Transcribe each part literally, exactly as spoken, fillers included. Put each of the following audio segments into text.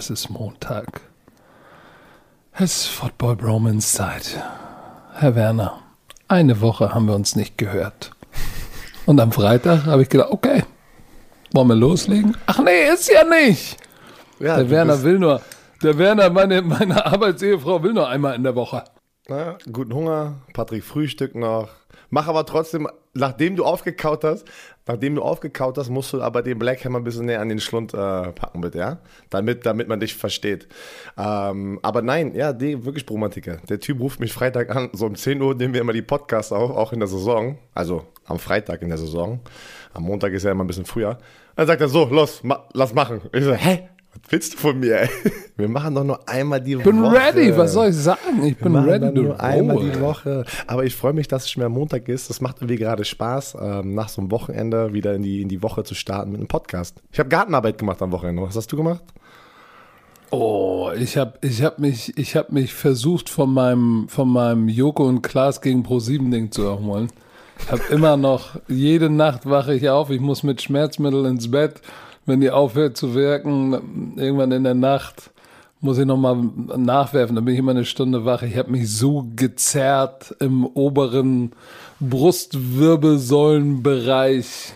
Es ist Montag. Es ist Football Bromance Zeit. Herr Werner, eine Woche haben wir uns nicht gehört. Und am Freitag habe ich gedacht, okay, wollen wir loslegen? Ach nee, ist ja nicht. Ja, der Werner will nur, der Werner, meine, meine Arbeitsehefrau, will nur einmal in der Woche. Na, guten Hunger, Patrick frühstückt noch. Mach aber trotzdem, nachdem du aufgekaut hast, nachdem du aufgekaut hast, musst du aber den Blackhammer ein bisschen näher an den Schlund äh, packen, bitte, ja? Damit, damit man dich versteht. Ähm, aber nein, ja, die wirklich Problematiker. Der Typ ruft mich Freitag an, so um zehn Uhr nehmen wir immer die Podcasts auf, auch in der Saison. Also am Freitag in der Saison. Am Montag ist ja immer ein bisschen früher. Dann sagt er so, los, ma- lass machen. Ich so, hä? Was willst du von mir, ey? Wir machen doch nur einmal die Woche. Ich bin Woche. ready, was soll ich sagen? Ich Wir bin ready. Nur Ruhe. Einmal die Woche. Aber ich freue mich, dass es schon mehr Montag ist. Das macht irgendwie gerade Spaß, nach so einem Wochenende wieder in die, in die Woche zu starten mit einem Podcast. Ich habe Gartenarbeit gemacht am Wochenende. Was hast du gemacht? Oh, ich habe ich hab mich, ich hab mich versucht, von meinem, von meinem Joko und Klaas gegen ProSieben-Ding zu erholen. Ich habe immer noch, jede Nacht wache ich auf, ich muss mit Schmerzmitteln ins Bett. Wenn die aufhört zu wirken, irgendwann in der Nacht, muss ich nochmal nachwerfen. Da bin ich immer eine Stunde wach. Ich habe mich so gezerrt im oberen Brustwirbelsäulenbereich.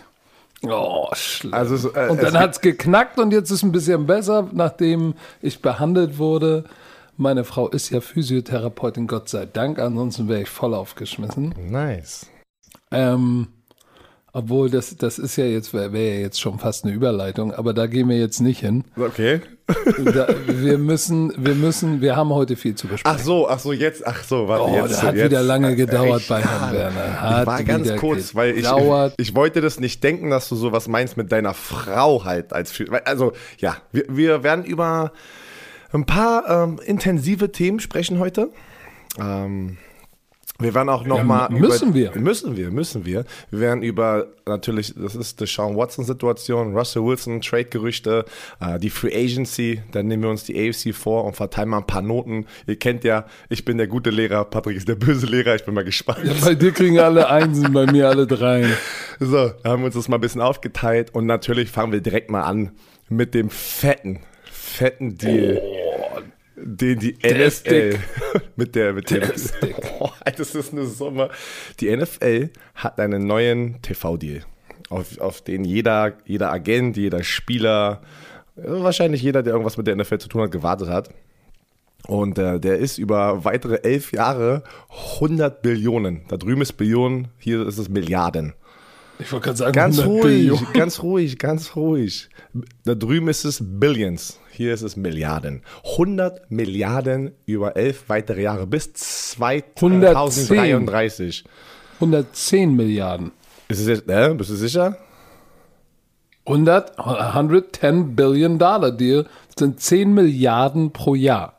Oh, schlimm. Also, äh, und dann hat es geknackt und jetzt ist es ein bisschen besser, nachdem ich behandelt wurde. Meine Frau ist ja Physiotherapeutin, Gott sei Dank. Ansonsten wäre ich voll aufgeschmissen. Nice. Ähm... Obwohl, das, das ist ja jetzt, wäre ja jetzt schon fast eine Überleitung, aber da gehen wir jetzt nicht hin. Okay. Da, wir müssen, wir müssen, wir haben heute viel zu besprechen. Ach so, ach so, jetzt, ach so, warte, oh, jetzt. Das hat jetzt wieder lange gedauert echt, bei Herrn Werner. Hat ich war ganz kurz, weil ich, ich, ich wollte das nicht denken, dass du sowas meinst mit deiner Frau halt. als Also, ja, wir, wir werden über ein paar ähm, intensive Themen sprechen heute. Ähm... Wir werden auch nochmal ja, müssen über, wir. Müssen wir, müssen wir. Wir werden über, natürlich, das ist die Deshaun Watson-Situation, Russell Wilson, Trade-Gerüchte, äh, die Free Agency, dann nehmen wir uns die A F C vor und verteilen mal ein paar Noten. Ihr kennt ja, ich bin der gute Lehrer, Patrick ist der böse Lehrer, ich bin mal gespannt. Ja, bei dir kriegen alle Einsen, bei mir alle Dreien. So, da haben wir uns das mal ein bisschen aufgeteilt und natürlich fangen wir direkt mal an mit dem fetten, fetten Deal. Oh. Den die der N F L mit der mit der oh, das ist eine Summe. Die N F L hat einen neuen T V-Deal, auf, auf den jeder, jeder Agent, jeder Spieler, wahrscheinlich jeder, der irgendwas mit der N F L zu tun hat, gewartet hat. Und äh, der ist über weitere elf Jahre hundert Billionen. Da drüben ist Billionen, hier ist es Milliarden. Ich wollte gerade sagen, ganz ruhig, ganz ruhig, ganz ruhig. Da drüben ist es Billions, hier ist es Milliarden. hundert Milliarden über elf weitere Jahre bis zwanzig dreiunddreißig. hundertzehn Milliarden. Ist es jetzt, äh, bist du sicher? hundert, hundertzehn Billion Dollar Deal sind zehn Milliarden pro Jahr.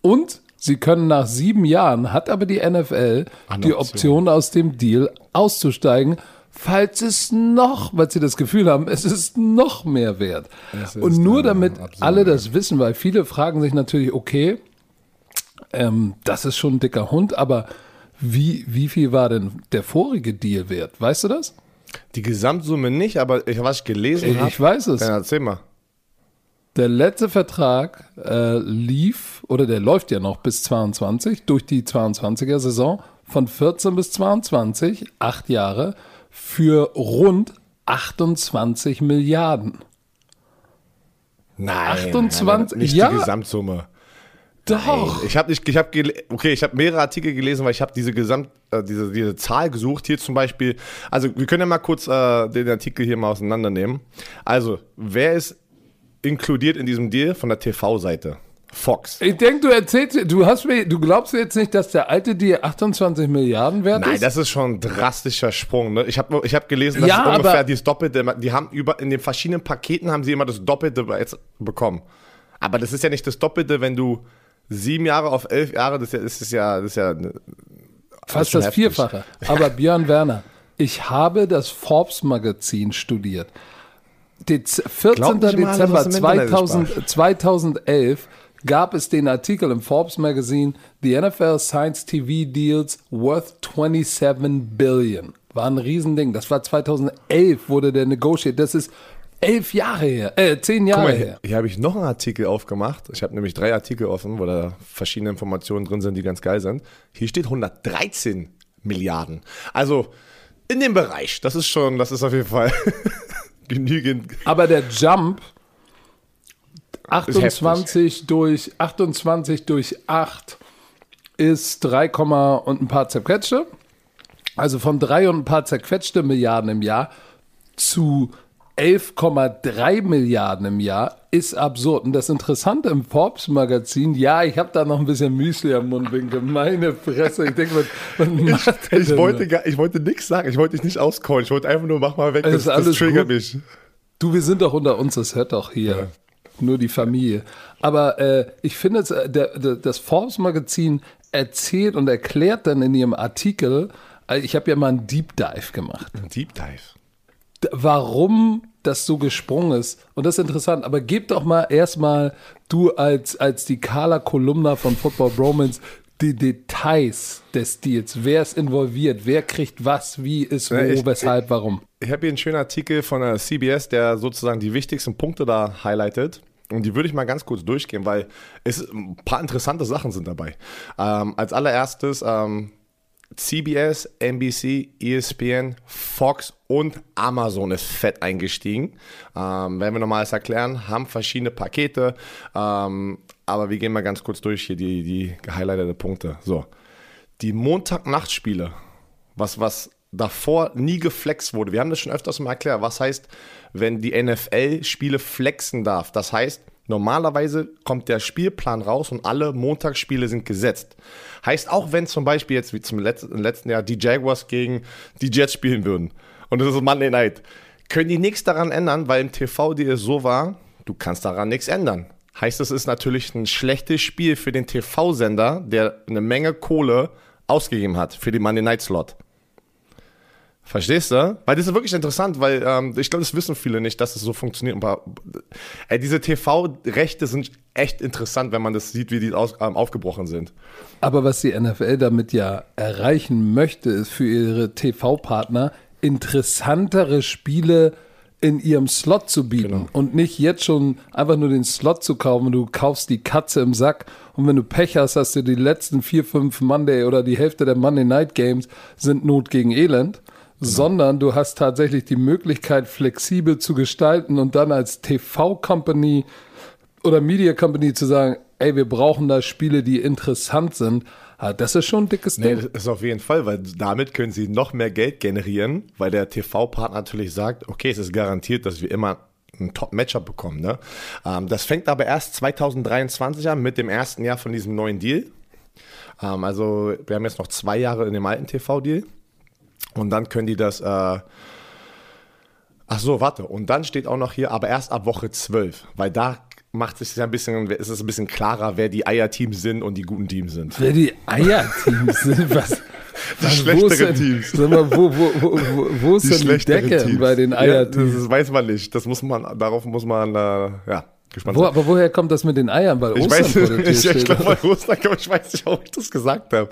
Und sie können nach sieben Jahren, hat aber die N F L An die Option. Option aus dem Deal auszusteigen, falls es noch, weil sie das Gefühl haben, es ist noch mehr wert. Und nur damit Option, alle das wissen, weil viele fragen sich natürlich, okay, ähm, das ist schon ein dicker Hund, aber wie, wie viel war denn der vorige Deal wert? Weißt du das? Die Gesamtsumme nicht, aber ich, was ich gelesen habe. Ich hab, weiß es. Ja, erzähl mal. Der letzte Vertrag äh, lief, oder der läuft ja noch bis zweiundzwanzig, durch die zweiundzwanziger-Saison, von vierzehn bis zweiundzwanzig, acht Jahre, für rund achtundzwanzig Milliarden. Nein, achtundzwanzig, nein, nicht ja, die Gesamtsumme. Doch. Nein. Ich habe nicht, ich habe gele- okay, ich habe mehrere Artikel gelesen, weil ich habe diese Gesamt, äh, diese diese Zahl gesucht. Hier zum Beispiel, also wir können ja mal kurz äh, den Artikel hier mal auseinandernehmen. Also wer ist inkludiert in diesem Deal von der T V-Seite? Fox. Ich denke, du erzählst, du hast mir, du glaubst mir jetzt nicht, dass der alte Deal achtundzwanzig Milliarden wert ist? Nein, das ist schon ein drastischer Sprung. Ne? Ich habe ich hab gelesen, dass ja, es ungefähr dieses Doppelte, die haben über, in den verschiedenen Paketen haben sie immer das Doppelte jetzt bekommen. Aber das ist ja nicht das Doppelte, wenn du sieben Jahre auf elf Jahre, das ist ja, das ist ja das ist fast das heftig. Vierfache. Aber Björn Werner, ich habe das Forbes-Magazin studiert. Dez- vierzehnter Dezember zweitausend, zweitausendelf gab es den Artikel im Forbes Magazine, The N F L Signs T V Deals worth twenty-seven billion. War ein Riesending. Das war zweitausendelf, wurde der negotiated. Das ist Elf Jahre her, äh, zehn Jahre Guck mal, her. Hier habe ich noch einen Artikel aufgemacht. Ich habe nämlich drei Artikel offen, wo da verschiedene Informationen drin sind, die ganz geil sind. Hier steht hundertdreizehn Milliarden. Also in dem Bereich, das ist schon, das ist auf jeden Fall genügend. Aber der Jump, achtundzwanzig durch, achtundzwanzig durch acht ist drei, und ein paar zerquetschte. Also von drei und ein paar zerquetschte Milliarden im Jahr zu elf Komma drei Milliarden im Jahr ist absurd. Und das Interessante im Forbes-Magazin, ja, ich habe da noch ein bisschen Müsli am Mundwinkel. Meine Fresse, ich denke, was, was macht der ich, ich, wollte gar, ich wollte nichts sagen, ich wollte dich nicht auscallen. Ich wollte einfach nur, mach mal weg, das, das, das triggert mich. Du, wir sind doch unter uns, das hört doch hier. Ja. Nur die Familie. Aber äh, ich finde, der, der, das Forbes-Magazin erzählt und erklärt dann in ihrem Artikel, ich habe ja mal einen Deep Dive gemacht. Ein Deep Dive? Warum das so gesprungen ist. Und das ist interessant. Aber gib doch mal erstmal, du als, als die Carla-Kolumna von Football Bromance, die Details des Deals. Wer ist involviert? Wer kriegt was? Wie ist wo? Ich, weshalb? Ich, warum? Ich habe hier einen schönen Artikel von der C B S, der sozusagen die wichtigsten Punkte da highlightet. Und die würde ich mal ganz kurz durchgehen, weil es ein paar interessante Sachen sind dabei. Ähm, als allererstes ähm, C B S, N B C, E S P N, Fox und Amazon ist fett eingestiegen. Ähm, werden wir nochmal alles erklären. Haben verschiedene Pakete. Ähm, aber wir gehen mal ganz kurz durch hier die, die gehighlighteten Punkte. So, die Montagnachtspiele, was, was davor nie geflext wurde. Wir haben das schon öfters mal erklärt. Was heißt, wenn die N F L-Spiele flexen darf? Das heißt, normalerweise kommt der Spielplan raus und alle Montagsspiele sind gesetzt. Heißt, auch wenn zum Beispiel jetzt wie zum letzten, im letzten Jahr die Jaguars gegen die Jets spielen würden und das ist Monday Night, können die nichts daran ändern, weil im T V-Deal so war, du kannst daran nichts ändern. Heißt, es ist natürlich ein schlechtes Spiel für den T V-Sender, der eine Menge Kohle ausgegeben hat für den Monday Night Slot. Verstehst du? Weil das ist wirklich interessant, weil ähm, ich glaube, das wissen viele nicht, dass es so funktioniert. Ein paar, äh, diese T V-Rechte sind echt interessant, wenn man das sieht, wie die aus, ähm, aufgebrochen sind. Aber was die N F L damit ja erreichen möchte, ist für ihre T V-Partner interessantere Spiele in ihrem Slot zu bieten. Genau. Und nicht jetzt schon einfach nur den Slot zu kaufen. Du kaufst die Katze im Sack und wenn du Pech hast, hast du die letzten vier, fünf Monday oder die Hälfte der Monday-Night-Games sind Not gegen Elend. Genau. Sondern du hast tatsächlich die Möglichkeit, flexibel zu gestalten und dann als T V-Company oder Media-Company zu sagen, ey, wir brauchen da Spiele, die interessant sind. Das ist schon ein dickes nee, Ding. Das ist auf jeden Fall, weil damit können sie noch mehr Geld generieren, weil der T V-Partner natürlich sagt, okay, es ist garantiert, dass wir immer ein Top-Matchup bekommen. Ne? Das fängt aber erst zwanzig dreiundzwanzig an mit dem ersten Jahr von diesem neuen Deal. Also wir haben jetzt noch zwei Jahre in dem alten T V-Deal. Und dann können die das, äh ach so, warte, und dann steht auch noch hier, aber erst ab Woche zwölf, weil da macht sich ja ein bisschen, ist es ein bisschen klarer, wer die Eierteams sind und die guten Teams sind. Wer die Eierteams sind? Was? Die was, schlechteren Teams. Sag mal, wo, wo, wo, wo, wo ist die denn die Decke Teams bei den Eierteams? Ja, das weiß man nicht, das muss man, darauf muss man, äh, ja. Wo, aber woher kommt das mit den Eiern? Weil ich weiß nicht, ich glaube Ostern, aber ich weiß nicht, ob ich das gesagt habe.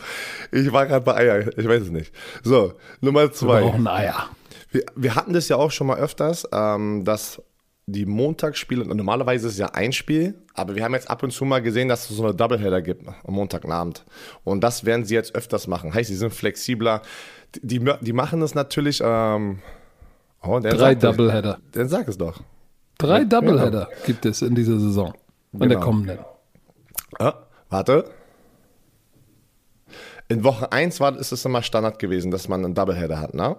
Ich war gerade bei Eiern, ich weiß es nicht. So, Nummer zwei. Wir brauchen Eier. Wir, wir hatten das ja auch schon mal öfters, ähm, dass die Montagsspiele, normalerweise ist es ja ein Spiel, aber wir haben jetzt ab und zu mal gesehen, dass es so eine Doubleheader gibt am Montagabend. Und das werden sie jetzt öfters machen. Heißt, sie sind flexibler. Die, die, die machen das natürlich... Ähm, oh, Drei Doubleheader. Dann sag es doch. Drei Doubleheader genau. gibt es in dieser Saison. In genau. der kommenden. Ah, warte. In Woche eins war, ist es immer Standard gewesen, dass man einen Doubleheader hat, ne?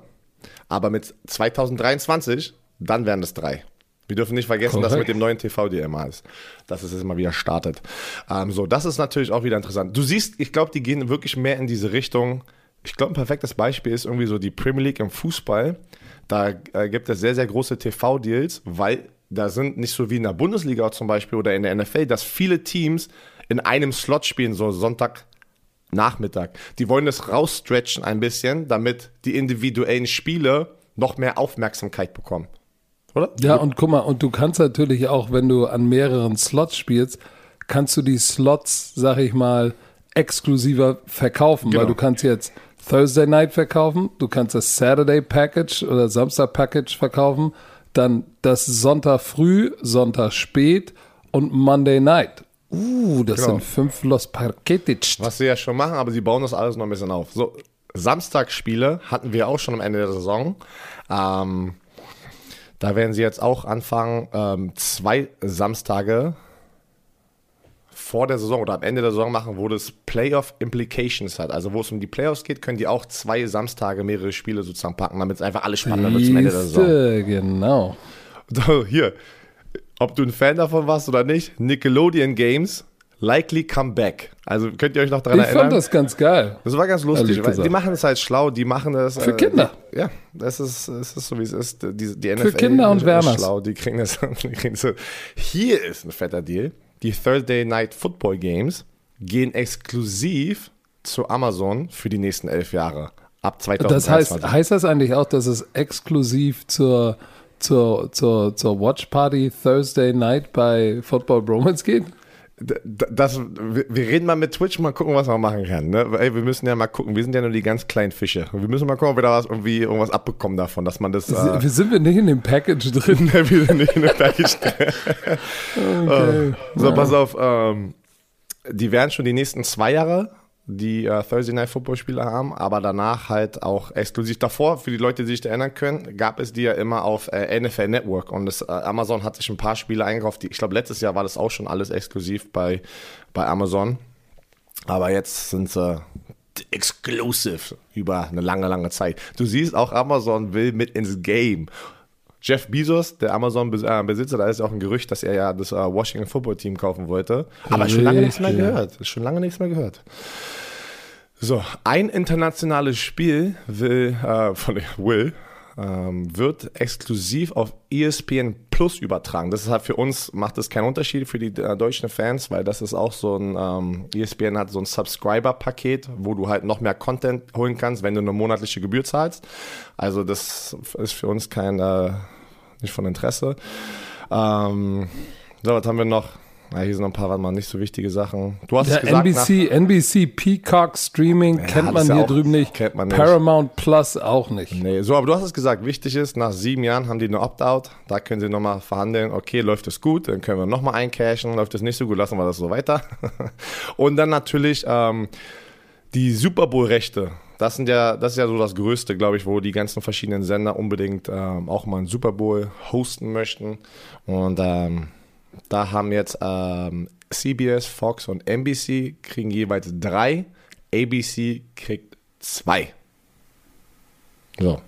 Aber mit zwanzig dreiundzwanzig, dann wären es drei. Wir dürfen nicht vergessen, Korrekt. dass mit dem neuen T V-D M A ist. Dass es jetzt mal wieder startet. Ähm, so, das ist natürlich auch wieder interessant. Du siehst, ich glaube, die gehen wirklich mehr in diese Richtung. Ich glaube, ein perfektes Beispiel ist irgendwie so die Premier League im Fußball. Da äh, gibt es sehr, sehr große T V-Deals, weil da sind nicht so wie in der Bundesliga zum Beispiel oder in der N F L, dass viele Teams in einem Slot spielen, so Sonntagnachmittag. Die wollen das rausstretchen ein bisschen, damit die individuellen Spiele noch mehr Aufmerksamkeit bekommen. Oder? Ja, und guck mal, und du kannst natürlich auch, wenn du an mehreren Slots spielst, kannst du die Slots, sag ich mal, exklusiver verkaufen, genau. weil du kannst jetzt Thursday Night verkaufen, du kannst das Saturday Package oder Samstag Package verkaufen, Dann das Sonntag früh, Sonntag spät und Monday Night. Uh, das genau. sind fünf Los Parketics. Was sie ja schon machen, aber sie bauen das alles noch ein bisschen auf. So, Samstagsspiele hatten wir auch schon am Ende der Saison. Ähm, da werden sie jetzt auch anfangen, ähm, zwei Samstage vor der Saison oder am Ende der Saison machen, wo das Playoff Implications hat. Also wo es um die Playoffs geht, können die auch zwei Samstage mehrere Spiele sozusagen packen, damit es einfach alles spannender wird zum Ende der Saison. Genau. So, hier. Ob du ein Fan davon warst oder nicht, Nickelodeon Games, likely come back. Also könnt ihr euch noch daran ich erinnern? Ich fand das ganz geil. Das war ganz lustig. Weil die machen es halt schlau, die machen das. Für äh, Kinder. Die, ja, das ist, das ist so, wie es ist. Die, die N F L Für Kinder und Wärmers. Schlau, die kriegen das. Die kriegen das. Hier ist ein fetter Deal. Die Thursday Night Football Games gehen exklusiv zu Amazon für die nächsten elf Jahre. Ab zweitausendzwanzig. Das heißt, heißt das eigentlich auch, dass es exklusiv zur... Zur, zur, zur Watch Party Thursday Night bei Football Bromance geht? Das, wir reden mal mit Twitch, mal gucken, was man machen kann. Ne? Ey, wir müssen ja mal gucken, wir sind ja nur die ganz kleinen Fische. Wir müssen mal gucken, ob wir da was, irgendwie irgendwas abbekommen davon, dass man das... Äh wir sind wir nicht in dem Package drin? wir sind nicht in dem Package drin. Okay. uh, so, ja. Pass auf, ähm, die werden schon die nächsten zwei Jahre die uh, Thursday Night Football Spiele haben, aber danach halt auch exklusiv davor, für die Leute, die sich da erinnern können, gab es die ja immer auf äh, N F L Network und das, äh, Amazon hat sich ein paar Spiele eingekauft, die, ich glaube letztes Jahr war das auch schon alles exklusiv bei, bei Amazon, aber jetzt sind sie äh, exclusive über eine lange, lange Zeit. Du siehst auch, Amazon will mit ins Game. Jeff Bezos, der Amazon-Besitzer, da ist ja auch ein Gerücht, dass er ja das uh, Washington Football-Team kaufen wollte. Aber schon lange nichts mehr gehört. Schon lange nichts mehr gehört. So, ein internationales Spiel will, äh, von Will ähm, wird exklusiv auf E S P N Plus übertragen. Das ist halt für uns, macht das keinen Unterschied für die äh, deutschen Fans, weil das ist auch so ein, ähm, E S P N hat so ein Subscriber-Paket, wo du halt noch mehr Content holen kannst, wenn du eine monatliche Gebühr zahlst. Also das ist für uns kein, äh, nicht von Interesse. Ähm, so, was haben wir noch? Ja, hier sind noch ein paar, warte mal, nicht so wichtige Sachen. Du hast ja, es gesagt. N B C, nach, N B C Peacock Streaming ja, kennt man ja hier auch, drüben nicht. Kennt man nicht. Paramount Plus auch nicht. Nee, so, aber du hast es gesagt, wichtig ist, nach sieben Jahren haben die eine Opt-out. Da können sie nochmal verhandeln. Okay, läuft es gut, dann können wir nochmal eincashen. Läuft es nicht so gut, lassen wir das so weiter. Und dann natürlich ähm, die Super Bowl-Rechte. Das sind ja, das ist ja so das Größte, glaube ich, wo die ganzen verschiedenen Sender unbedingt ähm, auch mal einen Super Bowl hosten möchten. Und ähm, da haben jetzt ähm, C B S, Fox und N B C kriegen jeweils drei, A B C kriegt zwei. So.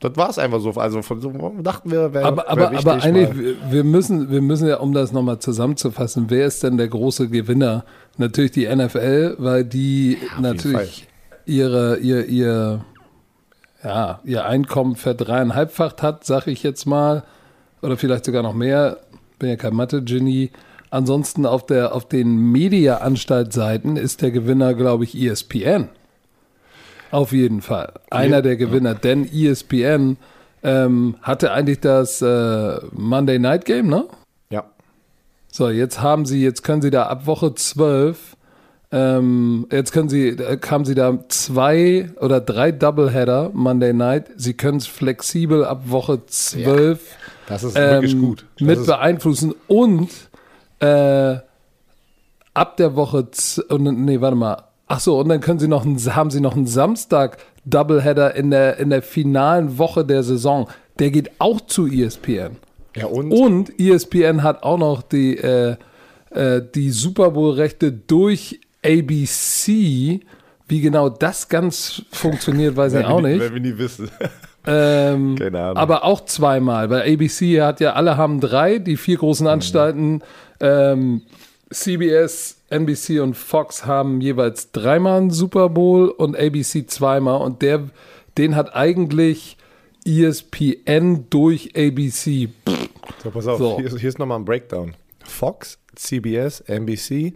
Das war es einfach so. Also von, so dachten wir, wäre Aber, aber, wär wichtig, aber eigentlich, mal. wir müssen, wir müssen ja, um das nochmal zusammenzufassen, wer ist denn der große Gewinner? Natürlich die N F L, weil die ja, natürlich ihre, ihr, ihr, ja, ihr Einkommen verdreieinhalbfacht hat, sag ich jetzt mal. Oder vielleicht sogar noch mehr, bin ja kein Mathe-Genie. Ansonsten auf der auf den Media-Anstalt-Seiten ist der Gewinner, glaube ich, E S P N. Auf jeden Fall. Einer ja. der Gewinner, denn E S P N ähm, hatte eigentlich das äh, Monday-Night-Game, ne? Ja. So, jetzt haben sie, jetzt können sie da ab Woche zwölf, ähm, jetzt können sie, haben sie da zwei oder drei Doubleheader Monday-Night. Sie können es flexibel ab Woche zwölf ja. Das ist wirklich ähm, gut. Das mit beeinflussen und äh, ab der Woche, z- und, nee, warte mal. Ach so, und dann können sie noch einen, haben sie noch einen Samstag-Doubleheader in der, in der finalen Woche der Saison. Der geht auch zu E S P N. Ja, und? Und E S P N hat auch noch die, äh, äh, die Super Bowl-Rechte durch A B C. Wie genau das ganz funktioniert, weiß ich auch nicht. Wenn wir nie wissen. Ähm, Keine Ahnung. Aber auch zweimal, weil A B C hat ja, alle haben drei, die vier großen Anstalten, mhm. ähm, C B S, N B C und Fox haben jeweils dreimal einen Super Bowl und A B C zweimal und der, den hat eigentlich E S P N durch A B C. Pff. So, pass auf, so. Hier, hier ist nochmal ein Breakdown. Fox, C B S, N B C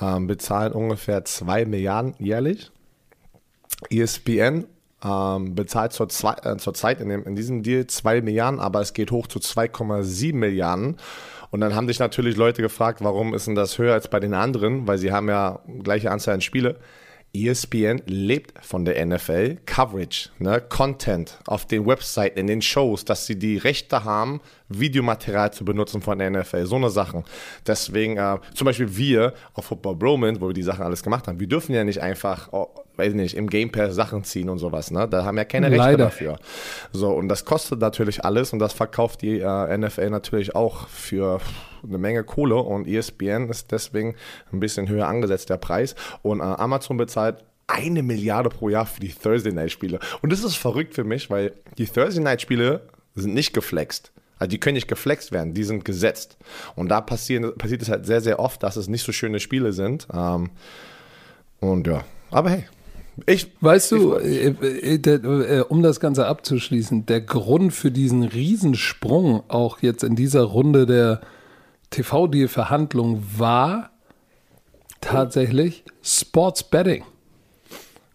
ähm, bezahlen ungefähr zwei Milliarden jährlich. E S P N Ähm, bezahlt zur, zwei, äh, zur Zeit in, dem, in diesem Deal zwei Milliarden, aber es geht hoch zu zwei Komma sieben Milliarden. Und dann haben sich natürlich Leute gefragt, warum ist denn das höher als bei den anderen, weil sie haben ja gleiche Anzahl an Spiele. E S P N lebt von der N F L, Coverage, ne? Content auf den Webseiten, in den Shows, dass sie die Rechte haben, Videomaterial zu benutzen von der N F L, so eine Sachen. Deswegen, äh, zum Beispiel wir auf Football Bromance, wo wir die Sachen alles gemacht haben, wir dürfen ja nicht einfach, oh, weiß nicht, im Game Pass Sachen ziehen und sowas, ne? Da haben ja keine Rechte Leider. dafür. So, und das kostet natürlich alles und das verkauft die äh, N F L natürlich auch für eine Menge Kohle und E S P N ist deswegen ein bisschen höher angesetzt, der Preis. Und äh, Amazon bezahlt eine Milliarde pro Jahr für die Thursday-Night-Spiele. Und das ist verrückt für mich, weil die Thursday-Night-Spiele sind nicht geflext. Also die können nicht geflext werden, die sind gesetzt. Und da passieren, passiert es halt sehr, sehr oft, dass es nicht so schöne Spiele sind. Ähm, und ja, aber hey. Ich, weißt du, um das Ganze abzuschließen, der Grund für diesen Riesensprung auch jetzt in dieser Runde der T V-Deal-Verhandlung war tatsächlich Sports Betting.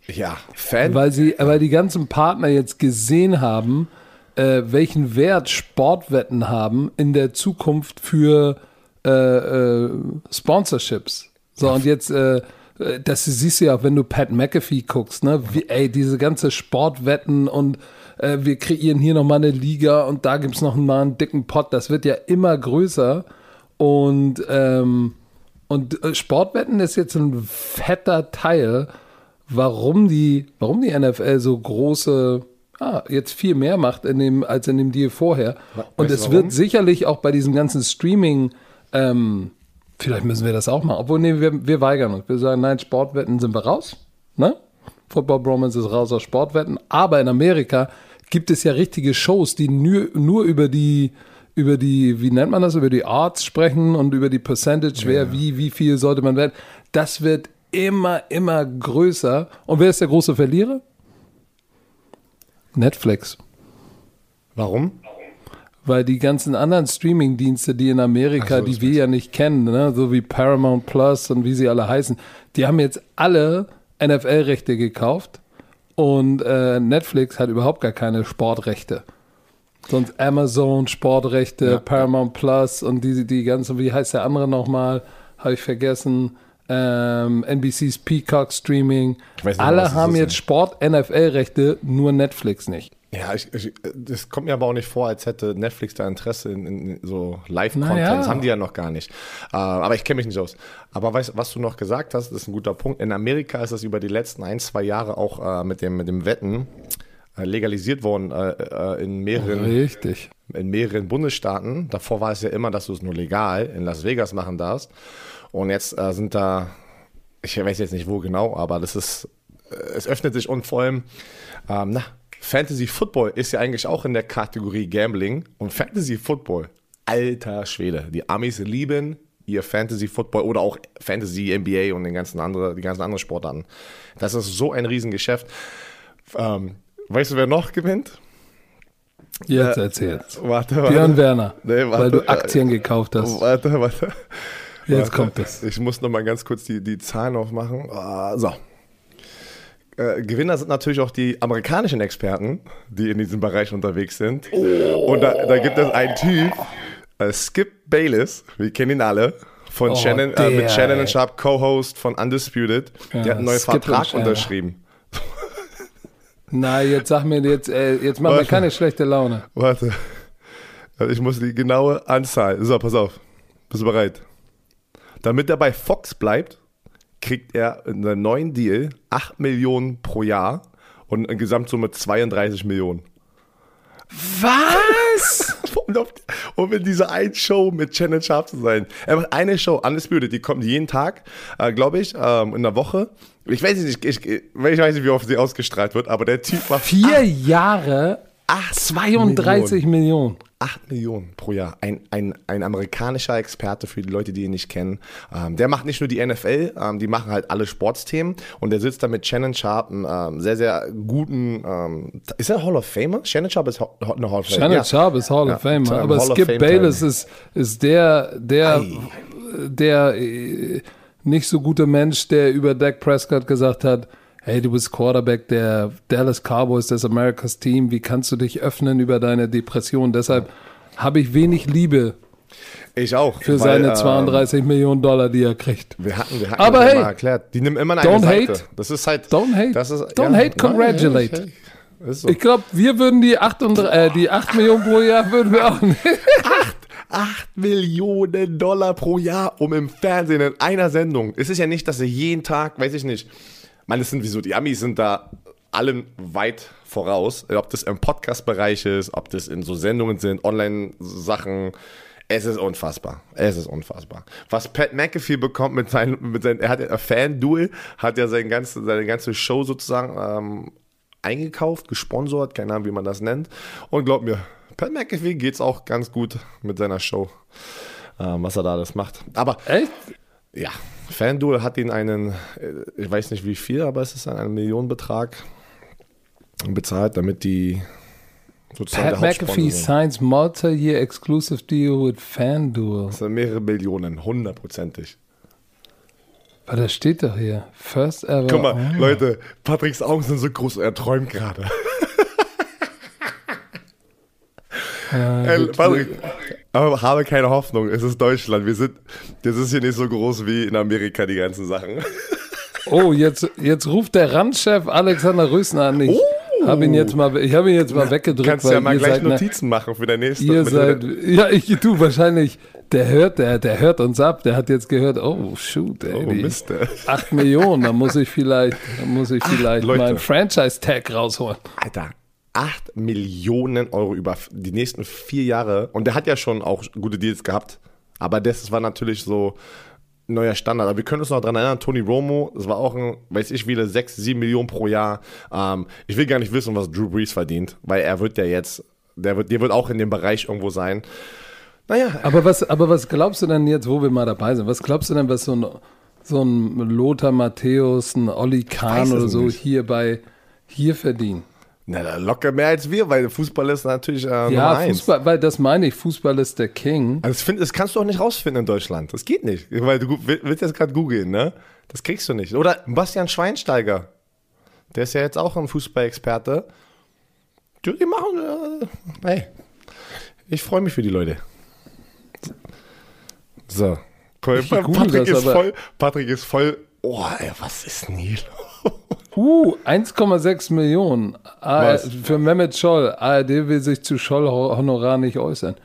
Ja, Fan. Weil, sie, weil die ganzen Partner jetzt gesehen haben, äh, welchen Wert Sportwetten haben in der Zukunft für äh, äh, Sponsorships. So, und jetzt, äh, das siehst du ja auch, wenn du Pat McAfee guckst, ne? Wie, ey, diese ganze Sportwetten und äh, wir kreieren hier nochmal eine Liga und da gibt es nochmal einen dicken Pot. Das wird ja immer größer. Und, ähm, und Sportwetten ist jetzt ein fetter Teil, warum die, warum die N F L so große, ah, jetzt viel mehr macht in dem, als in dem Deal vorher. Und es wird sicherlich auch bei diesem ganzen Streaming, ähm, vielleicht müssen wir das auch machen. Obwohl, nee, wir, wir weigern uns. Wir sagen, nein, Sportwetten sind wir raus. Ne? Football Bromance ist raus aus Sportwetten. Aber in Amerika gibt es ja richtige Shows, die nur, nur über die über die, wie nennt man das, über die Arts sprechen und über die Percentage, wer, ja. wie, wie viel sollte man wetten. Das wird immer, immer größer. Und wer ist der große Verlierer? Netflix. Warum? Weil die ganzen anderen Streaming-Dienste, die in Amerika, so, die wir ja nicht kennen, ne, so wie Paramount Plus und wie sie alle heißen, die haben jetzt alle N F L-Rechte gekauft und äh, Netflix hat überhaupt gar keine Sportrechte. Sonst Amazon, Sportrechte, ja. Paramount Plus und die, die ganzen, wie heißt der andere nochmal, habe ich vergessen, ähm, N B C's Peacock Streaming. Nicht, alle haben jetzt Sport-N F L-Rechte, nur Netflix nicht. Ja, ich, ich, das kommt mir aber auch nicht vor, als hätte Netflix da Interesse in, in so Live-Content. Naja. Das haben die ja noch gar nicht. Äh, aber ich kenne mich nicht aus. Aber weißt, was du noch gesagt hast, ist ein guter Punkt. In Amerika ist das über die letzten ein, zwei Jahre auch äh, mit dem, mit dem Wetten legalisiert worden äh, in mehreren Richtig. in mehreren Bundesstaaten. Davor war es ja immer, dass du es nur legal in Las Vegas machen darfst. Und jetzt äh, sind da, ich weiß jetzt nicht wo genau, aber das ist, äh, es öffnet sich und vor allem, ähm, na, Fantasy Football ist ja eigentlich auch in der Kategorie Gambling und Fantasy Football, alter Schwede, die Amis lieben ihr Fantasy Football oder auch Fantasy N B A und den ganzen andere, die ganzen anderen Sportarten. Das ist so ein Riesengeschäft. Ähm, Weißt du, wer noch gewinnt? Jetzt äh, erzähl's. Warte, warte. Björn Werner, nee, warte, weil du Aktien gekauft hast. Warte, warte. Jetzt warte. Kommt es. Ich muss noch mal ganz kurz die, die Zahlen aufmachen. Uh, so. Äh, Gewinner sind natürlich auch die amerikanischen Experten, die in diesem Bereich unterwegs sind. Oh. Und da, da gibt es einen Typ, äh, Skip Bayless, wir kennen ihn alle, von oh, Shannon, der, äh, mit Shannon Sharp, Co-Host von Undisputed. Ja, der hat einen neuen Skip Vertrag unterschrieben. Na, jetzt sag mir, jetzt, äh, jetzt machen wir keine schlechte Laune. Warte, also ich muss die genaue Anzahl. So, pass auf, bist du bereit? Damit er bei Fox bleibt, kriegt er in einem neuen Deal acht Millionen pro Jahr und in Gesamtsumme zweiunddreißig Millionen. Was? Um in dieser einen Show mit Shannon Sharp zu sein. Er macht eine Show, Undisputed, die kommt jeden Tag, äh, glaube ich, ähm, in der Woche. Ich weiß nicht, ich, ich, ich weiß nicht, wie oft sie ausgestrahlt wird, aber der Typ macht Vier acht, Jahre, acht zweiunddreißig Millionen. Millionen. acht Millionen pro Jahr. Ein, ein, ein amerikanischer Experte für die Leute, die ihn nicht kennen. Ähm, der macht nicht nur die N F L, ähm, die machen halt alle Sportsthemen. Und der sitzt da mit Shannon Sharp, einen ähm, sehr, sehr guten. Ähm, ist er Hall of Famer? Shannon Sharp ist Ho- eine Hall of Famer. Shannon ja. Sharp ist Hall of Famer. Ja, aber Skip Bayless ist, ist der, der, der, der äh, nicht so gute Mensch, der über Dak Prescott gesagt hat, hey, du bist Quarterback der Dallas Cowboys, des Americas Team. Wie kannst du dich öffnen über deine Depression? Deshalb habe ich wenig Liebe Ich auch. Für weil, seine zweiunddreißig ähm, Millionen Dollar, die er kriegt. Wir hatten, wir hatten aber das hey, mal erklärt. Die nehmen immer eine don't Seite. Hate. Das ist halt. Don't hate. Das ist, don't ja, hate, congratulate. Nein, hey, so. Ich glaube, wir würden die acht, und, äh, die acht Millionen pro Jahr würden wir auch nicht. acht Millionen Dollar pro Jahr, um im Fernsehen in einer Sendung. Es ist ja nicht, dass sie jeden Tag, weiß ich nicht. Man, es sind wieso, die Amis sind da allen weit voraus. Ob das im Podcast-Bereich ist, ob das in so Sendungen sind, Online-Sachen. Es ist unfassbar. Es ist unfassbar. Was Pat McAfee bekommt mit seinem, mit seinen, er hat ein FanDuel, hat ja sein ganze, seine ganze Show sozusagen ähm, eingekauft, gesponsert, keine Ahnung, wie man das nennt. Und glaub mir, Pat McAfee geht's auch ganz gut mit seiner Show, ähm, was er da alles macht. Aber echt? Ja, FanDuel hat ihn einen, ich weiß nicht wie viel, aber es ist ein Millionenbetrag bezahlt, damit die Pat McAfee signs multi-year exclusive deal with FanDuel. Das sind mehrere Millionen, hundertprozentig. Aber da steht doch hier, first ever. Guck mal, oh. Leute, Patricks Augen sind so groß, er träumt gerade. Ja, hey, Patrick, aber habe keine Hoffnung, es ist Deutschland, wir sind, das ist hier nicht so groß wie in Amerika, die ganzen Sachen. Oh, jetzt, jetzt ruft der Randchef Alexander Rösner an mich. Oh. Hab ihn jetzt mal, ich habe ihn jetzt mal Na, weggedrückt. Kannst weil ja mal gleich Notizen na, machen für der nächste. Ihr seid, ja, ich tu wahrscheinlich, der hört, der, der hört uns ab, der hat jetzt gehört, oh shoot, ey, oh, Mist, ey. acht Millionen, da muss ich vielleicht, da muss ich vielleicht Ach, meinen Franchise-Tag rausholen. Alter, acht Millionen Euro über die nächsten vier Jahre und der hat ja schon auch gute Deals gehabt, aber das war natürlich so neuer Standard. Aber wir können uns noch daran erinnern, Tony Romo, das war auch ein, weiß ich wie, sechs, sieben Millionen pro Jahr. Ähm, ich will gar nicht wissen, was Drew Brees verdient, weil er wird ja jetzt, der wird, der wird auch in dem Bereich irgendwo sein. Naja. Aber was, aber was glaubst du denn jetzt, wo wir mal dabei sind, was glaubst du denn, was so ein, so ein Lothar Matthäus, ein Olli Kahn oder so nicht. hier bei, hier verdienen? Na, locker mehr als wir, weil Fußball ist natürlich äh, Nummer ja, eins. Fußball, weil das meine ich, Fußball ist der King. Also das, find, das kannst du auch nicht rausfinden in Deutschland. Das geht nicht, weil du willst jetzt gerade googeln, ne? Das kriegst du nicht. Oder Bastian Schweinsteiger, der ist ja jetzt auch ein Fußballexperte. Die machen, äh, hey, ich freue mich für die Leute. So, cool. Patrick, ist voll, Patrick ist voll, oh, ey, was ist denn hier los? Uh, eins Komma sechs Millionen A- für Mehmet Scholl. A R D will sich zu Scholl-Honorar nicht äußern.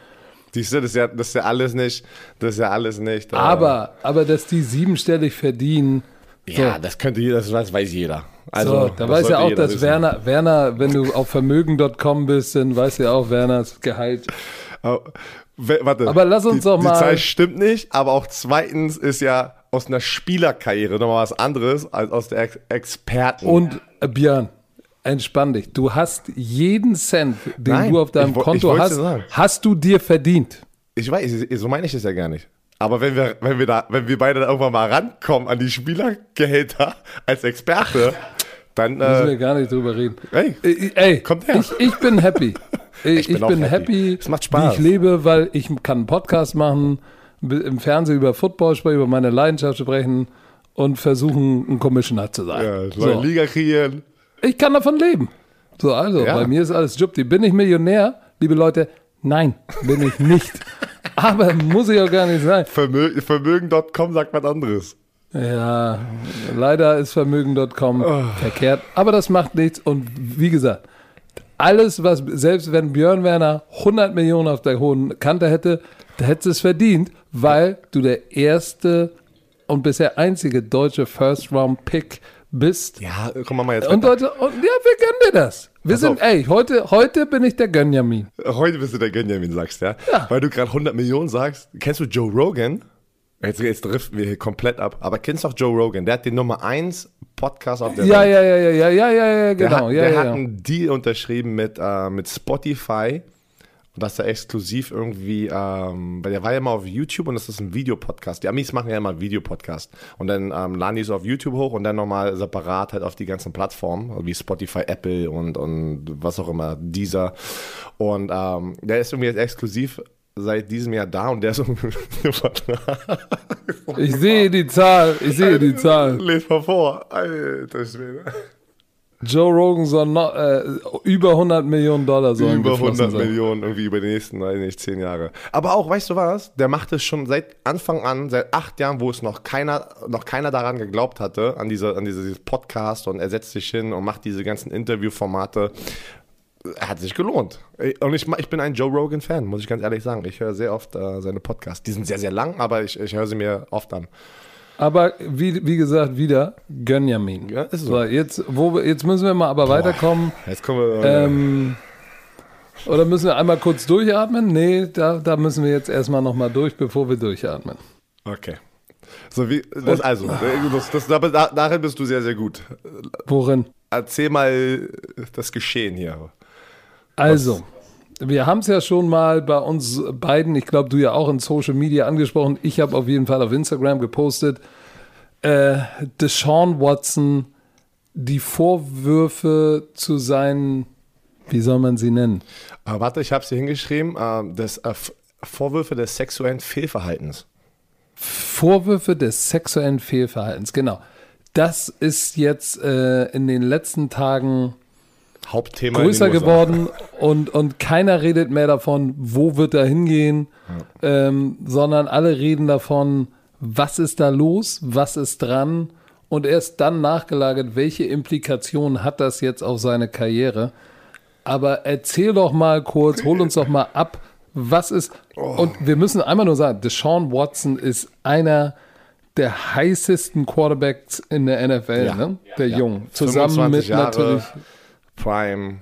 Siehst du, das ist ja, das ist ja alles nicht. Das ist ja alles nicht äh aber, aber dass die siebenstellig verdienen. Ja, so. Das könnte jeder, das weiß jeder. Also, so, da weiß ja auch, dass Werner, Werner, wenn du auf Vermögen Punkt com bist, dann weiß ja auch Werners Gehalt. Oh, w- warte, aber lass uns die, doch mal. Die Zahl stimmt nicht, aber auch zweitens ist ja aus einer Spielerkarriere nochmal was anderes als aus der Ex- Experten. Und äh, Björn, entspann dich. Du hast jeden Cent, den Nein, du auf deinem ich, Konto ich hast, hast du dir verdient. Ich weiß, so meine ich das ja gar nicht. Aber wenn wir, wenn wir, da, wenn wir beide da irgendwann mal rankommen an die Spielergehälter als Experte, dann äh, müssen wir gar nicht drüber reden. Ey, ey, ey kommt her. Ich, ich bin happy. ich, ich bin, ich bin happy, happy es macht Spaß. Wie ich lebe, weil ich kann einen Podcast machen, im Fernsehen über Football sprechen, über meine Leidenschaft sprechen und versuchen, ein Commissioner zu sein. Ja, so. Liga kreieren. Ich kann davon leben. So, also, ja. Bei mir ist alles Job. Bin ich Millionär, liebe Leute? Nein, bin ich nicht. Aber muss ich auch gar nicht sein. Vermö- Vermögen Punkt com sagt was anderes. Ja, leider ist Vermögen Punkt com oh. verkehrt. Aber das macht nichts. Und wie gesagt, alles, was, selbst wenn Björn Werner hundert Millionen auf der hohen Kante hätte, da hättest du es verdient, weil du der erste und bisher einzige deutsche First-Round-Pick bist. Ja, guck mal jetzt. Und Leute, und ja, wir gönnen dir das. Wir Pass sind, auf. ey, heute, heute bin ich der Gönjamin. Heute bist du der Gönjamin, sagst du, ja? ja? Weil du gerade hundert Millionen sagst. Kennst du Joe Rogan? Jetzt, jetzt driften wir hier komplett ab. Aber kennst du auch Joe Rogan? Der hat den Nummer eins Podcast auf der ja, Welt. Ja, ja, ja, ja, ja, ja, ja, genau. Der hat, ja, der ja, hat ja. einen Deal unterschrieben mit, äh, mit Spotify. Und dass er exklusiv irgendwie, ähm, weil der war ja immer auf YouTube und das ist ein Videopodcast. Die Amis machen ja immer Videopodcast. Und dann ähm, laden die es auf YouTube hoch und dann nochmal separat halt auf die ganzen Plattformen, wie Spotify, Apple und, und was auch immer, Deezer. Und ähm, der ist irgendwie jetzt exklusiv seit diesem Jahr da und der ist irgendwie Ich sehe die Zahl, ich sehe die Zahl. Lest mal vor. Alter, Joe Rogan soll noch, äh, über hundert Millionen Dollar sollen über hundert sein. Millionen irgendwie über die nächsten, weiß nicht, zehn Jahre. Aber auch, weißt du was, der macht es schon seit Anfang an, seit acht Jahren, wo es noch keiner, noch keiner daran geglaubt hatte, an, diese, an diese, dieses Podcast, und er setzt sich hin und macht diese ganzen Interviewformate. Hat sich gelohnt. Und ich, ich bin ein Joe Rogan-Fan, muss ich ganz ehrlich sagen. Ich höre sehr oft äh, seine Podcasts. Die sind sehr, sehr lang, aber ich, ich höre sie mir oft an. Aber wie, wie gesagt, wieder Gönjamin. Ja, ist so. So, jetzt, wo, jetzt müssen wir mal aber Boah, weiterkommen. Jetzt kommen wir. Äh, ähm, oder müssen wir einmal kurz durchatmen? Nee, da, da müssen wir jetzt erstmal nochmal durch, bevor wir durchatmen. Okay. So wie, das, also, das, das, das, darin bist du sehr, sehr gut. Worin? Erzähl mal das Geschehen hier. Also, wir haben es ja schon mal bei uns beiden, ich glaube, du ja auch in Social Media angesprochen. Ich habe auf jeden Fall auf Instagram gepostet, äh, Deshaun Watson, die Vorwürfe zu seinen, wie soll man sie nennen? Aber warte, ich habe es hier hingeschrieben, äh, das, äh, Vorwürfe des sexuellen Fehlverhaltens. Vorwürfe des sexuellen Fehlverhaltens, genau. Das ist jetzt äh, in den letzten Tagen Hauptthema größer geworden und, und keiner redet mehr davon, wo wird er hingehen, ja. ähm, sondern alle reden davon, was ist da los, was ist dran, und erst dann nachgelagert, welche Implikationen hat das jetzt auf seine Karriere. Aber erzähl doch mal kurz, hol uns doch mal ab, was ist, oh. und wir müssen einmal nur sagen, Deshaun Watson ist einer der heißesten Quarterbacks in der N F L, ja. ne? der ja. Jungen, zusammen mit Jahre. natürlich Prime.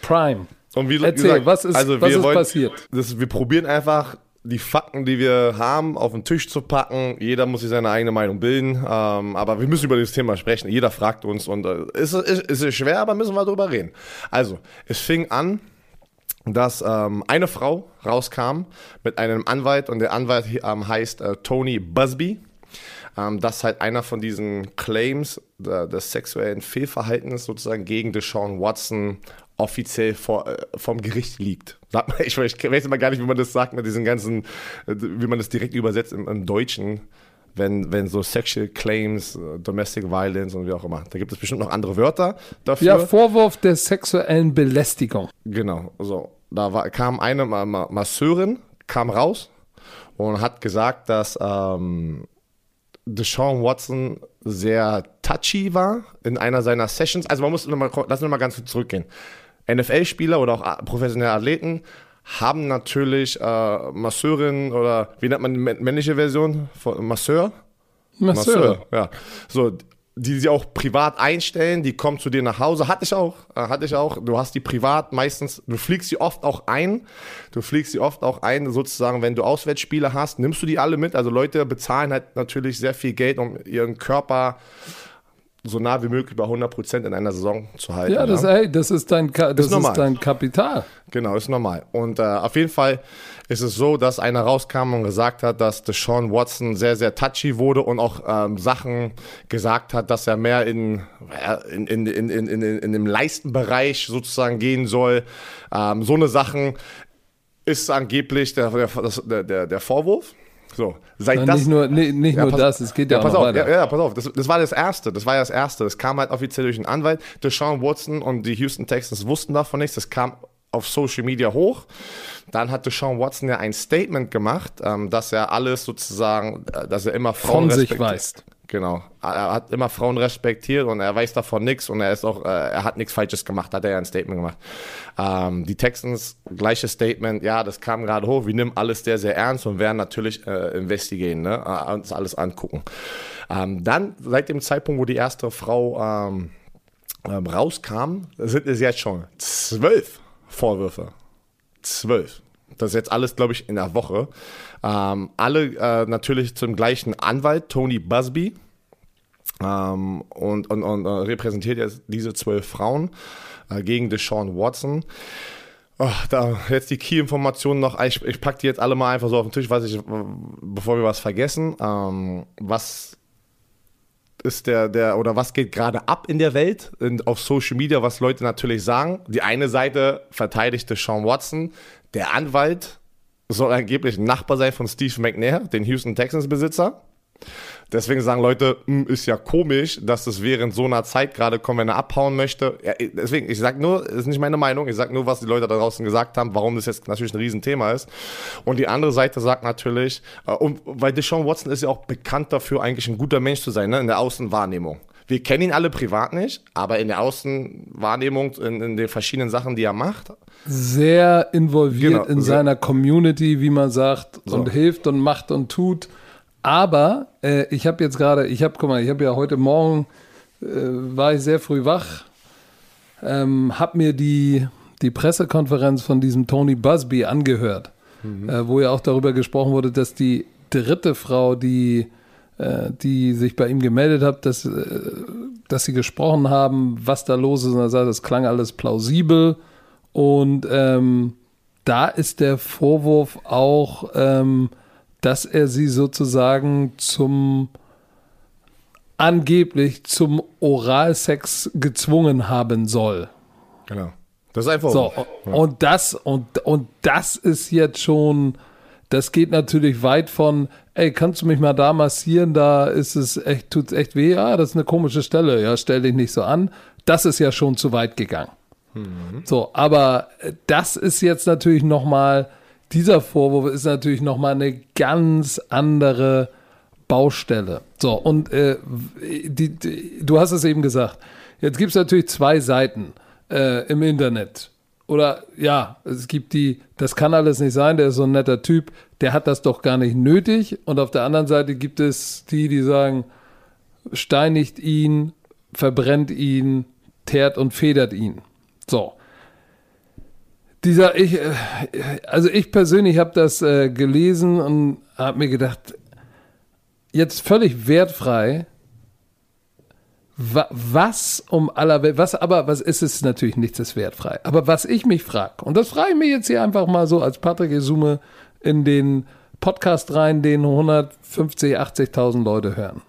Prime. Und wie Erzähl, gesagt, was ist, also was wir ist wollen, passiert? Das, wir probieren einfach, die Fakten, die wir haben, auf den Tisch zu packen. Jeder muss sich seine eigene Meinung bilden. Ähm, aber wir müssen über dieses Thema sprechen. Jeder fragt uns. Und es äh, ist, ist, ist schwer, aber müssen wir drüber reden. Also, es fing an, dass ähm, eine Frau rauskam mit einem Anwalt. Und der Anwalt ähm, heißt äh, Tony Buzbee. Ähm, dass halt einer von diesen Claims äh, des sexuellen Fehlverhaltens sozusagen gegen Deshaun Watson offiziell vor, äh, vom Gericht liegt. Sag mal, ich, ich weiß immer gar nicht, wie man das sagt mit diesen ganzen, äh, wie man das direkt übersetzt im, im Deutschen, wenn, wenn so Sexual Claims, äh, Domestic Violence und wie auch immer. Da gibt es bestimmt noch andere Wörter dafür. Ja, Vorwurf der sexuellen Belästigung. Genau, so. Da war, kam eine Ma- Ma- Masseurin, kam raus und hat gesagt, dass ähm, Deshaun Watson sehr touchy war in einer seiner Sessions. Also man muss nochmal, lass uns mal ganz kurz zurückgehen. N F L-Spieler oder auch professionelle Athleten haben natürlich äh, Masseurinnen oder wie nennt man die männliche Version? Masseur? Masseur. Masseur, ja. So, die sie auch privat einstellen, die kommen zu dir nach Hause. Hatte ich auch, hatte ich auch. Du hast die privat meistens, du fliegst sie oft auch ein. Du fliegst sie oft auch ein, sozusagen, wenn du Auswärtsspiele hast, nimmst du die alle mit. Also Leute bezahlen halt natürlich sehr viel Geld, um ihren Körper so nah wie möglich bei hundert Prozent in einer Saison zu halten. Ja, das, ja. Ey, das ist dein, Ka- das ist ist dein Kapital. Genau, ist normal. Und äh, auf jeden Fall ist es so, dass einer rauskam und gesagt hat, dass Deshaun Watson sehr, sehr touchy wurde und auch ähm, Sachen gesagt hat, dass er mehr in, in, in, in, in, in, in dem Leistenbereich sozusagen gehen soll. Ähm, so eine Sachen ist angeblich der, der, der, der Vorwurf. So, seit Na, das, nicht nur, nee, nicht ja, nur pass, das, es geht ja, ja auch pass noch auf, weiter. Ja, ja, pass auf, das, das war das Erste, das war das Erste. Das kam halt offiziell durch einen Anwalt. Deshaun Watson und die Houston Texans wussten davon nichts. Das kam auf Social Media hoch. Dann hat Deshaun Watson ja ein Statement gemacht, ähm, dass er alles sozusagen, dass er immer Frauen von sich weiß. Genau, er hat immer Frauen respektiert und er weiß davon nichts und er ist auch, er hat nichts Falsches gemacht, hat er ja ein Statement gemacht. Ähm, die Texans, gleiches Statement, ja, das kam gerade hoch, wir nehmen alles sehr, sehr ernst und werden natürlich äh, investigieren, ne? äh, uns alles angucken. Ähm, dann, seit dem Zeitpunkt, wo die erste Frau ähm, ähm, rauskam, sind es jetzt schon zwölf Vorwürfe, zwölf. Das ist jetzt alles, glaube ich, in der Woche. Ähm, alle äh, natürlich zum gleichen Anwalt, Tony Buzbee. Ähm, und, und, und äh, repräsentiert jetzt diese zwölf Frauen äh, gegen Deshaun Watson. Oh, da jetzt die Key-Informationen noch. Ich, ich packe die jetzt alle mal einfach so auf den Tisch, weiß ich, bevor wir was vergessen. Ähm, was ist der, der, oder was geht gerade ab in der Welt, in, auf Social Media, was Leute natürlich sagen? Die eine Seite verteidigt Deshaun Watson. Der Anwalt soll angeblich ein Nachbar sein von Steve McNair, den Houston Texans Besitzer. Deswegen sagen Leute, ist ja komisch, dass das während so einer Zeit gerade kommt, wenn er abhauen möchte. Ja, deswegen, ich sage nur, ist nicht meine Meinung, ich sage nur, was die Leute da draußen gesagt haben, warum das jetzt natürlich ein Riesenthema ist. Und die andere Seite sagt natürlich, und weil Deshaun Watson ist ja auch bekannt dafür, eigentlich ein guter Mensch zu sein, ne, in der Außenwahrnehmung. Wir kennen ihn alle privat nicht, aber in der Außenwahrnehmung, in, in den verschiedenen Sachen, die er macht. Sehr involviert genau, in sehr. seiner Community, wie man sagt, so. Und hilft und macht und tut. Aber äh, ich habe jetzt gerade, ich habe, guck mal, ich habe ja heute Morgen, äh, war ich sehr früh wach, ähm, habe mir die, die Pressekonferenz von diesem Tony Buzbee angehört, mhm. äh, wo ja auch darüber gesprochen wurde, dass die dritte Frau, die, äh, die sich bei ihm gemeldet hat, dass, äh, dass sie gesprochen haben, was da los ist. Und er sagt, das klang alles plausibel. Und ähm, da ist der Vorwurf auch... Ähm, dass er sie sozusagen zum, angeblich zum Oralsex gezwungen haben soll. Genau. Das ist einfach so. Ja. Und das, und, und das ist jetzt schon, das geht natürlich weit von, ey, kannst du mich mal da massieren, da ist es echt, tut's echt weh, ah, das ist eine komische Stelle, ja, stell dich nicht so an. Das ist ja schon zu weit gegangen. Mhm. So, aber das ist jetzt natürlich nochmal, dieser Vorwurf ist natürlich nochmal eine ganz andere Baustelle. So, und äh, die, die, du hast es eben gesagt. Jetzt gibt es natürlich zwei Seiten äh, im Internet. Oder ja, es gibt die, das kann alles nicht sein, der ist so ein netter Typ, der hat das doch gar nicht nötig. Und auf der anderen Seite gibt es die, die sagen, steinigt ihn, verbrennt ihn, teert und federt ihn. So. Dieser, ich, also ich persönlich habe das äh, gelesen und habe mir gedacht, jetzt völlig wertfrei, wa, was um aller Welt, was aber, was ist es natürlich nichts ist wertfrei, aber was ich mich frage, und das frage ich mir jetzt hier einfach mal so als Patrick Esume in den Podcast rein, den hundertfünfzig, achtzigtausend Leute hören.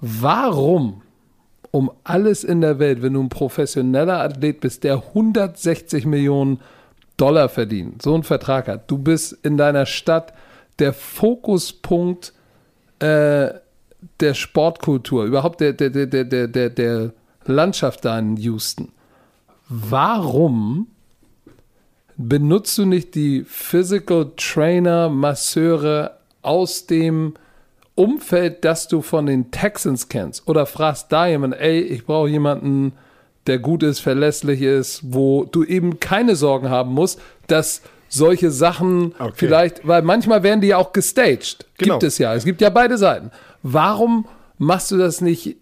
Warum? Um alles in der Welt, wenn du ein professioneller Athlet bist, der hundertsechzig Millionen Dollar verdient, so einen Vertrag hat, du bist in deiner Stadt der Fokuspunkt äh, der Sportkultur, überhaupt der, der, der, der, der, der Landschaft da in Houston. Warum benutzt du nicht die Physical Trainer, Masseure aus dem Umfeld, das du von den Texans kennst, oder fragst da jemanden, ey, ich brauche jemanden, der gut ist, verlässlich ist, wo du eben keine Sorgen haben musst, dass solche Sachen okay. vielleicht, weil manchmal werden die ja auch gestaged. Genau. Gibt es ja. Es gibt ja beide Seiten. Warum machst du das nicht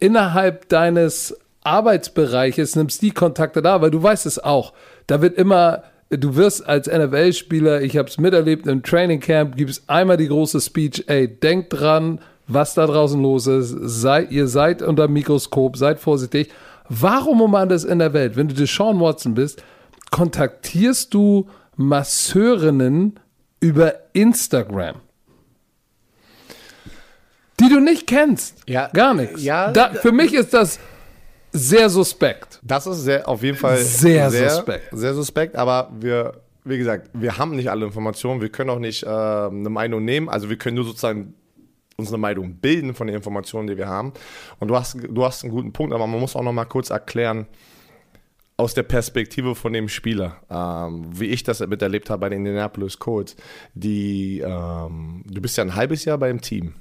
innerhalb deines Arbeitsbereiches, nimmst die Kontakte da, weil du weißt es auch. Da wird immer... Du wirst als N F L-Spieler, ich habe es miterlebt, im Training Camp gibt es einmal die große Speech, ey, denkt dran, was da draußen los ist, seid, ihr seid unter dem Mikroskop, seid vorsichtig. Warum um alles in der Welt, wenn du Deshaun Watson bist, kontaktierst du Masseurinnen über Instagram, die du nicht kennst, ja, gar nichts. Ja, da, für mich ist das... Sehr suspekt. Das ist sehr, auf jeden Fall sehr, sehr suspekt. Sehr suspekt, aber wir, wie gesagt, wir haben nicht alle Informationen, wir können auch nicht äh, eine Meinung nehmen, also wir können nur sozusagen uns eine Meinung bilden von den Informationen, die wir haben. Und du hast, du hast einen guten Punkt, aber man muss auch noch mal kurz erklären, aus der Perspektive von dem Spieler, ähm, wie ich das miterlebt habe bei den Indianapolis Colts, die, ähm, du bist ja ein halbes Jahr beim Team.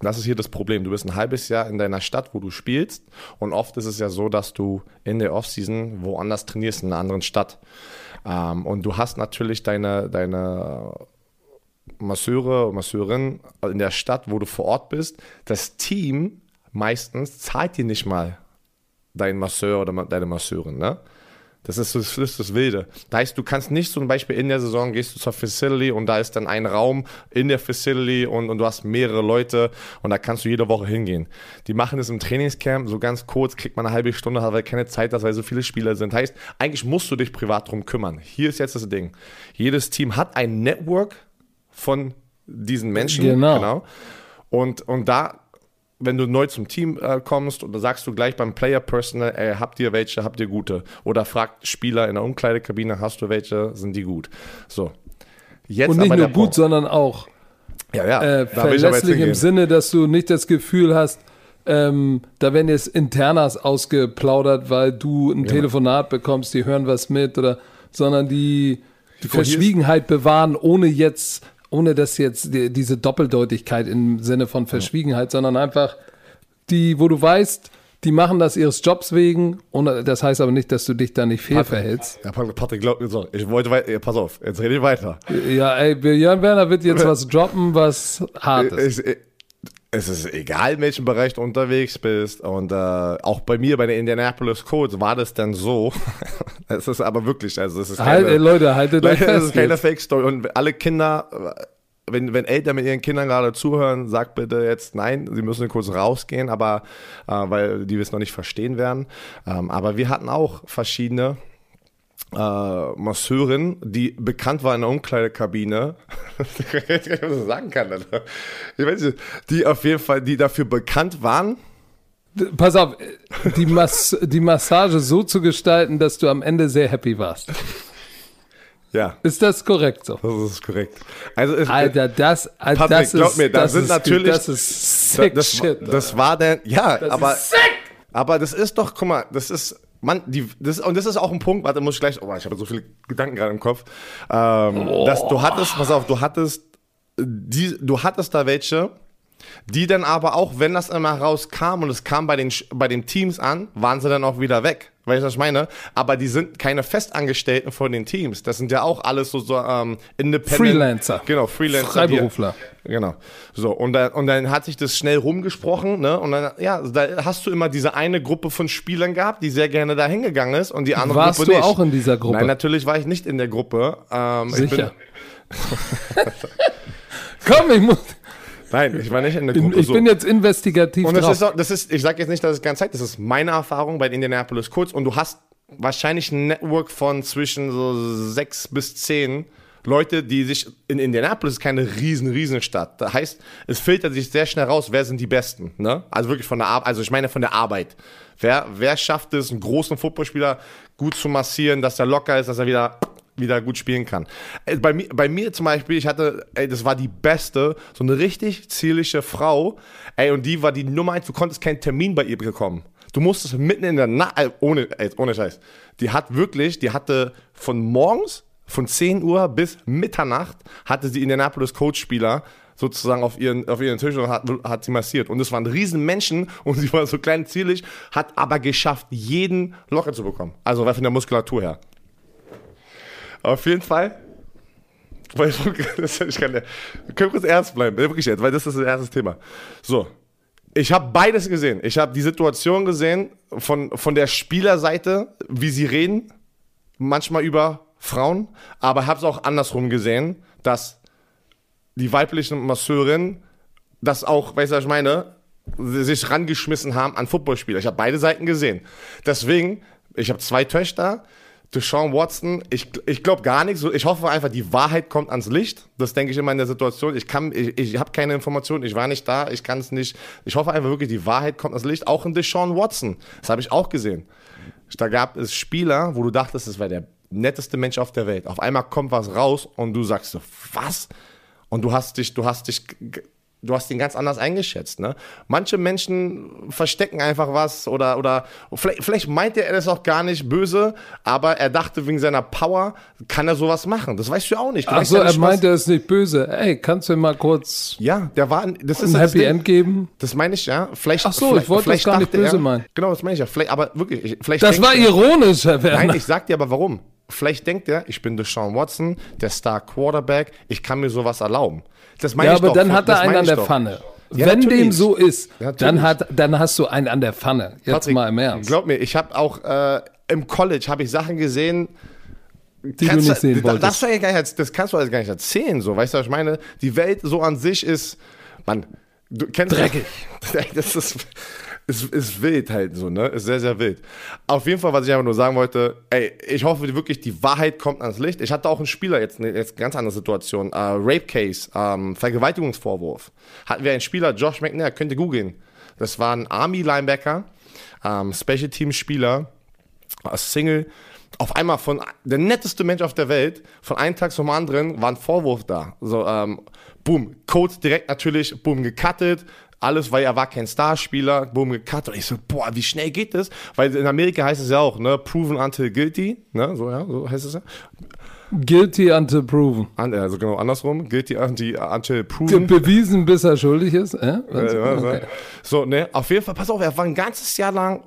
Das ist hier das Problem. Du bist ein halbes Jahr in deiner Stadt, wo du spielst. Und oft ist es ja so, dass du in der Offseason woanders trainierst, in einer anderen Stadt. Und du hast natürlich deine, deine Masseure, Masseurin in der Stadt, wo du vor Ort bist. Das Team meistens zahlt dir nicht mal deinen Masseur oder deine Masseurin, ne? Das ist das, das ist das Wilde. Das heißt, du kannst nicht zum Beispiel in der Saison gehst du zur Facility und da ist dann ein Raum in der Facility und, und du hast mehrere Leute und da kannst du jede Woche hingehen. Die machen das im Trainingscamp, so ganz kurz, kriegt man eine halbe Stunde, hat weil keine Zeit, dass weil so viele Spieler sind. Das heißt, eigentlich musst du dich privat drum kümmern. Hier ist jetzt das Ding. Jedes Team hat ein Network von diesen Menschen. Genau. genau. Und, und da... Wenn du neu zum Team äh, kommst, oder sagst du gleich beim Player Personal, ey, habt ihr welche, habt ihr gute? Oder fragt Spieler in der Umkleidekabine, hast du welche, sind die gut? So. Jetzt und nicht nur gut, Punkt. Sondern auch, Ja, ja. Äh, verlässlich im Sinne, dass du nicht das Gefühl hast, ähm, da werden jetzt Internas ausgeplaudert, weil du ein ja. Telefonat bekommst, die hören was mit, oder, sondern die, die Verschwiegenheit bewahren, ohne jetzt, ohne dass jetzt die, diese Doppeldeutigkeit im Sinne von Verschwiegenheit, ja. sondern einfach die, wo du weißt, die machen das ihres Jobs wegen, und das heißt aber nicht, dass du dich da nicht fair Patrick, verhältst. Ja, Patrick, glaub mir so, ich wollte weiter, pass auf, jetzt rede ich weiter. Ja, ey, Björn Werner wird jetzt was droppen, was hart ist. Ich, ich, es ist egal, in welchem Bereich du unterwegs bist, und äh, auch bei mir, bei den Indianapolis Colts, war das dann so. Es ist aber wirklich, also es ist keine, halt, ey, Leute, haltet euch fest. Es ist keine Fake-Story, und alle Kinder... Wenn, wenn Eltern mit ihren Kindern gerade zuhören, sagt bitte jetzt nein, sie müssen kurz rausgehen, aber äh, weil die es noch nicht verstehen werden. Ähm, aber wir hatten auch verschiedene äh, Masseurinnen, die bekannt war in der Umkleidekabine, ich was sagen kann, Alter. Ich weiß nicht, die auf jeden Fall, die dafür bekannt waren. Pass auf, die, Mas- die Massage so zu gestalten, dass du am Ende sehr happy warst. Ja. Ist das korrekt so? Das ist korrekt. Also es, Alter, das, Alter, Patrick, das glaub ist, mir, das, das sind ist, natürlich, das ist sick das, das, Shit. Das war denn, ja, das aber, ist sick. Aber das ist doch, guck mal, das ist, man, die, das, und das ist auch ein Punkt, warte, muss ich gleich, oh, ich habe so viele Gedanken gerade im Kopf, ähm, oh. dass du hattest, pass auf, du hattest, die, du hattest da welche, die dann aber auch, wenn das einmal rauskam und es kam bei den, bei den Teams an, waren sie dann auch wieder weg. Weißt du, was ich meine? Aber die sind keine Festangestellten von den Teams. Das sind ja auch alles so, so ähm, Independent. Freelancer. Genau, Freelancer. Freiberufler. Hier. Genau. So, und dann, und dann hat sich das schnell rumgesprochen, ne? Und dann, ja, da hast du immer diese eine Gruppe von Spielern gehabt, die sehr gerne da hingegangen ist, und die andere Warst Gruppe nicht. Warst du auch in dieser Gruppe? Nein, natürlich war ich nicht in der Gruppe. Ähm, Sicher. Ich bin Komm, ich muss... Nein, ich war nicht in der Gruppe. Ich so. bin jetzt investigativ und das drauf. Ist auch, das ist, ich sage jetzt nicht, dass es ganz Zeit ist. Das ist meine Erfahrung bei den Indianapolis Colts. Und du hast wahrscheinlich ein Network von zwischen so sechs bis zehn Leute, die sich in Indianapolis ist keine riesen, riesen Stadt. Das heißt, es filtert sich sehr schnell raus, wer sind die Besten. Ne? Also wirklich von der Arbeit. Also ich meine von der Arbeit. Wer, wer schafft es, einen großen Footballspieler gut zu massieren, dass er locker ist, dass er wieder... wieder gut spielen kann. Bei mir, bei mir zum Beispiel, ich hatte, ey, das war die beste, so eine richtig zierliche Frau, ey, und die war die Nummer eins, du konntest keinen Termin bei ihr bekommen. Du musstest mitten in der Nacht, ohne, ey, ohne Scheiß, die hat wirklich, die hatte von morgens, von zehn Uhr bis Mitternacht, hatte sie Indianapolis-Coach-Spieler sozusagen auf ihren, auf ihren Tisch und hat, hat sie massiert. Und es waren riesen Menschen und sie war so klein zierlich, hat aber geschafft, jeden locker zu bekommen. Also von der Muskulatur her. Auf jeden Fall. Weil ich kann, können kurz ernst bleiben, wirklich jetzt, weil das ist das erste Thema. So, ich habe beides gesehen. Ich habe die Situation gesehen von, von der Spielerseite, wie sie reden, manchmal über Frauen, aber habe es auch andersrum gesehen, dass die weiblichen Masseurinnen das auch, weißt du, was ich meine, sich rangeschmissen haben an Footballspieler. Ich habe beide Seiten gesehen. Deswegen, ich habe zwei Töchter. Deshaun Watson, ich, ich glaube gar nichts. Ich hoffe einfach, die Wahrheit kommt ans Licht. Das denke ich immer in der Situation. Ich kann, ich, ich habe keine Informationen, ich war nicht da, ich kann es nicht. Ich hoffe einfach wirklich, die Wahrheit kommt ans Licht. Auch in Deshaun Watson, das habe ich auch gesehen. Da gab es Spieler, wo du dachtest, das wäre der netteste Mensch auf der Welt. Auf einmal kommt was raus und du sagst so, was? Und du hast dich, du hast dich... Du hast ihn ganz anders eingeschätzt, ne? Manche Menschen verstecken einfach was oder, oder vielleicht, vielleicht meinte er das auch gar nicht böse, aber er dachte, wegen seiner Power kann er sowas machen. Das weißt du auch nicht. Achso, ja, er meinte es nicht böse. Ey, kannst du mir mal kurz ja, der war, das ist ein Happy End geben? Das meine ich, ja. Vielleicht, Achso, ich wollte das gar nicht böse er, meinen. Genau, das meine ich ja. Vielleicht, aber wirklich, vielleicht das war ironisch, Herr Werner. Nein, ich sag dir aber warum. Vielleicht denkt er, ich bin Deshaun Watson, der Star-Quarterback, ich kann mir sowas erlauben. Das meine ja, ich aber doch. Dann hat er einen an der Pfanne. Ja, wenn natürlich. Dem so ist, ja, dann, hat, dann hast du einen an der Pfanne. Jetzt Patrick, mal im Ernst. Glaub mir, ich habe auch äh, im College habe ich Sachen gesehen, die du nicht sehen wolltest. Das, das, gar nicht, das kannst du alles gar nicht erzählen. So, weißt du, was ich meine? Die Welt so an sich ist, Mann, du kennst dreckig. Das ist... Es ist, ist wild halt so, ne? Ist sehr, sehr wild. Auf jeden Fall, was ich einfach nur sagen wollte, ey, ich hoffe wirklich, die Wahrheit kommt ans Licht. Ich hatte auch einen Spieler, jetzt eine jetzt ganz andere Situation, äh, Rape Case, ähm, Vergewaltigungsvorwurf. Hatten wir einen Spieler, Josh McNair, könnt ihr googeln. Das war ein Army-Linebacker, ähm, Special-Team-Spieler, Single. Auf einmal von der netteste Mensch auf der Welt, von einem Tag zum anderen war ein Vorwurf da. So, ähm, boom, Coach direkt natürlich, boom, gecuttet. Alles, weil er war kein Starspieler, boom, gecuttet. Und ich so, boah, wie schnell geht das? Weil in Amerika heißt es ja auch, ne, proven until guilty, ne, so, ja, so heißt es ja. Guilty until proven. Also genau andersrum. Guilty until proven. Bewiesen, bis er schuldig ist. Äh? Okay. So, ne, auf jeden Fall, pass auf, er war ein ganzes Jahr lang,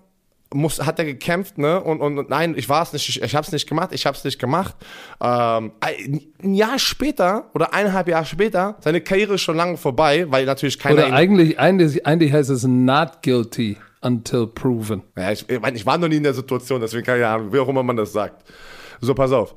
muss, hat er gekämpft, ne, und, und nein, ich war es nicht, ich, ich hab's nicht gemacht, ich hab's nicht gemacht. Ähm, ein Jahr später oder eineinhalb Jahre später, seine Karriere ist schon lange vorbei, weil natürlich keiner... Oder eigentlich, eigentlich, eigentlich heißt es not guilty until proven. Ja, ich, ich, ich war noch nie in der Situation, deswegen kann ich ja, wie auch immer man das sagt. So, pass auf.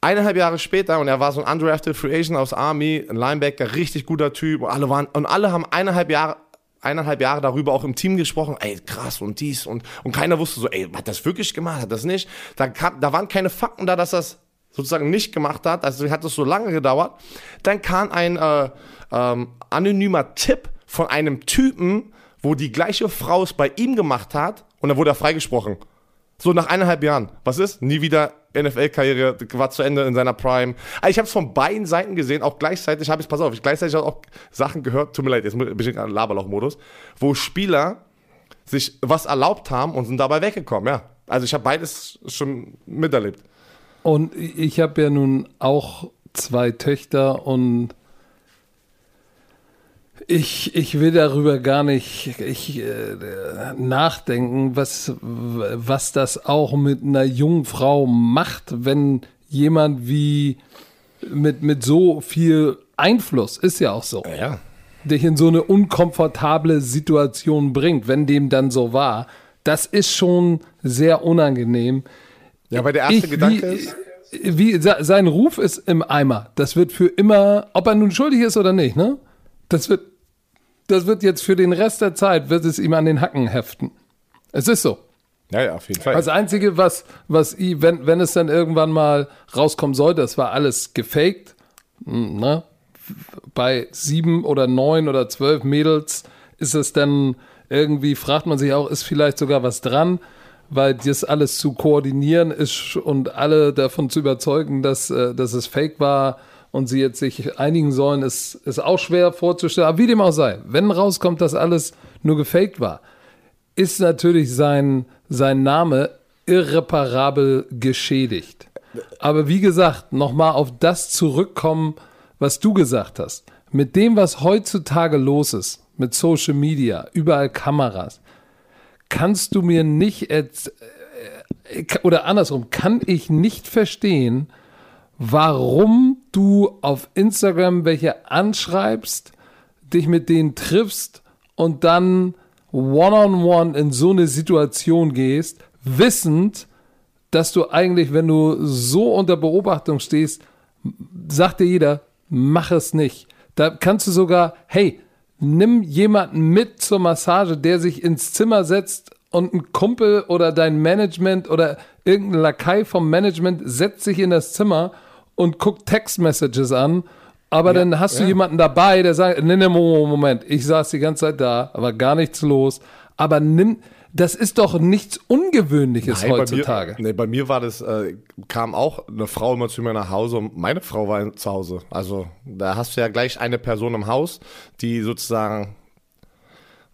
Eineinhalb Jahre später, und er war so ein undrafted Free Agent aus Army, ein Linebacker, richtig guter Typ, und alle waren, und alle haben eineinhalb Jahre, eineinhalb Jahre darüber auch im Team gesprochen, ey, krass und dies und, und keiner wusste so, ey, hat das wirklich gemacht, hat das nicht? Da, kam, da waren keine Fakten da, dass das sozusagen nicht gemacht hat, also hat das so lange gedauert. Dann kam ein äh, ähm, anonymer Tipp von einem Typen, wo die gleiche Frau es bei ihm gemacht hat, und dann wurde er freigesprochen. So nach eineinhalb Jahren. Was ist? Nie wieder N F L-Karriere, war zu Ende in seiner Prime. Also ich habe es von beiden Seiten gesehen, auch gleichzeitig, habe ich, pass auf, ich gleichzeitig auch Sachen gehört, tut mir leid, jetzt bin ich in Laberloch-Modus, wo Spieler sich was erlaubt haben und sind dabei weggekommen, ja. Also ich habe beides schon miterlebt. Und ich habe ja nun auch zwei Töchter und Ich, ich will darüber gar nicht ich, äh, nachdenken, was, was das auch mit einer jungen Frau macht, wenn jemand wie mit, mit so viel Einfluss, ist ja auch so, ja, ja. dich in so eine unkomfortable Situation bringt, wenn dem dann so war. Das ist schon sehr unangenehm. Ja, weil der erste ich, Gedanke wie, ist... Wie, sein Ruf ist im Eimer. Das wird für immer, ob er nun schuldig ist oder nicht, ne? Das wird, das wird jetzt für den Rest der Zeit, wird es ihm an den Hacken heften. Es ist so. Ja, ja, auf jeden Fall. Das Einzige, was, was ich, wenn, wenn es dann irgendwann mal rauskommen sollte, das war alles gefaked, ne? Bei sieben oder neun oder zwölf Mädels ist es dann irgendwie, fragt man sich auch, ist vielleicht sogar was dran, weil das alles zu koordinieren ist und alle davon zu überzeugen, dass, dass es fake war, und sie jetzt sich einigen sollen, ist, ist auch schwer vorzustellen. Aber wie dem auch sei, wenn rauskommt, dass alles nur gefaked war, ist natürlich sein, sein Name irreparabel geschädigt. Aber wie gesagt, nochmal auf das zurückkommen, was du gesagt hast. Mit dem, was heutzutage los ist, mit Social Media, überall Kameras, kannst du mir nicht, oder andersrum, kann ich nicht verstehen, warum du auf Instagram welche anschreibst, dich mit denen triffst und dann one-on-one in so eine Situation gehst, wissend, dass du eigentlich, wenn du so unter Beobachtung stehst, sagt dir jeder, mach es nicht. Da kannst du sogar, hey, nimm jemanden mit zur Massage, der sich ins Zimmer setzt, und ein Kumpel oder dein Management oder irgendein Lakai vom Management setzt sich in das Zimmer und guckt Textmessages an, aber ja, dann hast ja. du jemanden dabei, der sagt, nee, nee, Moment, ich saß die ganze Zeit da, aber gar nichts los, aber nimm, das ist doch nichts Ungewöhnliches Nein, heutzutage. Bei mir, nee, bei mir war das, äh, kam auch eine Frau immer zu mir nach Hause und meine Frau war zu Hause, also da hast du ja gleich eine Person im Haus, die sozusagen...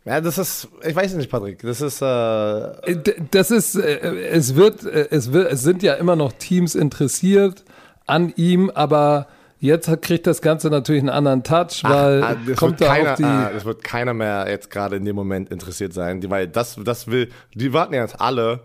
Ja, das ist, ich weiß nicht, Patrick, das ist, äh das ist, es wird, es wird, es sind ja immer noch Teams interessiert an ihm, aber jetzt hat, kriegt das Ganze natürlich einen anderen Touch, weil ach, ach, kommt da keiner, auf die... Ah, das wird keiner mehr jetzt gerade in dem Moment interessiert sein, weil das, das will, die warten jetzt alle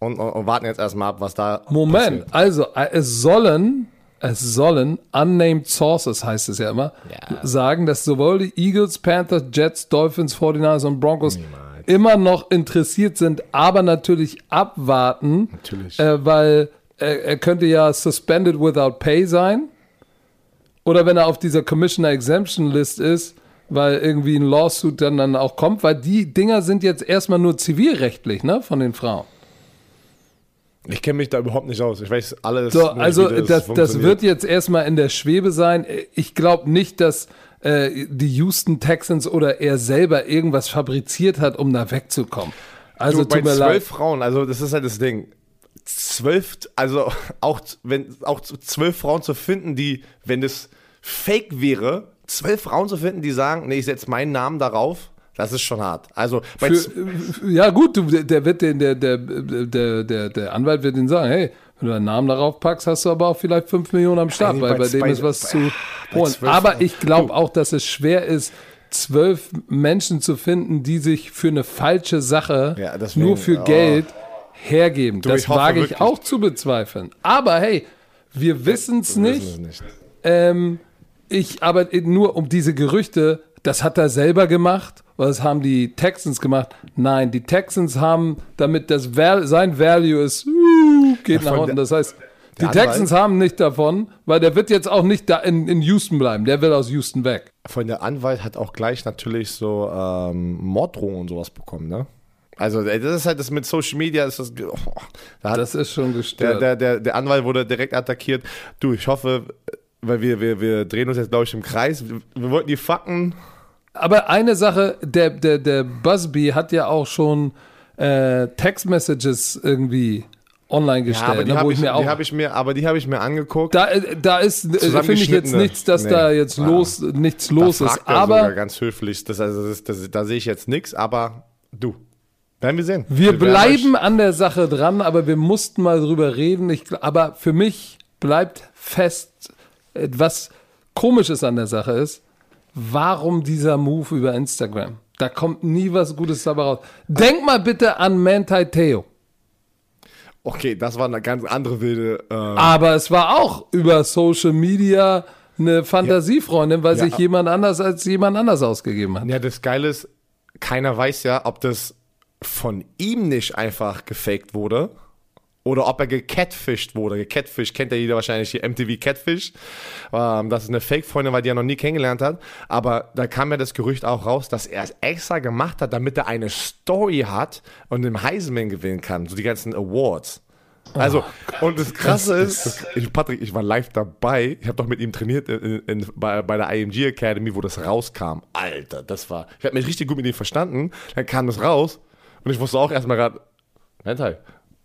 und, und, und warten jetzt erstmal ab, was da Moment, passiert. Also, es sollen... Es sollen, unnamed sources heißt es ja immer, ja. sagen, dass sowohl die Eagles, Panthers, Jets, Dolphins, forty-niners und Broncos Niemals. immer noch interessiert sind, aber natürlich abwarten, natürlich. Äh, weil er, er könnte ja suspended without pay sein oder wenn er auf dieser Commissioner Exemption List ist, weil irgendwie ein Lawsuit dann, dann auch kommt, weil die Dinger sind jetzt erstmal nur zivilrechtlich, ne, von den Frauen. Ich kenne mich da überhaupt nicht aus. Ich weiß alles. So, also nicht, das, das wird jetzt erstmal in der Schwebe sein. Ich glaube nicht, dass äh, die Houston Texans oder er selber irgendwas fabriziert hat, um da wegzukommen. Also du, bei tut mir zwölf leid. Frauen, also das ist halt das Ding. Zwölf, also auch wenn auch zwölf Frauen zu finden, die, wenn das Fake wäre, zwölf Frauen zu finden, die sagen, nee, ich setze meinen Namen darauf, das ist schon hart. Also bei Für, z- ja gut, du, der wird den, der, der, der, der, der Anwalt wird denen sagen, hey, wenn du deinen Namen darauf packst, hast du aber auch vielleicht fünf Millionen am Start, also weil bei, bei dem bei, ist was bei, zu holen. Aber ich glaube auch, dass es schwer ist, zwölf Menschen zu finden, die sich für eine falsche Sache ja, deswegen, nur für oh. Geld hergeben. Du, das ich hoffe, wage ich wirklich. Auch zu bezweifeln. Aber hey, wir wissen es nicht. nicht. Ähm, ich arbeite nur um diese Gerüchte. Das hat er selber gemacht. Was haben die Texans gemacht? Nein, die Texans haben, damit das Val- sein Value ist, uh, geht ja, nach unten. Das heißt, die Texans haben nicht davon, weil der wird jetzt auch nicht da in, in Houston bleiben. Der will aus Houston weg. Von der Anwalt hat auch gleich natürlich so ähm, Morddrohungen und sowas bekommen, ne? Also das ist halt das mit Social Media. Ist das, oh, da hat, das ist schon gestört. Der, der, der Anwalt wurde direkt attackiert. Du, ich hoffe, weil wir, wir, wir drehen uns jetzt, glaube ich, im Kreis. Wir wollten die Fakten. Aber eine Sache, der, der, der Buzbee hat ja auch schon äh, Text-Messages irgendwie online gestellt. Ja, aber, die ne, ich, ich die hab ich mir, aber die habe ich mir angeguckt. Da, da ist, finde ich jetzt nichts, dass nee, da jetzt ah, los, nichts los da fragt ist. Er aber sogar ganz höflich, das, also das, das, das, da sehe ich jetzt nichts, aber du, werden wir sehen. Wir, wir bleiben an der Sache dran, aber wir mussten mal drüber reden. Ich, aber für mich bleibt fest, was Komisches an der Sache ist, warum dieser Move über Instagram? Da kommt nie was Gutes dabei raus. Denk mal bitte an Manti Te'o. Okay, das war eine ganz andere wilde... Äh Aber es war auch über Social Media eine Fantasiefreundin, weil ja. sich jemand anders als jemand anders ausgegeben hat. Ja, das Geile ist, keiner weiß ja, ob das von ihm nicht einfach gefaked wurde oder ob er gecatfished wurde. Gecatfished kennt ja jeder wahrscheinlich, hier M T V Catfish. Ähm, das ist eine Fake-Freundin, weil die er noch nie kennengelernt hat. Aber da kam ja das Gerücht auch raus, dass er es extra gemacht hat, damit er eine Story hat und den Heisman gewinnen kann. So die ganzen Awards. Also, oh, und das Krasse ist, ist ich, Patrick, ich war live dabei. Ich habe doch mit ihm trainiert in, in, bei, bei der I M G Academy, wo das rauskam. Alter, das war... Ich habe mich richtig gut mit ihm verstanden. Dann kam das raus und ich wusste auch erstmal gerade... Mental.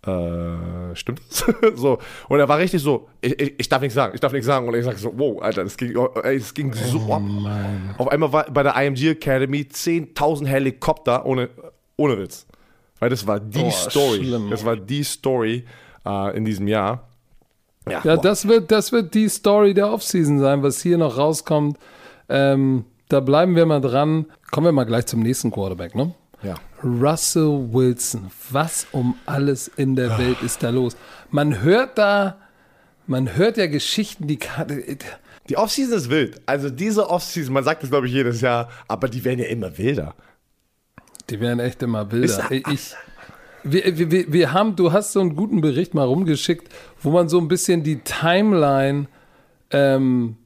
Äh, stimmt das? So. Und er war richtig so, ich, ich, ich darf nichts sagen, ich darf nichts sagen. Und ich sag so, wow, Alter, das ging, das ging so oh, ab. Mann. Auf einmal war bei der I M G Academy zehntausend Helikopter ohne, ohne Witz. Weil das war die oh, Story. Schlimm. Das war die Story äh, in diesem Jahr. Ja, ja das, wird, das wird die Story der Offseason sein, was hier noch rauskommt. Ähm, da bleiben wir mal dran. Kommen wir mal gleich zum nächsten Quarterback, ne? Ja. Russell Wilson, was um alles in der Welt ist da los? Man hört da, man hört ja Geschichten, die... Die Offseason ist wild. Also diese Offseason, man sagt das, glaube ich, jedes Jahr, aber die werden ja immer wilder. Die werden echt immer wilder. Ich, ich, wir, wir, wir haben, du hast so einen guten Bericht mal rumgeschickt, wo man so ein bisschen die Timeline ähm,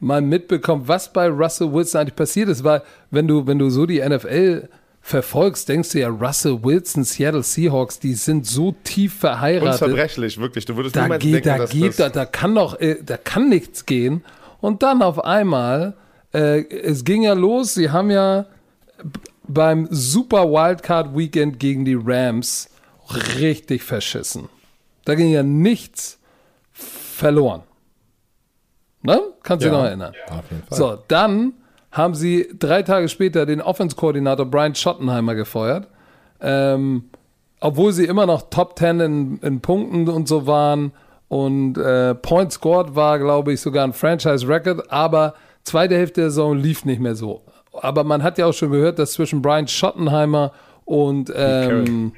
mal mitbekommt, was bei Russell Wilson eigentlich passiert ist, weil wenn du, wenn du so die N F L... verfolgst, denkst du ja, Russell Wilson, Seattle Seahawks, die sind so tief verheiratet. Unzerbrechlich, wirklich. Du würdest da niemals geht, denken, da dass geht, das... Da, da kann doch, äh, da kann nichts gehen. Und dann auf einmal, äh, es ging ja los, sie haben ja beim Super Wildcard Weekend gegen die Rams richtig verschissen. Da ging ja nichts verloren. Ne? Kannst du ja. dich noch erinnern? Ja, auf jeden Fall. So, dann... haben sie drei Tage später den Offense-Koordinator Brian Schottenheimer gefeuert. Ähm, obwohl sie immer noch Top Ten in, in Punkten und so waren. Und äh, Point Scored war, glaube ich, sogar ein Franchise-Record. Aber zweite Hälfte der Saison lief nicht mehr so. Aber man hat ja auch schon gehört, dass zwischen Brian Schottenheimer und ähm,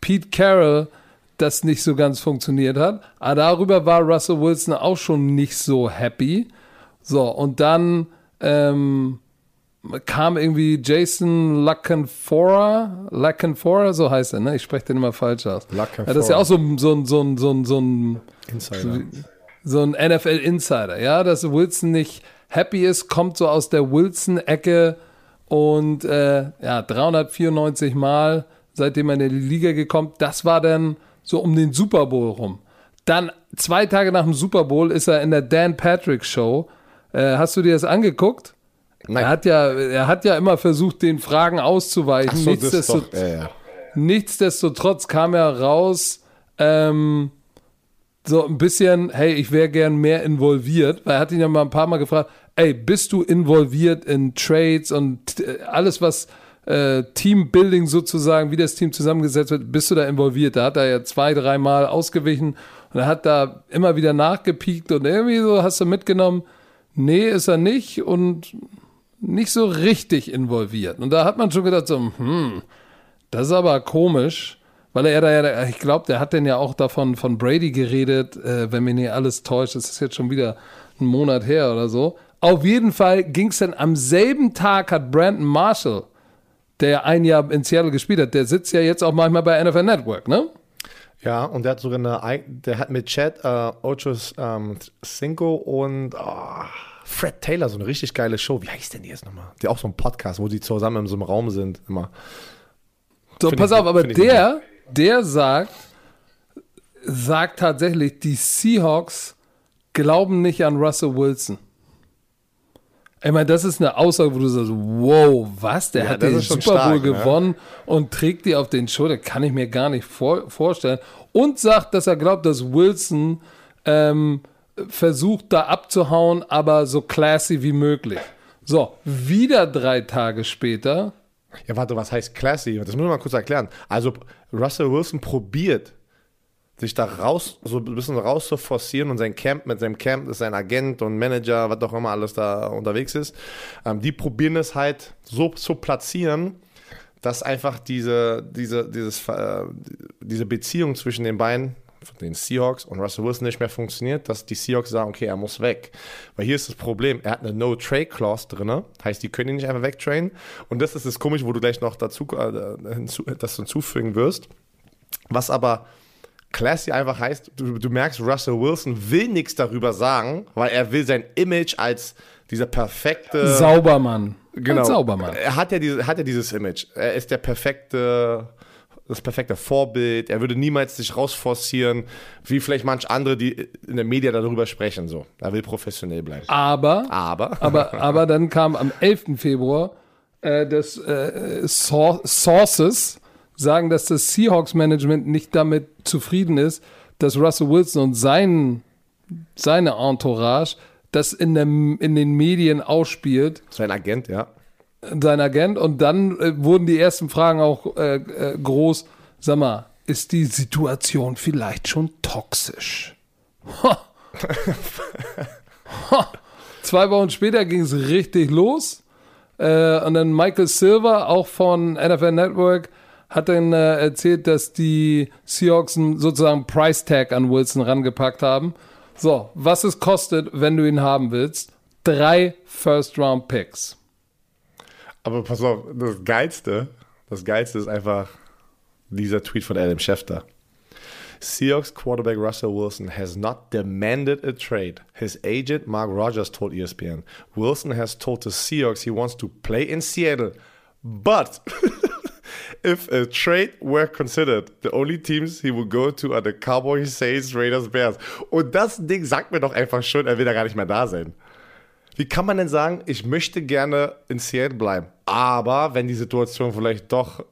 Pete Carroll das nicht so ganz funktioniert hat. Aber darüber war Russell Wilson auch schon nicht so happy. So, und dann... Ähm, kam irgendwie Jason Lacanfora, Lacanfora, so heißt er, ne? Ich spreche den immer falsch aus. Lacanfora. Das ist ja auch so ein so, so, so, so, Insider. So ein N F L-Insider, ja, dass Wilson nicht happy ist, kommt so aus der Wilson-Ecke und äh, ja, dreihundertvierundneunzig Mal, seitdem er in die Liga gekommen, das war dann so um den Super Bowl rum. Dann zwei Tage nach dem Super Bowl ist er in der Dan Patrick Show. Hast du dir das angeguckt? Nein. Er hat ja, er hat ja immer versucht, den Fragen auszuweichen. So, Nichtsdestotrotz, ja, ja. Nichtsdestotrotz kam ja raus, ähm, so ein bisschen, hey, ich wäre gern mehr involviert, weil er hat ihn ja mal ein paar Mal gefragt, ey, bist du involviert in Trades und alles, was äh, Teambuilding sozusagen, wie das Team zusammengesetzt wird, bist du da involviert? Da hat er ja zwei, dreimal ausgewichen und er hat da immer wieder nachgepiekt und irgendwie so, hast du mitgenommen, nee, ist er nicht und nicht so richtig involviert. Und da hat man schon gedacht, so, hm, das ist aber komisch, weil er da ja, ich glaube, der hat denn ja auch davon von Brady geredet, äh, wenn mich nicht alles täuscht, das ist jetzt schon wieder einen Monat her oder so. Auf jeden Fall ging es dann am selben Tag, hat Brandon Marshall, der ein Jahr in Seattle gespielt hat, der sitzt ja jetzt auch manchmal bei N F L Network, ne? Ja, und der hat sogar eine, der hat mit Chad äh, Ochocinco ähm, Cinco und oh, Fred Taylor so eine richtig geile Show. Wie heißt denn die jetzt nochmal? Die auch so ein Podcast, wo die zusammen in so einem Raum sind immer. So, find pass ich, auf, aber der, der sagt, sagt tatsächlich, die Seahawks glauben nicht an Russell Wilson. Ich meine, das ist eine Aussage, wo du sagst, wow, was? Der ja, hat den Super Bowl gewonnen, ja, und trägt die auf den Schultern. Kann ich mir gar nicht vor, vorstellen. Und sagt, dass er glaubt, dass Wilson ähm, versucht, da abzuhauen, aber so classy wie möglich. So, wieder drei Tage später. Ja, warte, was heißt classy? Das muss ich mal kurz erklären. Also, Russell Wilson probiert, sich da raus, so ein bisschen raus zu forcieren und sein Camp, mit seinem Camp ist sein Agent und Manager, was auch immer alles da unterwegs ist, ähm, die probieren es halt so zu platzieren, dass einfach diese, diese, dieses, äh, diese Beziehung zwischen den beiden, den Seahawks und Russell Wilson, nicht mehr funktioniert, dass die Seahawks sagen, okay, er muss weg. Weil hier ist das Problem, er hat eine No-Trade-Clause drin, heißt, die können ihn nicht einfach wegtrainen und das ist das Komische, wo du gleich noch dazu, äh, hinzu, das hinzufügen wirst, was aber classy einfach heißt, du, du merkst, Russell Wilson will nichts darüber sagen, weil er will sein Image als dieser perfekte Saubermann. Genau. Als Saubermann. Er hat ja, diese, hat ja dieses Image. Er ist der perfekte, das perfekte Vorbild. Er würde niemals sich rausforcieren, wie vielleicht manch andere, die in den Medien darüber sprechen. So. Er will professionell bleiben. Aber, aber, aber, aber dann kam am elften Februar äh, das äh, Sources sagen, dass das Seahawks-Management nicht damit zufrieden ist, dass Russell Wilson und sein, seine Entourage das in, der, in den Medien ausspielt. Sein Agent, ja. Sein Agent. Und dann äh, wurden die ersten Fragen auch äh, äh, groß. Sag mal, ist die Situation vielleicht schon toxisch? Ha. Ha. Zwei Wochen später ging es richtig los. Äh, und dann Michael Silver, auch von N F L Network, hat dann äh, erzählt, dass die Seahawks sozusagen Price Tag an Wilson rangepackt haben. So, was es kostet, wenn du ihn haben willst? Drei First-Round-Picks. Aber pass auf, das Geilste, das Geilste ist einfach dieser Tweet von Adam Schefter. Seahawks quarterback Russell Wilson has not demanded a trade. His agent Mark Rogers told E S P N. Wilson has told the Seahawks he wants to play in Seattle, but if a trade were considered, the only teams he would go to are the Cowboys, Saints, Raiders, Bears. Und das Ding sagt mir doch einfach schon, er will da gar nicht mehr da sein. Wie kann man denn sagen, ich möchte gerne in Seattle bleiben, aber wenn die Situation vielleicht doch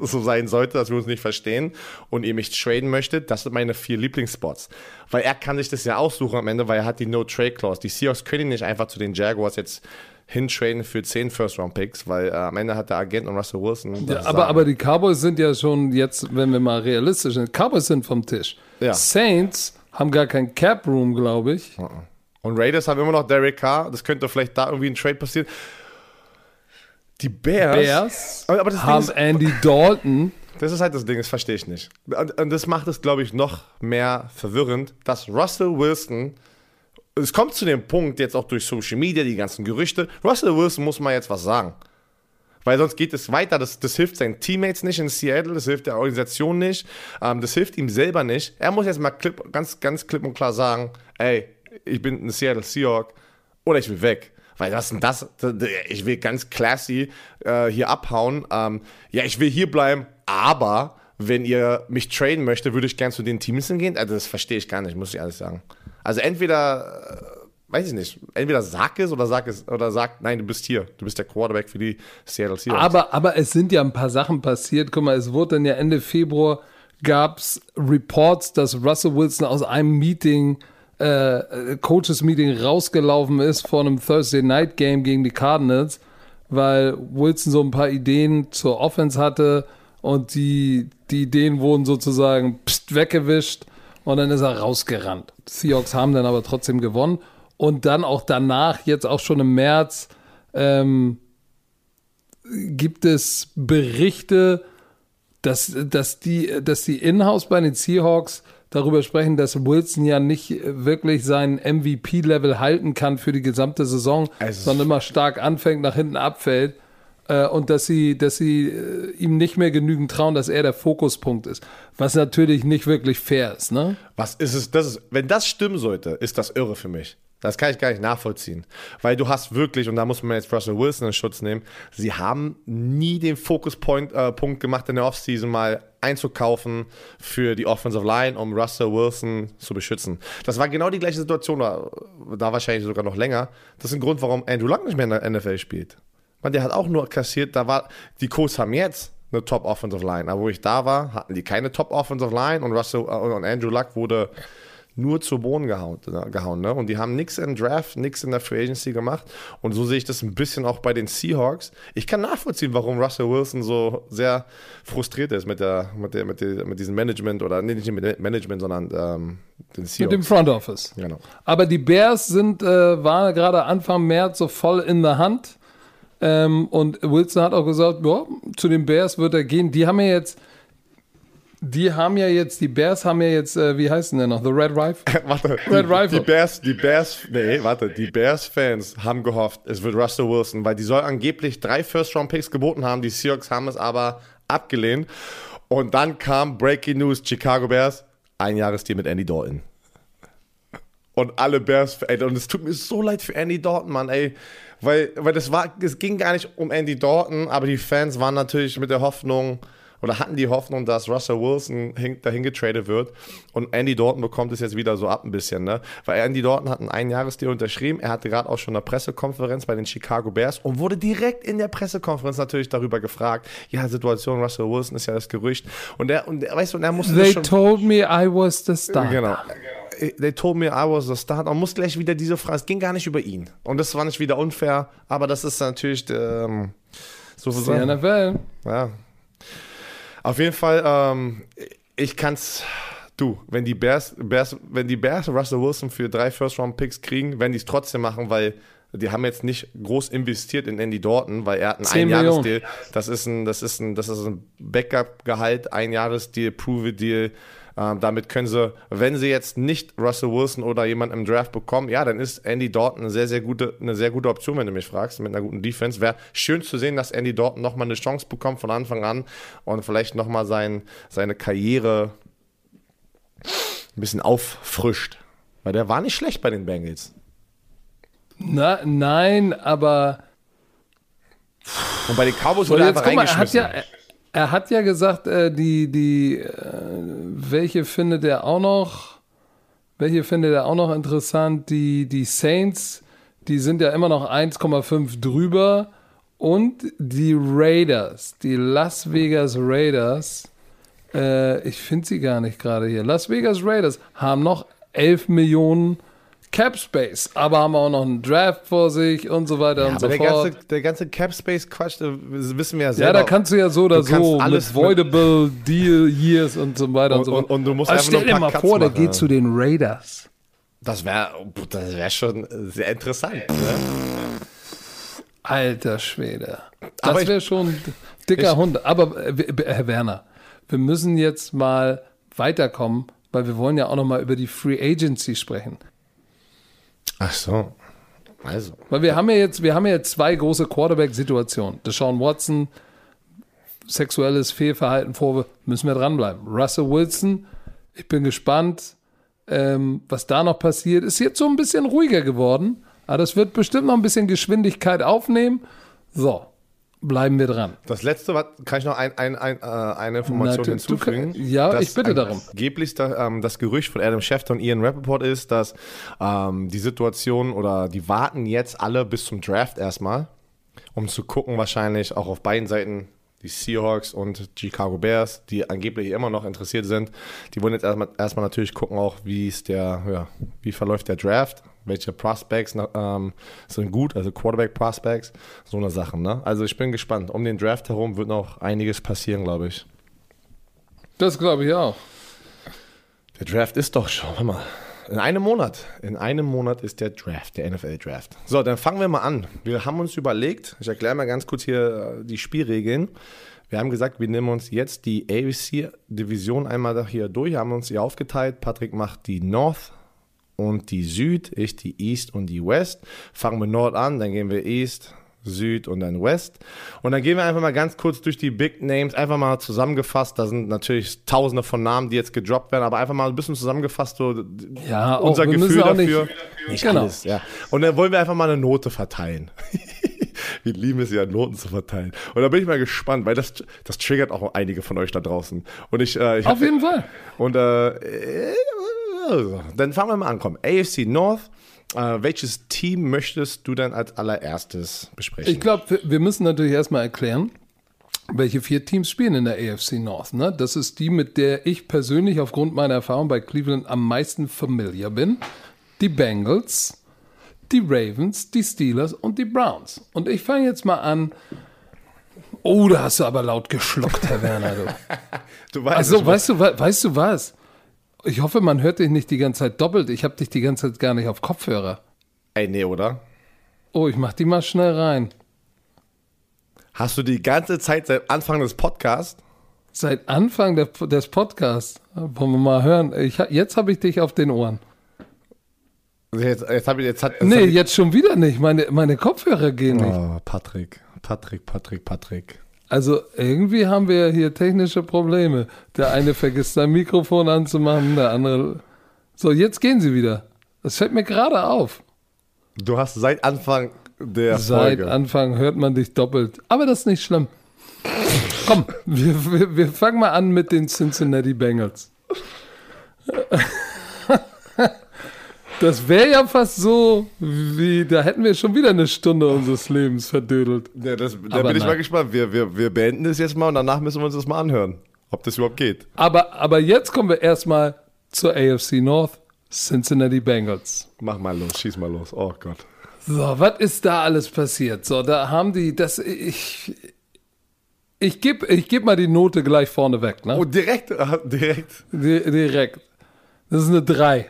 so sein sollte, dass wir uns nicht verstehen und ihr mich traden möchtet, das sind meine vier Lieblingsspots. Weil er kann sich das ja aussuchen am Ende, weil er hat die No-Trade-Clause. Die Seahawks können ihn nicht einfach zu den Jaguars jetzt hintraden für zehn First-Round-Picks, weil äh, am Ende hat der Agent und Russell Wilson. Ja, aber, aber die Cowboys sind ja schon jetzt, wenn wir mal realistisch sind, Cowboys sind vom Tisch. Ja. Saints haben gar kein Cap-Room, glaube ich. Uh-uh. Und Raiders haben immer noch Derek Carr. Das könnte vielleicht da irgendwie ein Trade passieren. Die Bears, Bears aber, aber das haben Ding ist, Andy Dalton. Das ist halt das Ding, das verstehe ich nicht. Und, und das macht es, glaube ich, noch mehr verwirrend, dass Russell Wilson. Es kommt zu dem Punkt, jetzt auch durch Social Media, die ganzen Gerüchte, Russell Wilson muss mal jetzt was sagen. Weil sonst geht es weiter, das, das hilft seinen Teammates nicht in Seattle, das hilft der Organisation nicht, ähm, das hilft ihm selber nicht. Er muss jetzt mal klipp, ganz, ganz klipp und klar sagen, ey, ich bin ein Seattle Seahawk oder ich will weg. Weil was denn das? Ich will ganz classy äh, hier abhauen. Ähm, ja, ich will hier bleiben, aber wenn ihr mich traden möchtet, würde ich gern zu den Teams hingehen. Also das verstehe ich gar nicht, muss ich ehrlich sagen. Also entweder weiß ich nicht, entweder sag es oder sag es oder sagt, nein, du bist hier, du bist der Quarterback für die Seattle Seahawks. Aber, aber es sind ja ein paar Sachen passiert. Guck mal, es wurde dann ja Ende Februar gab es Reports, dass Russell Wilson aus einem Meeting, äh, Coaches-Meeting rausgelaufen ist vor einem Thursday-Night-Game gegen die Cardinals, weil Wilson so ein paar Ideen zur Offense hatte und die, die Ideen wurden sozusagen pst, weggewischt und dann ist er rausgerannt. Die Seahawks haben dann aber trotzdem gewonnen. Und dann auch danach, jetzt auch schon im März, ähm, gibt es Berichte, dass, dass, die, dass die Inhouse bei den Seahawks darüber sprechen, dass Wilson ja nicht wirklich sein M V P-Level halten kann für die gesamte Saison, also sondern immer stark anfängt, nach hinten abfällt. Äh, und dass sie, dass sie äh, ihm nicht mehr genügend trauen, dass er der Fokuspunkt ist. Was natürlich nicht wirklich fair ist, ne? Was ist es? Das ist, wenn das stimmen sollte, ist das irre für mich. Das kann ich gar nicht nachvollziehen, weil du hast wirklich, und da muss man jetzt Russell Wilson in Schutz nehmen, sie haben nie den Fokuspunkt äh, Punkt gemacht in der Offseason mal einzukaufen für die Offensive Line, um Russell Wilson zu beschützen. Das war genau die gleiche Situation, da, da wahrscheinlich sogar noch länger. Das ist ein Grund, warum Andrew Luck nicht mehr in der N F L spielt. Man, der hat auch nur kassiert, da war, die Colts haben jetzt eine Top-Offensive-Line, aber wo ich da war, hatten die keine Top-Offensive-Line und, Russell, äh, und Andrew Luck wurde nur zu Boden gehauen, gehauen, ne? Und die haben nichts im Draft, nichts in der Free Agency gemacht. Und so sehe ich das ein bisschen auch bei den Seahawks. Ich kann nachvollziehen, warum Russell Wilson so sehr frustriert ist mit der, mit der, mit der, mit diesem Management oder nee, nicht mit dem Management, sondern ähm, den Seahawks. Mit dem Front Office. Genau. Aber die Bears sind, äh, waren gerade Anfang März so voll in der Hand. Ähm, und Wilson hat auch gesagt, boah, zu den Bears wird er gehen. Die haben ja jetzt Die haben ja jetzt, die Bears haben ja jetzt, äh, wie heißen denn noch? The Red Rifle? warte, Red die, Rifle. Die Bears, die Bears, nee, warte, die Bears-Fans haben gehofft, es wird Russell Wilson, weil die soll angeblich drei First-Round-Picks geboten haben, die Seahawks haben es aber abgelehnt. Und dann kam Breaking News, Chicago Bears, ein Jahresdeal mit Andy Dalton. Und alle Bears, ey, und es tut mir so leid für Andy Dalton, Mann, ey. Weil, weil das war, es ging gar nicht um Andy Dalton, aber die Fans waren natürlich mit der Hoffnung, oder hatten die Hoffnung, dass Russell Wilson dahin getradet wird und Andy Dalton bekommt es jetzt wieder so ab ein bisschen, ne? Weil Andy Dalton hat einen Einjahresdeal unterschrieben, er hatte gerade auch schon eine Pressekonferenz bei den Chicago Bears und wurde direkt in der Pressekonferenz natürlich darüber gefragt, ja, Situation Russell Wilson ist ja das Gerücht und er, und, weißt du, und er musste They schon... They told me I was the star. Genau. They told me I was the star. Und muss gleich wieder diese Frage, es ging gar nicht über ihn und das war nicht wieder unfair, aber das ist natürlich ähm, so zu sagen. N F L. Ja. Auf jeden Fall, ähm, ich kann's, du, wenn die Bears, Bears, wenn die Bears Russell Wilson für drei First-Round-Picks kriegen, werden die es trotzdem machen, weil die haben jetzt nicht groß investiert in Andy Dalton, weil er hat einen Einjahresdeal. Das ist ein, das ist ein, das ist ein Backup-Gehalt, Einjahresdeal, Prove-Deal. Ähm, damit können sie, wenn sie jetzt nicht Russell Wilson oder jemand im Draft bekommen, ja, dann ist Andy Dalton eine sehr, sehr gute, eine sehr gute Option, wenn du mich fragst, mit einer guten Defense. Wäre schön zu sehen, dass Andy Dalton nochmal eine Chance bekommt von Anfang an und vielleicht nochmal sein, seine Karriere ein bisschen auffrischt. Weil der war nicht schlecht bei den Bengals. Na, nein, aber... Und bei den Cowboys wurde er einfach reingeschmissen. Mal, er hat ja, Er hat ja gesagt, äh, die, die, äh, welche findet er auch noch, welche findet er auch noch interessant, die, die Saints, die sind ja immer noch eins Komma fünf drüber und die Raiders, die Las Vegas Raiders, äh, ich finde sie gar nicht gerade hier, Las Vegas Raiders haben noch elf Millionen Cap Space, aber haben auch noch einen Draft vor sich und so weiter ja, und so der fort. Ganze, der ganze Cap Space Quatsch, wissen wir ja selber. Ja, da kannst du ja so oder so alles mit Voidable Deal Years und so weiter und, und so fort. Und, und du musst also einfach stell dir mal Cuts vor, machen. Der geht zu den Raiders. Das wäre das wär schon sehr interessant. Ne? Alter Schwede. Das wäre schon ein dicker ich, Hund. Aber Herr Werner, wir müssen jetzt mal weiterkommen, weil wir wollen ja auch noch mal über die Free Agency sprechen. Ach so, also. Weil wir haben ja jetzt, wir haben ja jetzt zwei große Quarterback-Situationen. Deshaun Watson, sexuelles Fehlverhalten, Vorwurf, müssen wir dranbleiben. Russell Wilson, ich bin gespannt, ähm, was da noch passiert. Ist jetzt so ein bisschen ruhiger geworden, aber das wird bestimmt noch ein bisschen Geschwindigkeit aufnehmen. So, Bleiben wir dran. Das letzte, was, kann ich noch ein, ein, ein, äh, eine Information Na, hinzufügen? Du, ja, ich bitte darum. Angeblich da, ähm, das Gerücht von Adam Schefter und Ian Rappaport ist, dass ähm, die Situation oder die warten jetzt alle bis zum Draft erstmal, um zu gucken, wahrscheinlich auch auf beiden Seiten, die Seahawks und Chicago Bears, die angeblich immer noch interessiert sind. Die wollen jetzt erstmal, erstmal natürlich gucken, auch wie ist der, ja, wie verläuft der Draft. Welche Prospects ähm, sind gut, also Quarterback-Prospects, so eine Sache, ne? Also ich bin gespannt. Um den Draft herum wird noch einiges passieren, glaube ich. Das glaube ich auch. Der Draft ist doch schon, warte mal, in einem Monat. In einem Monat ist der Draft, der N F L-Draft. So, dann fangen wir mal an. Wir haben uns überlegt, ich erkläre mal ganz kurz hier die Spielregeln. Wir haben gesagt, wir nehmen uns jetzt die A F C-Division einmal hier durch, haben uns hier aufgeteilt. Patrick macht die North und die Süd, ich die East und die West. Fangen wir Nord an, dann gehen wir East, Süd und dann West. Und dann gehen wir einfach mal ganz kurz durch die Big Names, einfach mal zusammengefasst. Da sind natürlich tausende von Namen, die jetzt gedroppt werden, aber einfach mal ein bisschen zusammengefasst, so ja, unser auch, Gefühl dafür. Nicht, nicht, nicht genau. Alles, ja. Und dann wollen wir einfach mal eine Note verteilen. Wir lieben es ja, Noten zu verteilen. Und da bin ich mal gespannt, weil das, das triggert auch einige von euch da draußen. Und ich, äh, ich Auf hab, jeden Fall. Und äh, Also, dann fangen wir mal an, komm. A F C North, äh, welches Team möchtest du dann als allererstes besprechen? Ich glaube, wir müssen natürlich erstmal erklären, welche vier Teams spielen in der A F C North. Ne? Das ist die, mit der ich persönlich aufgrund meiner Erfahrung bei Cleveland am meisten familiar bin. Die Bengals, die Ravens, die Steelers und die Browns. Und ich fange jetzt mal an. Oh, da hast du aber laut geschluckt, Herr Werner. Du, du weißt, also, weißt du, we- weißt du was? Ich hoffe, man hört dich nicht die ganze Zeit doppelt. Ich habe dich die ganze Zeit gar nicht auf Kopfhörer. Ey, nee, oder? Oh, ich mach die mal schnell rein. Hast du die ganze Zeit seit Anfang des Podcasts? Seit Anfang der, des Podcasts? Wollen wir mal hören. Ich, jetzt habe ich dich auf den Ohren. Jetzt, jetzt habe ich... Jetzt hat, jetzt nee, hab ich... jetzt schon wieder nicht. Meine, meine Kopfhörer gehen nicht. Oh, Patrick, Patrick, Patrick, Patrick. Also irgendwie haben wir ja hier technische Probleme. Der eine vergisst sein Mikrofon anzumachen, der andere... So, jetzt gehen sie wieder. Das fällt mir gerade auf. Du hast seit Anfang der Folge... Seit Anfang hört man dich doppelt. Aber das ist nicht schlimm. Komm, wir, wir, wir fangen mal an mit den Cincinnati Bengals. Das wäre ja fast so, wie da hätten wir schon wieder eine Stunde unseres Lebens verdödelt. Ja, das, da aber bin ich nein. mal gespannt. Wir, wir, wir beenden das jetzt mal und danach müssen wir uns das mal anhören, ob das überhaupt geht. Aber, aber jetzt kommen wir erstmal zur A F C North, Cincinnati Bengals. Mach mal los, schieß mal los. Oh Gott. So, was ist da alles passiert? So, da haben die, das, ich... Ich gebe ich geb mal die Note gleich vorne weg, ne? Oh, direkt? Direkt? Di- direkt. Das ist eine drei.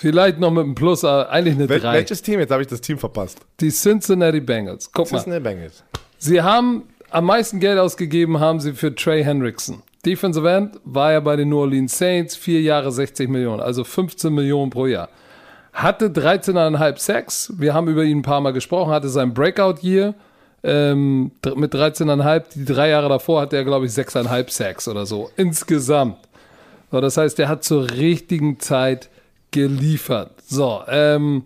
Vielleicht noch mit einem Plus, aber eigentlich eine Wel- drei. Welches Team? Jetzt habe ich das Team verpasst. Die Cincinnati Bengals. Guck mal. Cincinnati Bengals. Sie haben am meisten Geld ausgegeben, haben sie für Trey Hendrickson. Defensive End war ja bei den New Orleans Saints, vier Jahre sechzig Millionen, also fünfzehn Millionen pro Jahr. Hatte dreizehn Komma fünf Sacks. Wir haben über ihn ein paar Mal gesprochen. Hatte sein Breakout-Year ähm, mit dreizehn Komma fünf. Die drei Jahre davor hatte er, glaube ich, sechs Komma fünf Sacks oder so. Insgesamt. So, das heißt, er hat zur richtigen Zeit geliefert. So, ähm,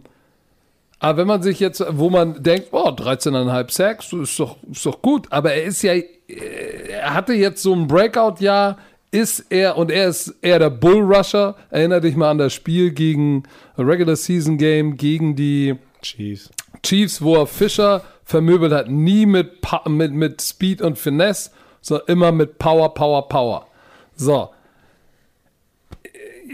aber wenn man sich jetzt, wo man denkt, oh, dreizehn Komma fünf Sacks, ist doch, ist doch gut, aber er ist ja, er hatte jetzt so ein Breakout-Jahr, ist er, und er ist eher der Bull-Rusher, erinnere dich mal an das Spiel gegen Regular-Season-Game, gegen die Chiefs, Chiefs wo er Fischer vermöbelt hat, nie mit, mit, mit Speed und Finesse, sondern immer mit Power, Power, Power. So,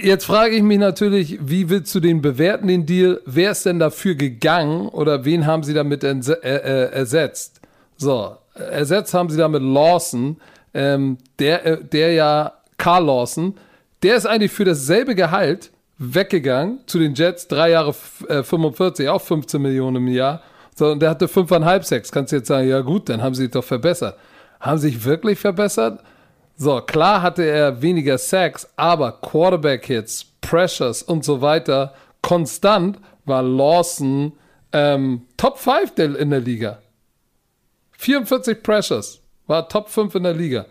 jetzt frage ich mich natürlich, wie willst du den bewerten, den Deal? Wer ist denn dafür gegangen oder wen haben sie damit entse- äh, äh, ersetzt? So, ersetzt haben sie damit Lawson, ähm, der, äh, der ja, Carl Lawson, der ist eigentlich für dasselbe Gehalt weggegangen zu den Jets, drei Jahre äh, fünfundvierzig, auch fünfzehn Millionen im Jahr. So, und der hatte fünfeinhalb, sechs. Kannst du jetzt sagen, ja gut, dann haben sie sich doch verbessert. Haben sie sich wirklich verbessert? So, klar hatte er weniger Sacks, aber Quarterback-Hits, Pressures und so weiter, konstant war Lawson ähm, Top fünf in der Liga. vierundvierzig Pressures, war Top fünf in der Liga.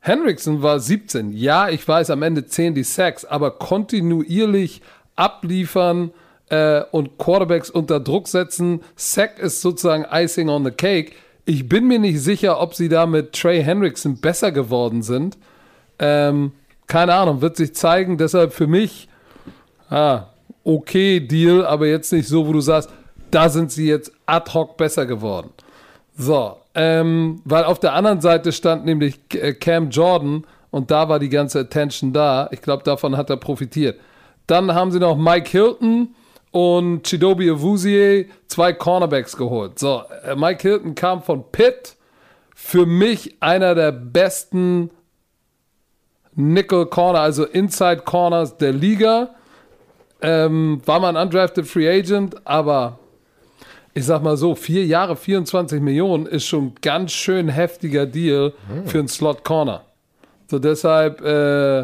Hendrickson war siebzehn. Ja, ich weiß, am Ende zählen die Sacks, aber kontinuierlich abliefern, äh, und Quarterbacks unter Druck setzen. Sack ist sozusagen Icing on the Cake. Ich bin mir nicht sicher, ob sie da mit Trey Hendrickson besser geworden sind. Ähm, keine Ahnung, wird sich zeigen. Deshalb für mich, ah, okay Deal, aber jetzt nicht so, wo du sagst, da sind sie jetzt ad hoc besser geworden. So, ähm, weil auf der anderen Seite stand nämlich Cam Jordan und da war die ganze Attention da. Ich glaube, davon hat er profitiert. Dann haben sie noch Mike Hilton und Chidobe Awuzie, zwei Cornerbacks geholt. So, Mike Hilton kam von Pitt. Für mich einer der besten Nickel Corner, also Inside Corners der Liga. Ähm, war mal ein undrafted Free Agent, aber ich sag mal so, vier Jahre, vierundzwanzig Millionen ist schon ein ganz schön heftiger Deal hm. für einen Slot Corner. So, deshalb äh,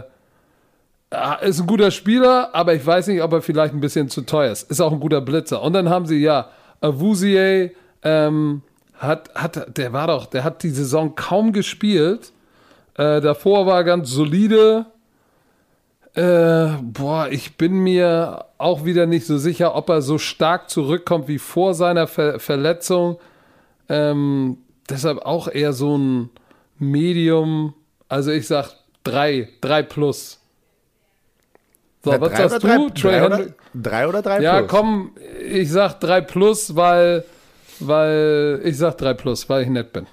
ist ein guter Spieler, aber ich weiß nicht, ob er vielleicht ein bisschen zu teuer ist. Ist auch ein guter Blitzer. Und dann haben sie ja Awuzie, ähm, hat, hat, der war doch, der hat die Saison kaum gespielt. Äh, davor war er ganz solide. Äh, boah, ich bin mir auch wieder nicht so sicher, ob er so stark zurückkommt wie vor seiner Ver- Verletzung. Ähm, deshalb auch eher so ein Medium. Also ich sag drei, drei plus. So, Na, was sagst du? Drei oder, drei oder drei ja, plus? Ja, komm, ich sag drei plus, weil, weil ich sag drei plus, weil ich nett bin.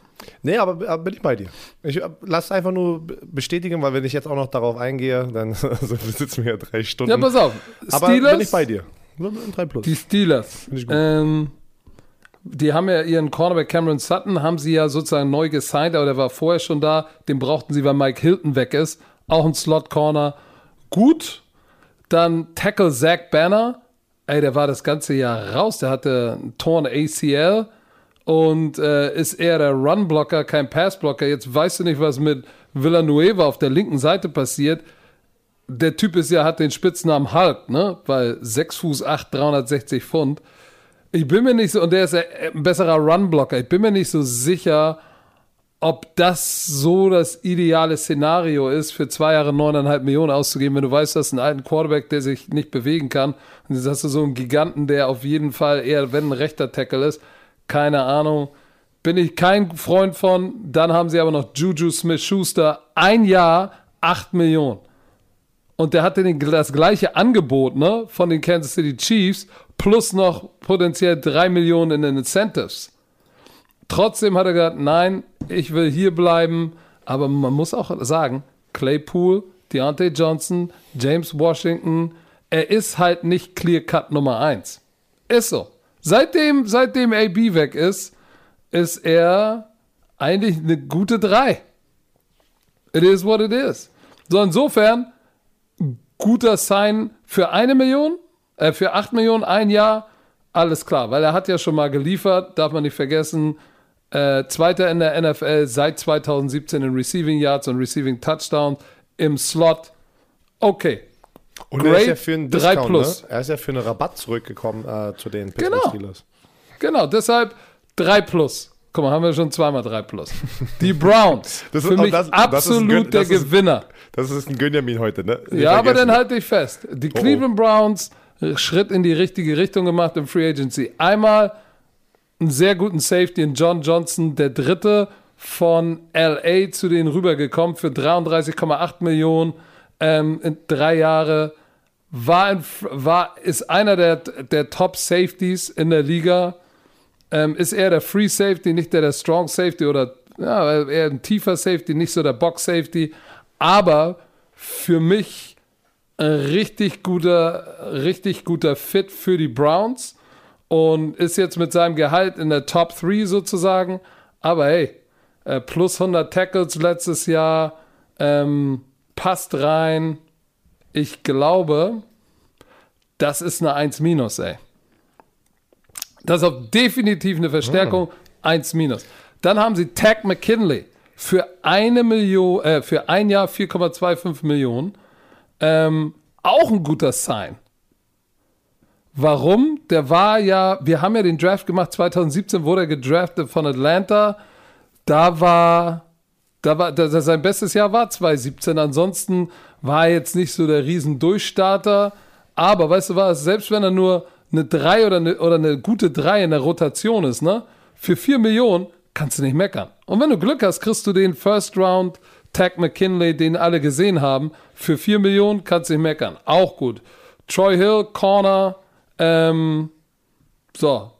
Nee, aber, aber bin ich bei dir. Ich lass es einfach nur bestätigen, weil wenn ich jetzt auch noch darauf eingehe, dann also sitzen wir ja drei Stunden. Ja, pass auf. Aber Steelers, bin ich bei dir. Drei plus. Die Steelers, ich gut. Ähm, die haben ja ihren Cornerback Cameron Sutton, haben sie ja sozusagen neu gesigned, aber der war vorher schon da. Den brauchten sie, weil Mike Hilton weg ist. Auch ein Slot-Corner. Gut. Dann Tackle Zach Banner. Ey, der war das ganze Jahr raus. Der hatte einen Torn A C L. Und äh, ist eher der Run-Blocker, kein Pass-Blocker. Jetzt weißt du nicht, was mit Villanueva auf der linken Seite passiert. Der Typ ist ja, hat den Spitznamen Hulk, ne? Weil sechs Fuß acht, dreihundertsechzig Pfund. Ich bin mir nicht so, und der ist ein besserer Run-Blocker. Ich bin mir nicht so sicher, ob das so das ideale Szenario ist, für zwei Jahre neuneinhalb Millionen auszugeben, wenn du weißt, du hast einen alten Quarterback, der sich nicht bewegen kann. Und jetzt hast du so einen Giganten, der auf jeden Fall eher, wenn ein rechter Tackle ist. Keine Ahnung, bin ich kein Freund von. Dann haben sie aber noch Juju Smith-Schuster, ein Jahr, acht Millionen. Und der hatte den, das gleiche Angebot, ne, von den Kansas City Chiefs, plus noch potenziell drei Millionen in den Incentives. Trotzdem hat er gesagt, nein, ich will hier bleiben. Aber man muss auch sagen, Claypool, Deontay Johnson, James Washington, er ist halt nicht Clear-Cut Nummer eins. Ist so. Seitdem, seitdem A B weg ist, ist er eigentlich eine gute drei. It is what it is. So, insofern, guter Sign für eine Million, äh, für acht Millionen, ein Jahr, alles klar. Weil er hat ja schon mal geliefert, darf man nicht vergessen, äh, Zweiter in der N F L seit zweitausendsiebzehn in Receiving Yards und Receiving Touchdowns im Slot. Okay. Und Great, er ist ja für einen Discount, ne? Er ist ja für einen Rabatt zurückgekommen äh, zu den Pittsburgh Steelers. Genau. Genau, deshalb drei plus. Guck mal, haben wir schon zweimal drei plus. Die Browns, das ist, für mich das, absolut das ist ein, der Gewinner. Das ist, das ist ein Gönjamin heute, ne? Nicht ja, vergessen. Aber dann halte ich fest. Die oh. Cleveland Browns, Schritt in die richtige Richtung gemacht im Free Agency. Einmal einen sehr guten Safety in John Johnson, der Dritte von L A zu denen rübergekommen für dreiunddreißig Komma acht Millionen. Ähm, in drei Jahre war, in, war ist einer der, der Top-Safeties in der Liga. Ähm, ist eher der Free-Safety, nicht der, der Strong-Safety oder ja, eher ein tiefer Safety, nicht so der Box-Safety. Aber für mich ein richtig guter, richtig guter Fit für die Browns und ist jetzt mit seinem Gehalt in der Top drei sozusagen. Aber hey, äh, plus hundert Tackles letztes Jahr, ähm, passt rein. Ich glaube, das ist eine eins minus, ey. Das ist auch definitiv eine Verstärkung. eins minus. Dann haben sie Tag McKinley für eine Million, äh, für ein Jahr vier Komma fünfundzwanzig Millionen. Ähm, auch ein guter Sign. Warum? Der war ja, wir haben ja den Draft gemacht, zweitausendsiebzehn wurde er gedraftet von Atlanta. Da war Da war, da, sein bestes Jahr war zweitausendsiebzehn, ansonsten war er jetzt nicht so der Riesendurchstarter, aber weißt du was, selbst wenn er nur eine drei oder eine, oder eine gute drei in der Rotation ist, ne? Für vier Millionen kannst du nicht meckern. Und wenn du Glück hast, kriegst du den First Round Tag McKinley, den alle gesehen haben. Für vier Millionen kannst du nicht meckern. Auch gut. Troy Hill, Corner, ähm, so.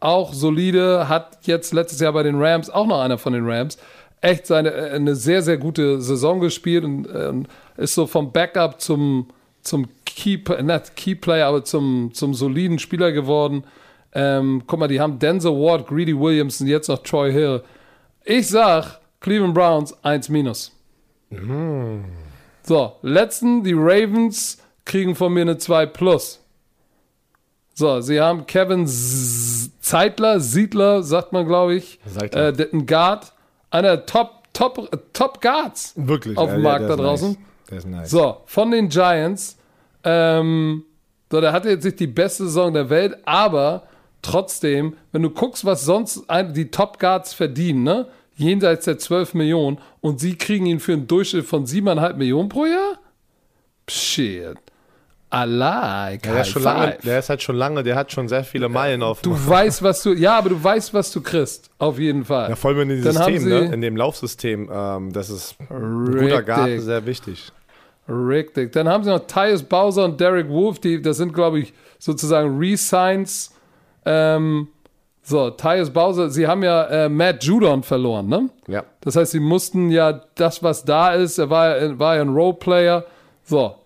Auch solide, hat jetzt letztes Jahr bei den Rams, auch noch einer von den Rams, echt seine, eine sehr, sehr gute Saison gespielt und, und ist so vom Backup zum, zum Key, nicht Key Player, aber zum, zum soliden Spieler geworden. Ähm, guck mal, die haben Denzel Ward, Greedy Williamson, jetzt noch Troy Hill. Ich sag, Cleveland Browns eins minus. Mm. So, letzten, die Ravens kriegen von mir eine zwei plus. So, sie haben Kevin Z- Zeitler, Siedler, sagt man, glaube ich, äh, ein Guard, einer der Top, Top, Top Guards wirklich auf dem ja, Markt ja, da draußen. Nice. Nice. So, von den Giants, ähm, so, der hatte jetzt nicht die beste Saison der Welt, aber trotzdem, wenn du guckst, was sonst ein, die Top Guards verdienen, ne, jenseits der zwölf Millionen, und sie kriegen ihn für einen Durchschnitt von siebeneinhalb Millionen pro Jahr? Shit. Alike, ja, der, ist schon lange, der ist halt schon lange, der hat schon sehr viele Meilen auf. Du weißt, was du, ja, aber du weißt, was du kriegst, auf jeden Fall. Ja, vor allem in dem Dann System, ne? In dem Laufsystem, ähm, das ist ein guter Garten, sehr wichtig. Richtig. Dann haben sie noch Tyus Bowser und Derek Wolf, die, das sind, glaube ich, sozusagen Re-Signs. Ähm, so, Tyus Bowser, sie haben ja äh, Matt Judon verloren, ne? Ja. Das heißt, sie mussten ja das, was da ist, er war, war ja ein Roleplayer, so.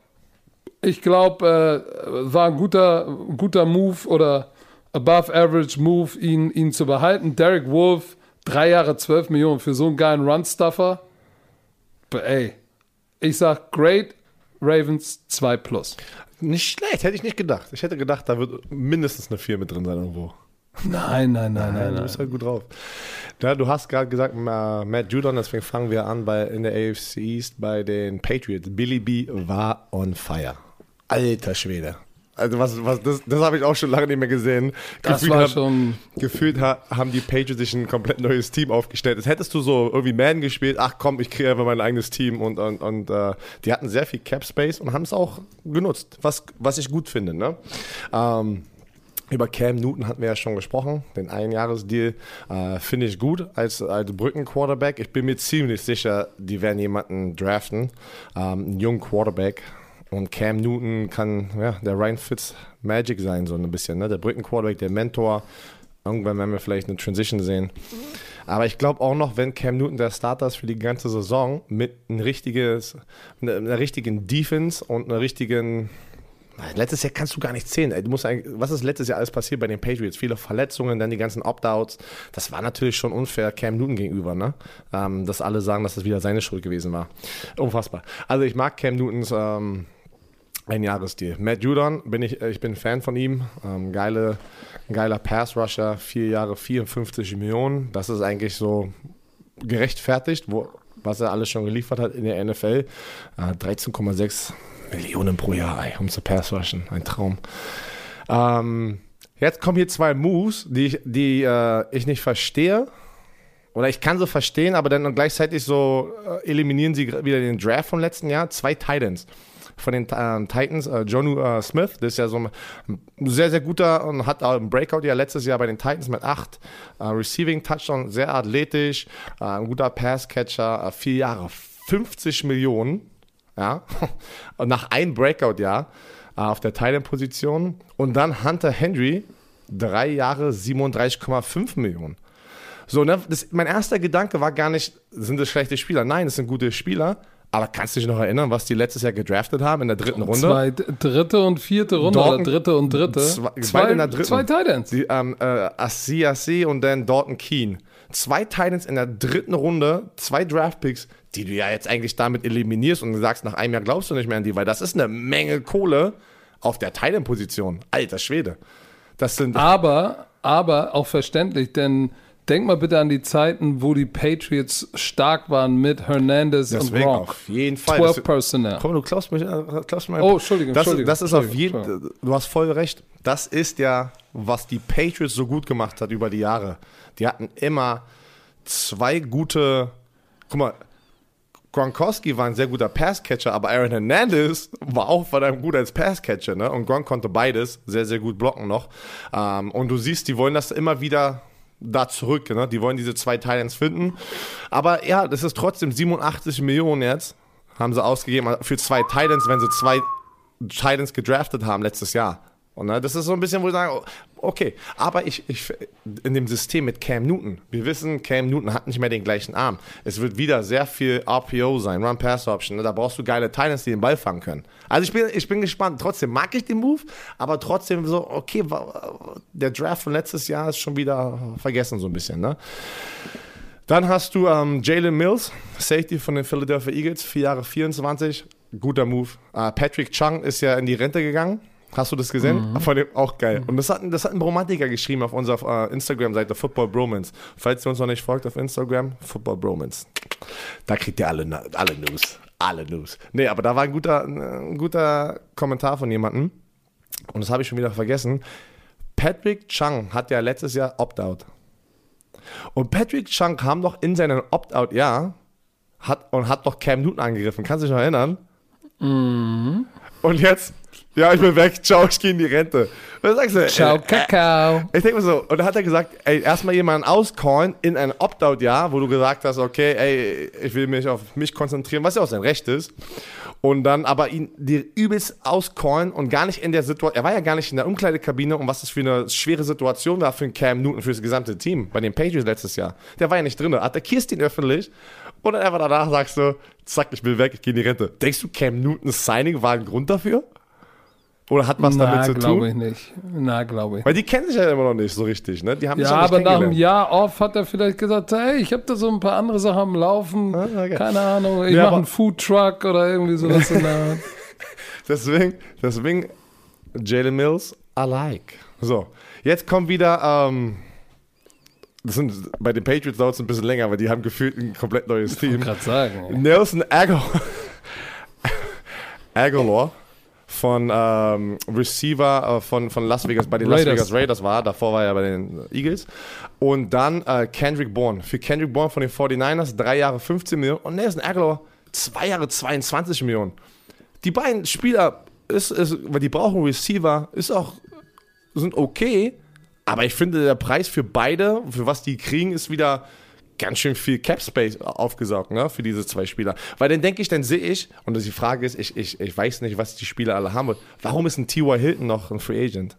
Ich glaube, äh, war ein guter, guter Move oder Above-Average-Move, ihn, ihn zu behalten. Derek Wolf, drei Jahre, zwölf Millionen für so einen geilen Run-Stuffer. But, ey, ich sag, great, Ravens zwei plus. Nicht schlecht, hätte ich nicht gedacht. Ich hätte gedacht, da wird mindestens eine vier mit drin sein irgendwo. Nein, nein, nein, nein. nein, nein. Du bist halt gut drauf. Ja, du hast gerade gesagt, Matt Judon, deswegen fangen wir an bei, in der A F C East bei den Patriots. Billy B war on fire. Alter Schwede. Also was, was, das, das habe ich auch schon lange nicht mehr gesehen. Das gefühlt war hab, schon... Gefühlt ha, haben die Patriots sich ein komplett neues Team aufgestellt. Das hättest du so irgendwie Man gespielt, ach komm, ich kriege einfach mein eigenes Team. Und, und, und äh, die hatten sehr viel Cap-Space und haben es auch genutzt, was, was ich gut finde. Ne? Ähm, über Cam Newton hatten wir ja schon gesprochen. Den Ein-Jahres-Deal äh, finde ich gut als, als Brücken-Quarterback. Ich bin mir ziemlich sicher, die werden jemanden draften, ähm, einen jungen Quarterback. Und Cam Newton kann ja der Ryan Fitz-Magic sein, so ein bisschen. Ne? Der Brücken-Quarterback, der Mentor. Irgendwann werden wir vielleicht eine Transition sehen. Aber ich glaube auch noch, wenn Cam Newton der Starter ist für die ganze Saison, mit ein richtiges, einer richtigen Defense und einer richtigen... Letztes Jahr kannst du gar nicht zählen. Du musst eigentlich, was ist letztes Jahr alles passiert bei den Patriots? Viele Verletzungen, dann die ganzen Opt-outs. Das war natürlich schon unfair Cam Newton gegenüber, ne? Ähm, dass alle sagen, dass das wieder seine Schuld gewesen war. Unfassbar. Also ich mag Cam Newtons... Ähm, Ein Jahresstil. Matt Judon, bin ich, ich bin Fan von ihm. Ähm, geile, geiler Pass-Rusher, vier Jahre, vierundfünfzig Millionen. Das ist eigentlich so gerechtfertigt, wo, was er alles schon geliefert hat in der N F L. Äh, dreizehn Komma sechs Millionen pro Jahr, ey, um zu Pass-Rushen. Ein Traum. Ähm, jetzt kommen hier zwei Moves, die ich, die, äh, ich nicht verstehe. Oder ich kann sie verstehen, aber dann gleichzeitig so äh, eliminieren sie wieder den Draft vom letzten Jahr. Zwei Titans. Von den ähm, Titans, äh, Jonnu äh, Smith, das ist ja so ein sehr, sehr guter und hat auch im Breakout ja letztes Jahr bei den Titans mit acht äh, Receiving Touchdowns, sehr athletisch, äh, ein guter Passcatcher, äh, vier Jahre, fünfzig Millionen, ja, und nach einem Breakout-Jahr äh, auf der Titan-Position. Und dann Hunter Henry, drei Jahre, siebenunddreißig Komma fünf Millionen. So, ne, das, mein erster Gedanke war gar nicht, sind das schlechte Spieler? Nein, das sind gute Spieler. Aber kannst du dich noch erinnern, was die letztes Jahr gedraftet haben in der dritten Runde? Zwei, dritte und vierte Runde Dalton, oder dritte und dritte. Zwei, zwei, in der dritten. Zwei Titans. Die, ähm, äh, Assi, Assi und dann Dalton Keene. Zwei Titans in der dritten Runde, zwei Draftpicks, die du ja jetzt eigentlich damit eliminierst und sagst, nach einem Jahr glaubst du nicht mehr an die, weil das ist eine Menge Kohle auf der Titan-Position. Alter Schwede. Das sind aber, aber auch verständlich, denn... Denk mal bitte an die Zeiten, wo die Patriots stark waren mit Hernandez deswegen und Gronk. Auf jeden Fall. zwölf Personnel. Komm, du klaust mich. Klaust mich. Oh, Entschuldigung. Das, Entschuldigung, das ist auf jeden. Du hast voll recht. Das ist ja, was die Patriots so gut gemacht hat über die Jahre. Die hatten immer zwei gute. Guck mal, Gronkowski war ein sehr guter Passcatcher, aber Aaron Hernandez war auch verdammt gut als Passcatcher, ne? Und Gronk konnte beides sehr, sehr gut blocken noch. Ähm, und du siehst, die wollen das immer wieder da zurück, ne? Die wollen diese zwei Titans finden. Aber ja, das ist trotzdem siebenundachtzig Millionen jetzt, haben sie ausgegeben für zwei Titans, wenn sie zwei Titans gedraftet haben letztes Jahr. Und ne, das ist so ein bisschen, wo ich sage, okay, aber ich, ich in dem System mit Cam Newton, wir wissen, Cam Newton hat nicht mehr den gleichen Arm. Es wird wieder sehr viel R P O sein, Run-Pass-Option, ne? Da brauchst du geile Titans, die den Ball fangen können. Also ich bin, ich bin gespannt, trotzdem mag ich den Move, aber trotzdem so, okay, der Draft von letztes Jahr ist schon wieder vergessen so ein bisschen, ne? Dann hast du ähm, Jalen Mills, Safety von den Philadelphia Eagles, vier Jahre vierundzwanzig, guter Move. Äh, Patrick Chung ist ja in die Rente gegangen. Hast du das gesehen? Mhm. Von dem auch geil. Und das hat, das hat ein Bromantiker geschrieben auf unserer äh, Instagram-Seite, Football Bromance. Falls ihr uns noch nicht folgt auf Instagram, Football Bromance. Da kriegt ihr alle, alle News. Alle News. Nee, aber da war ein guter, ein guter Kommentar von jemandem. Und das habe ich schon wieder vergessen. Patrick Chung hat ja letztes Jahr Opt-out. Und Patrick Chung kam doch in seinem Opt-out-Jahr hat, und hat doch Cam Newton angegriffen. Kannst du dich noch erinnern? Mhm. Und jetzt... Ja, ich bin weg, ciao, ich gehe in die Rente. Und dann sagst du, ciao, äh, Kakao. Ich denke mir so, und dann hat er gesagt, ey, erstmal jemanden auscallen in ein Opt-out-Jahr, wo du gesagt hast, okay, ey, ich will mich auf mich konzentrieren, was ja auch sein Recht ist. Und dann aber ihn dir übelst auscallen und gar nicht in der Situation, er war ja gar nicht in der Umkleidekabine und was das für eine schwere Situation war für einen Cam Newton, für das gesamte Team, bei den Patriots letztes Jahr. Der war ja nicht drin, attackierst ihn öffentlich und dann einfach danach sagst du, zack, ich bin weg, ich gehe in die Rente. Denkst du, Cam Newtons Signing war ein Grund dafür? Oder hat was Na, damit zu tun? Na, glaube ich nicht. Na, glaube ich. Weil die kennen sich ja immer noch nicht so richtig, ne? Die haben ja, aber nach einem Jahr off hat er vielleicht gesagt, hey, ich habe da so ein paar andere Sachen am Laufen. Ah, okay. Keine Ahnung, ich ja, mache einen Foodtruck oder irgendwie sowas. in der deswegen, deswegen, Jalen Mills, I like. So, jetzt kommt wieder, ähm, das sind, bei den Patriots dauert es ein bisschen länger, weil die haben gefühlt ein komplett neues Team. Ich wollte gerade sagen. Ey. Nelson Agholor. Agholor. von ähm, Receiver äh, von, von Las Vegas, bei den Raiders. Las Vegas Raiders war, davor war er bei den Eagles. Und dann äh, Kendrick Bourne. Für Kendrick Bourne von den forty-niners, drei Jahre fünfzehn Millionen. Und Nelson Agholor, zwei Jahre zweiundzwanzig Millionen. Die beiden Spieler, ist, ist, weil die brauchen Receiver, ist auch, sind okay, aber ich finde, der Preis für beide, für was die kriegen, ist wieder ganz schön viel Cap-Space aufgesaugt, ne, für diese zwei Spieler. Weil dann denke ich, dann sehe ich, und die Frage ist, ich, ich, ich weiß nicht, was die Spieler alle haben wollen. Warum ist ein T Y Hilton noch ein Free Agent?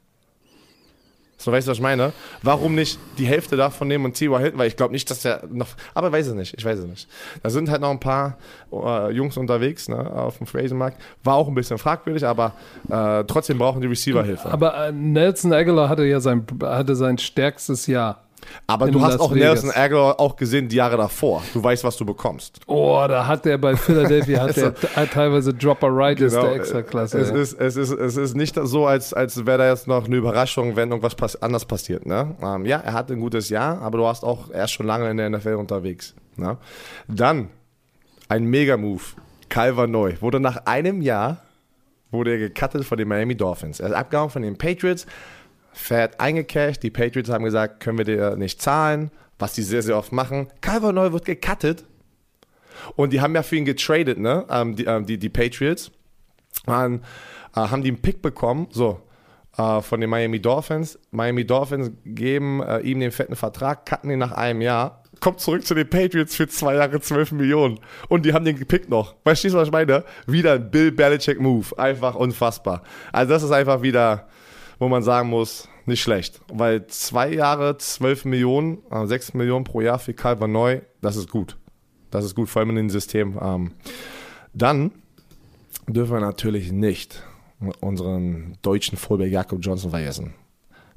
So, weißt du, was ich meine? Warum nicht die Hälfte davon nehmen und T Y Hilton? Weil ich glaube nicht, dass der noch... Aber ich weiß es nicht, ich weiß es nicht. Da sind halt noch ein paar äh, Jungs unterwegs, ne, auf dem Free Agent-Markt. War auch ein bisschen fragwürdig, aber äh, trotzdem brauchen die Receiver-Hilfe. Aber äh, Nelson Agholor hatte ja sein, hatte sein stärkstes Jahr. Aber du hast auch Nelson Agholor auch gesehen die Jahre davor. Du weißt, was du bekommst. Oh, da hat er bei Philadelphia hat er teilweise Dropper-Right-Ist genau, der Extraklasse. Es, ja. ist, es, ist, es ist nicht so, als, als wäre da jetzt noch eine Überraschung, wenn irgendwas pass- anders passiert. Ne? Ähm, ja, er hat ein gutes Jahr, aber du hast auch erst schon lange in der N F L unterwegs. Ne? Dann ein Mega-Move. Kyle Van Noy wurde nach einem Jahr wurde er gecuttet von den Miami Dolphins. Er ist abgehauen von den Patriots. Fährt eingecashed, die Patriots haben gesagt, können wir dir nicht zahlen, was die sehr, sehr oft machen. Kyle Van Noy wird gecuttet und die haben ja für ihn getradet, ne? Ähm, die, ähm, die, die Patriots. Dann äh, haben die einen Pick bekommen, so, äh, von den Miami Dolphins. Miami Dolphins geben äh, ihm den fetten Vertrag, cutten ihn nach einem Jahr, kommt zurück zu den Patriots für zwei Jahre zwölf Millionen und die haben den gepickt noch. Weißt du, was ich meine? Wieder ein Bill Belichick-Move, einfach unfassbar. Also das ist einfach wieder... wo man sagen muss, nicht schlecht. Weil zwei Jahre, zwölf Millionen, sechs Millionen pro Jahr für Kyle Van Noy, das ist gut. Das ist gut, vor allem in dem System. Dann dürfen wir natürlich nicht unseren deutschen Fullback Jakob Johnson vergessen.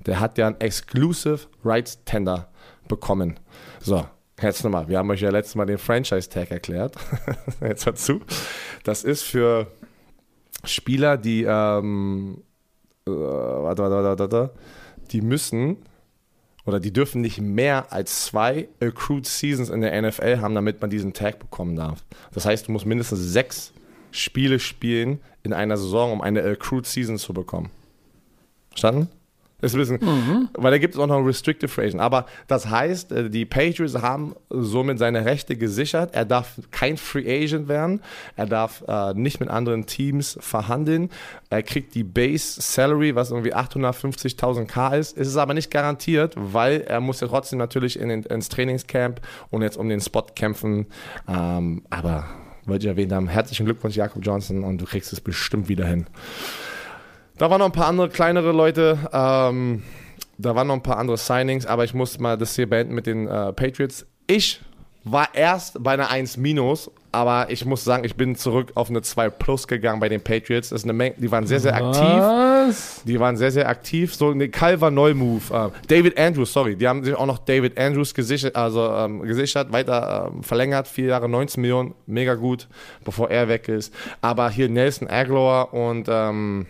Der hat ja einen Exclusive Rights Tender bekommen. So, jetzt nochmal. Wir haben euch ja letztes Mal den Franchise Tag erklärt. Jetzt dazu. Das ist für Spieler, die... Ähm, Warte, warte, warte, warte. Die müssen oder die dürfen nicht mehr als zwei Accrued Seasons in der N F L haben, damit man diesen Tag bekommen darf. Das heißt, du musst mindestens sechs Spiele spielen in einer Saison, um eine Accrued Season zu bekommen. Verstanden? Das ist ein bisschen, mhm. weil da gibt es auch noch Restricted Free Agent. Aber das heißt, die Patriots haben somit seine Rechte gesichert. Er darf kein Free Agent werden. Er darf äh, nicht mit anderen Teams verhandeln. Er kriegt die Base Salary, was irgendwie achthundertfünfzigtausend K ist. Es ist aber nicht garantiert, weil er muss ja trotzdem natürlich in den, ins Trainingscamp und jetzt um den Spot kämpfen. Ähm, aber wollte ich erwähnt haben, herzlichen Glückwunsch Jakob Johnson und du kriegst es bestimmt wieder hin. Da waren noch ein paar andere kleinere Leute, ähm, da waren noch ein paar andere Signings, aber ich muss mal das hier beenden mit den äh, Patriots. Ich war erst bei einer eins minus, aber ich muss sagen, ich bin zurück auf eine zwei plus gegangen bei den Patriots. Das ist eine Menge, die waren sehr, sehr aktiv. Was? Die waren sehr, sehr aktiv. So eine Kyle Van Noy Move. Äh, David Andrews, sorry, die haben sich auch noch David Andrews gesichert, also ähm, gesichert, weiter ähm, verlängert. Vier Jahre, neunzehn Millionen, mega gut, bevor er weg ist. Aber hier Nelson Agholor und... Ähm,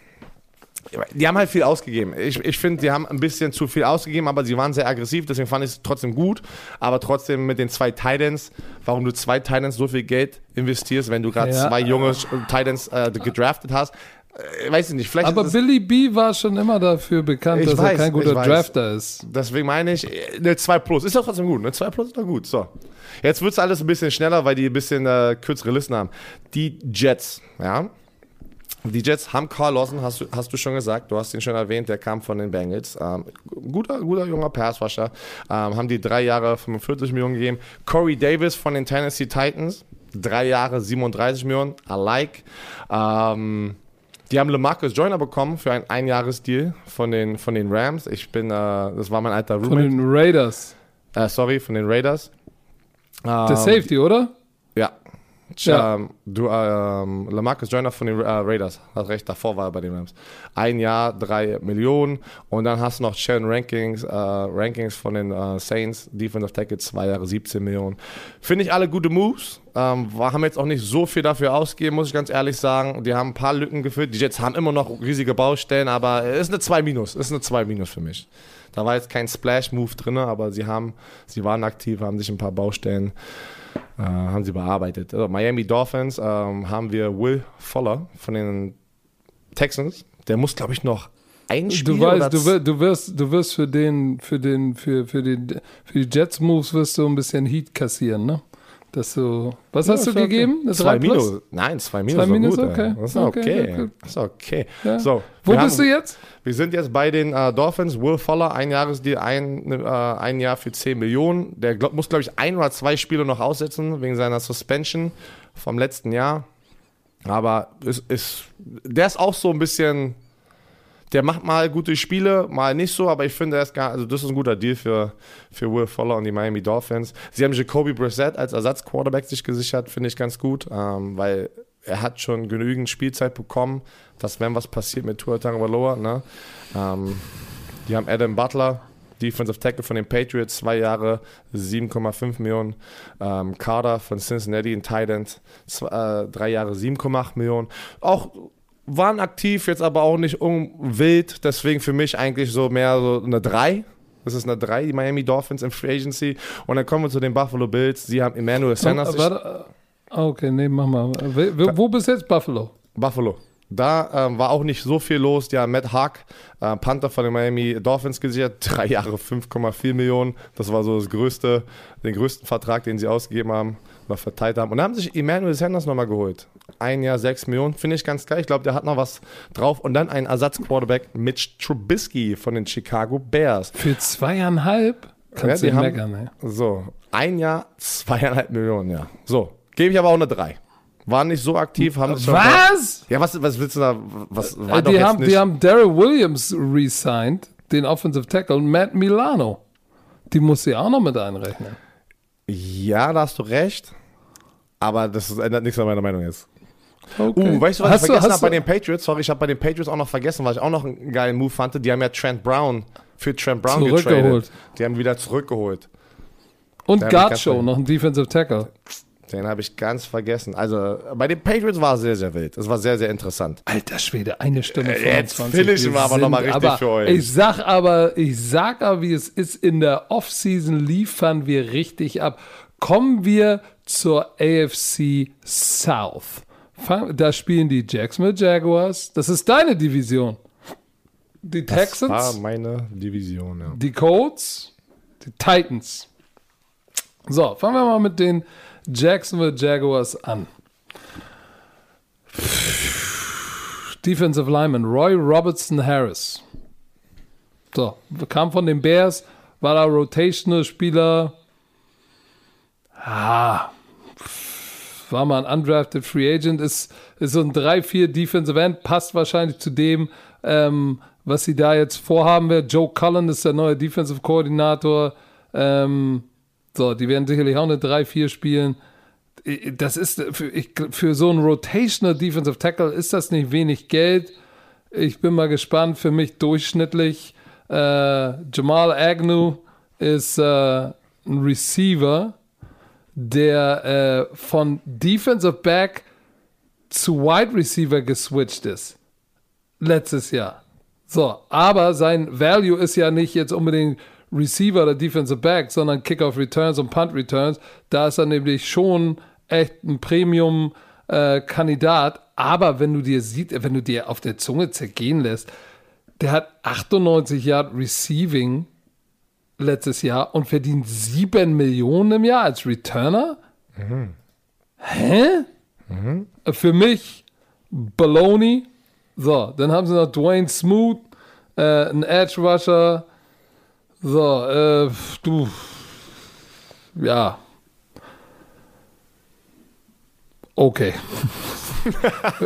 die haben halt viel ausgegeben. Ich, ich finde, die haben ein bisschen zu viel ausgegeben, aber sie waren sehr aggressiv, deswegen fand ich es trotzdem gut. Aber trotzdem mit den zwei Tight Ends, warum du zwei Tight Ends so viel Geld investierst, wenn du gerade ja. zwei junge Tight Ends äh, gedraftet hast. Ich weiß nicht, vielleicht aber Billy B. war schon immer dafür bekannt, dass weiß, er kein guter Drafter ist. Deswegen meine ich, eine zwei plus ist doch trotzdem gut. Eine zwei plus ist doch gut. So. Jetzt wird es alles ein bisschen schneller, weil die ein bisschen äh, kürzere Listen haben. Die Jets, ja. Die Jets haben Carl Lawson, hast du, hast du schon gesagt, du hast ihn schon erwähnt, der kam von den Bengals. Ähm, guter, guter junger Passrusher, ähm, haben die drei Jahre fünfundvierzig Millionen gegeben. Corey Davis von den Tennessee Titans, drei Jahre siebenunddreißig Millionen, I like. Ähm, die haben LaMarcus Joyner bekommen für einen Einjahresdeal von den, von den Rams. Ich bin, äh, das war mein alter Roommate. Von den Raiders. Äh, sorry, von den Raiders. Ähm, Der Safety, oder? Ja. Ja. Ähm, du, ähm, LaMarcus Joyner von den äh, Raiders, hast recht, davor war er bei den Rams. Ein Jahr, drei Millionen und dann hast du noch Shannon Rankings, äh, Rankings von den äh, Saints, Defensive Tackle, zwei Jahre, siebzehn Millionen. Finde ich alle gute Moves, ähm, haben jetzt auch nicht so viel dafür ausgegeben, muss ich ganz ehrlich sagen. Die haben ein paar Lücken gefüllt, die Jets haben immer noch riesige Baustellen, aber es ist eine zwei minus, ist eine zwei minus für mich. Da war jetzt kein Splash-Move drin, aber sie haben, sie waren aktiv, haben sich ein paar Baustellen äh, haben sie bearbeitet. Also Miami Dolphins ähm, haben wir Will Fuller von den Texans. Der muss, glaube ich, noch ein Spiel. Du weißt, du wirst, du wirst, du wirst für den, für den, für für den, für die Jets Moves wirst du ein bisschen Heat kassieren, ne? Dass du, was ja, hast du gegeben? Okay. Zwei Minus. Nein, zwei Minus. Zwei Minus, gut, okay. Das ist okay. okay. Ja, das ist okay. Ja. So, wo bist haben, du jetzt? Wir sind jetzt bei den äh, Dolphins. Will Fuller, ein Jahresdeal, ein, äh, ein Jahr für zehn Millionen. Der glaub, muss, glaube ich, ein oder zwei Spiele noch aussetzen wegen seiner Suspension vom letzten Jahr. Aber ist, ist, der ist auch so ein bisschen, der macht mal gute Spiele, mal nicht so, aber ich finde, das ist, gar, also das ist ein guter Deal für, für Will Fuller und die Miami Dolphins. Sie haben Jacoby Brissett als Ersatzquarterback sich gesichert, finde ich ganz gut, ähm, weil er hat schon genügend Spielzeit bekommen, dass wenn was passiert mit Tua Tagovailoa, ne? ähm, die haben Adam Butler, Defensive Tackle von den Patriots, zwei Jahre, sieben Komma fünf Millionen. Ähm, Carter von Cincinnati in Tight End, zwei, äh, drei Jahre, sieben Komma acht Millionen. Auch waren aktiv, jetzt aber auch nicht wild, deswegen für mich eigentlich so mehr so eine drei. Das ist eine drei, die Miami Dolphins in Free Agency. Und dann kommen wir zu den Buffalo Bills. Sie haben Emmanuel Sanders. Oh, oh, okay, nee, mach mal. Wo, wo bist jetzt Buffalo? Buffalo. Da ähm, war auch nicht so viel los. Ja, Matt Hark, äh, Panther von den Miami Dolphins gesichert. Drei Jahre, fünf Komma vier Millionen. Das war so das größte, den größten Vertrag, den sie ausgegeben haben, noch verteilt haben. Und dann haben sich Emmanuel Sanders nochmal geholt. Ein Jahr, sechs Millionen. Finde ich ganz geil. Ich glaube, der hat noch was drauf. Und dann ein Ersatzquarterback, Mitch Trubisky von den Chicago Bears. Für zweieinhalb? Kannst ja, du meckern, ey. So, ein Jahr, zweieinhalb Millionen, ja. So, gebe ich aber auch eine drei. Waren nicht so aktiv, haben schon was? Ja, was, was willst du da? Was war äh, doch die, jetzt haben, nicht? Die haben Darrell Williams re-signed, den Offensive Tackle, und Matt Milano. Die muss sie auch noch mit einrechnen. Ja, da hast du recht. Aber das ändert nichts an meiner Meinung jetzt. Okay. Uh, weißt du, was hast ich vergessen du, habe bei den Patriots? Sorry, ich habe bei den Patriots auch noch vergessen, was ich auch noch einen geilen Move fand. Die haben ja Trent Brown für Trent Brown getradet. Die haben wieder zurückgeholt. Und Gardshow, noch ein Defensive Tackle. Den habe ich ganz vergessen. Also bei den Patriots war es sehr, sehr wild. Es war sehr, sehr interessant. Alter Schwede, eine Stunde äh, jetzt finishen wir aber nochmal richtig aber, für euch. Ich sag aber, ich sag aber, wie es ist, in der Offseason liefern wir richtig ab. Kommen wir zur A F C South. Da spielen die Jacksonville Jaguars. Das ist deine Division. die Texans. Das war meine Division, ja. Die Colts, die Titans. So, fangen wir mal mit den Jacksonville Jaguars an. Defensive Lineman Roy Robertson Harris. So, kam von den Bears, war da Rotational Spieler. Ah, war mal ein undrafted Free Agent, ist, ist so ein drei vier Defensive End, passt wahrscheinlich zu dem, ähm, was sie da jetzt vorhaben wird. Joe Cullen ist der neue Defensive Koordinator. Ähm, so, die werden sicherlich auch eine drei vier spielen. Das ist für, ich, für so einen Rotational Defensive Tackle ist das nicht wenig Geld. Ich bin mal gespannt, für mich durchschnittlich. Äh, Jamal Agnew ist äh, ein Receiver, der äh, von Defensive Back zu Wide Receiver geswitcht ist. Letztes Jahr. So, aber sein Value ist ja nicht jetzt unbedingt Receiver oder Defensive Back, sondern Kickoff Returns und Punt Returns. Da ist er nämlich schon echt ein Premium-Kandidat. Äh, aber wenn du dir siehst, wenn du dir auf der Zunge zergehen lässt, der hat achtundneunzig Yard Receiving letztes Jahr und verdient sieben Millionen im Jahr als Returner? Mhm. Hä? Mhm. Für mich Baloney. So, dann haben sie noch Dwayne Smoot, äh, ein Edge Rusher. So, äh, du. Ja. Okay.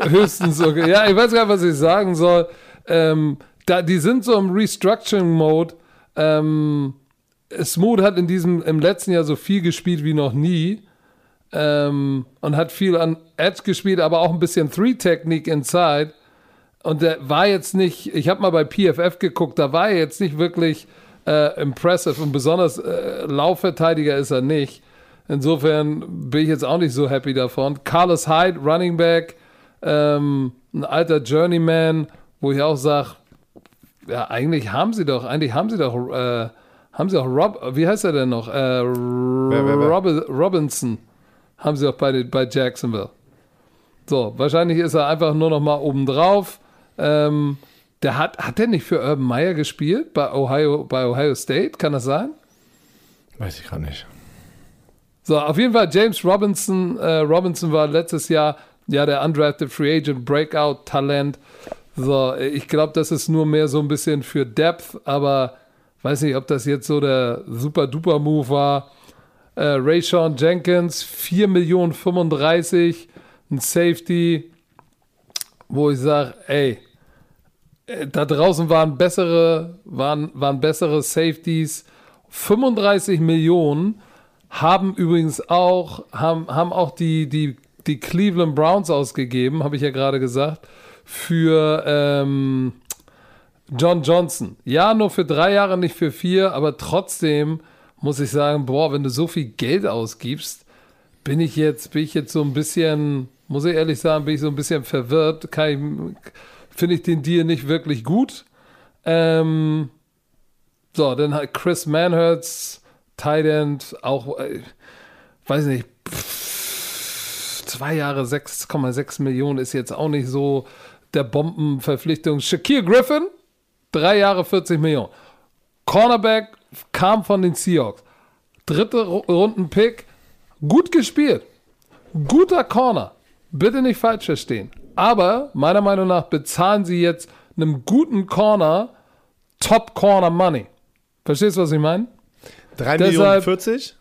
Höchstens okay. Ja, ich weiß gar nicht, was ich sagen soll. Ähm, da, die sind so im Restructuring-Mode. Ähm, Smoot hat in diesem, im letzten Jahr so viel gespielt wie noch nie ähm, und hat viel an Edge gespielt, aber auch ein bisschen Three-Technique inside, und der war jetzt nicht, ich habe mal bei P F F geguckt, da war er jetzt nicht wirklich äh, impressive, und besonders äh, Laufverteidiger ist er nicht, insofern bin ich jetzt auch nicht so happy davon. Carlos Hyde, Running Back, ähm, ein alter Journeyman, wo ich auch sage, ja, eigentlich haben sie doch, eigentlich haben sie doch, äh, haben sie auch Rob, wie heißt er denn noch? Äh, wer, wer, wer? Rob, Robinson haben sie auch bei, bei Jacksonville. So, wahrscheinlich ist er einfach nur noch mal obendrauf. Ähm, der hat, hat der nicht für Urban Meyer gespielt bei Ohio, bei Ohio State? Kann das sein? Weiß ich gerade nicht. So, auf jeden Fall, James Robinson, äh, Robinson war letztes Jahr ja der undrafted Free Agent, Breakout-Talent. So, ich glaube, das ist nur mehr so ein bisschen für Depth, aber weiß nicht, ob das jetzt so der Super-Duper-Move war. Äh, Rayshawn Jenkins, vier Millionen fünfunddreißig, ein Safety, wo ich sage, ey, da draußen waren bessere, waren, waren bessere Safeties. fünfunddreißig Millionen haben übrigens auch, haben, haben auch die, die, die Cleveland Browns ausgegeben, habe ich ja gerade gesagt, für ähm, John Johnson. Ja, nur für drei Jahre, nicht für vier, aber trotzdem muss ich sagen, boah, wenn du so viel Geld ausgibst, bin ich jetzt, bin ich jetzt so ein bisschen, muss ich ehrlich sagen, bin ich so ein bisschen verwirrt. Finde ich den Deal nicht wirklich gut. Ähm, so, dann hat Chris Manhertz, Tight End, auch, äh, weiß nicht, pff, zwei Jahre, sechs Komma sechs Millionen ist jetzt auch nicht so der Bombenverpflichtung. Shakir Griffin, drei Jahre vierzig Millionen. Cornerback, kam von den Seahawks. Dritte Runden-Pick, gut gespielt. Guter Corner. Bitte nicht falsch verstehen. Aber meiner Meinung nach bezahlen sie jetzt einem guten Corner Top-Corner-Money. Verstehst du, was ich meine? drei Millionen vierzig?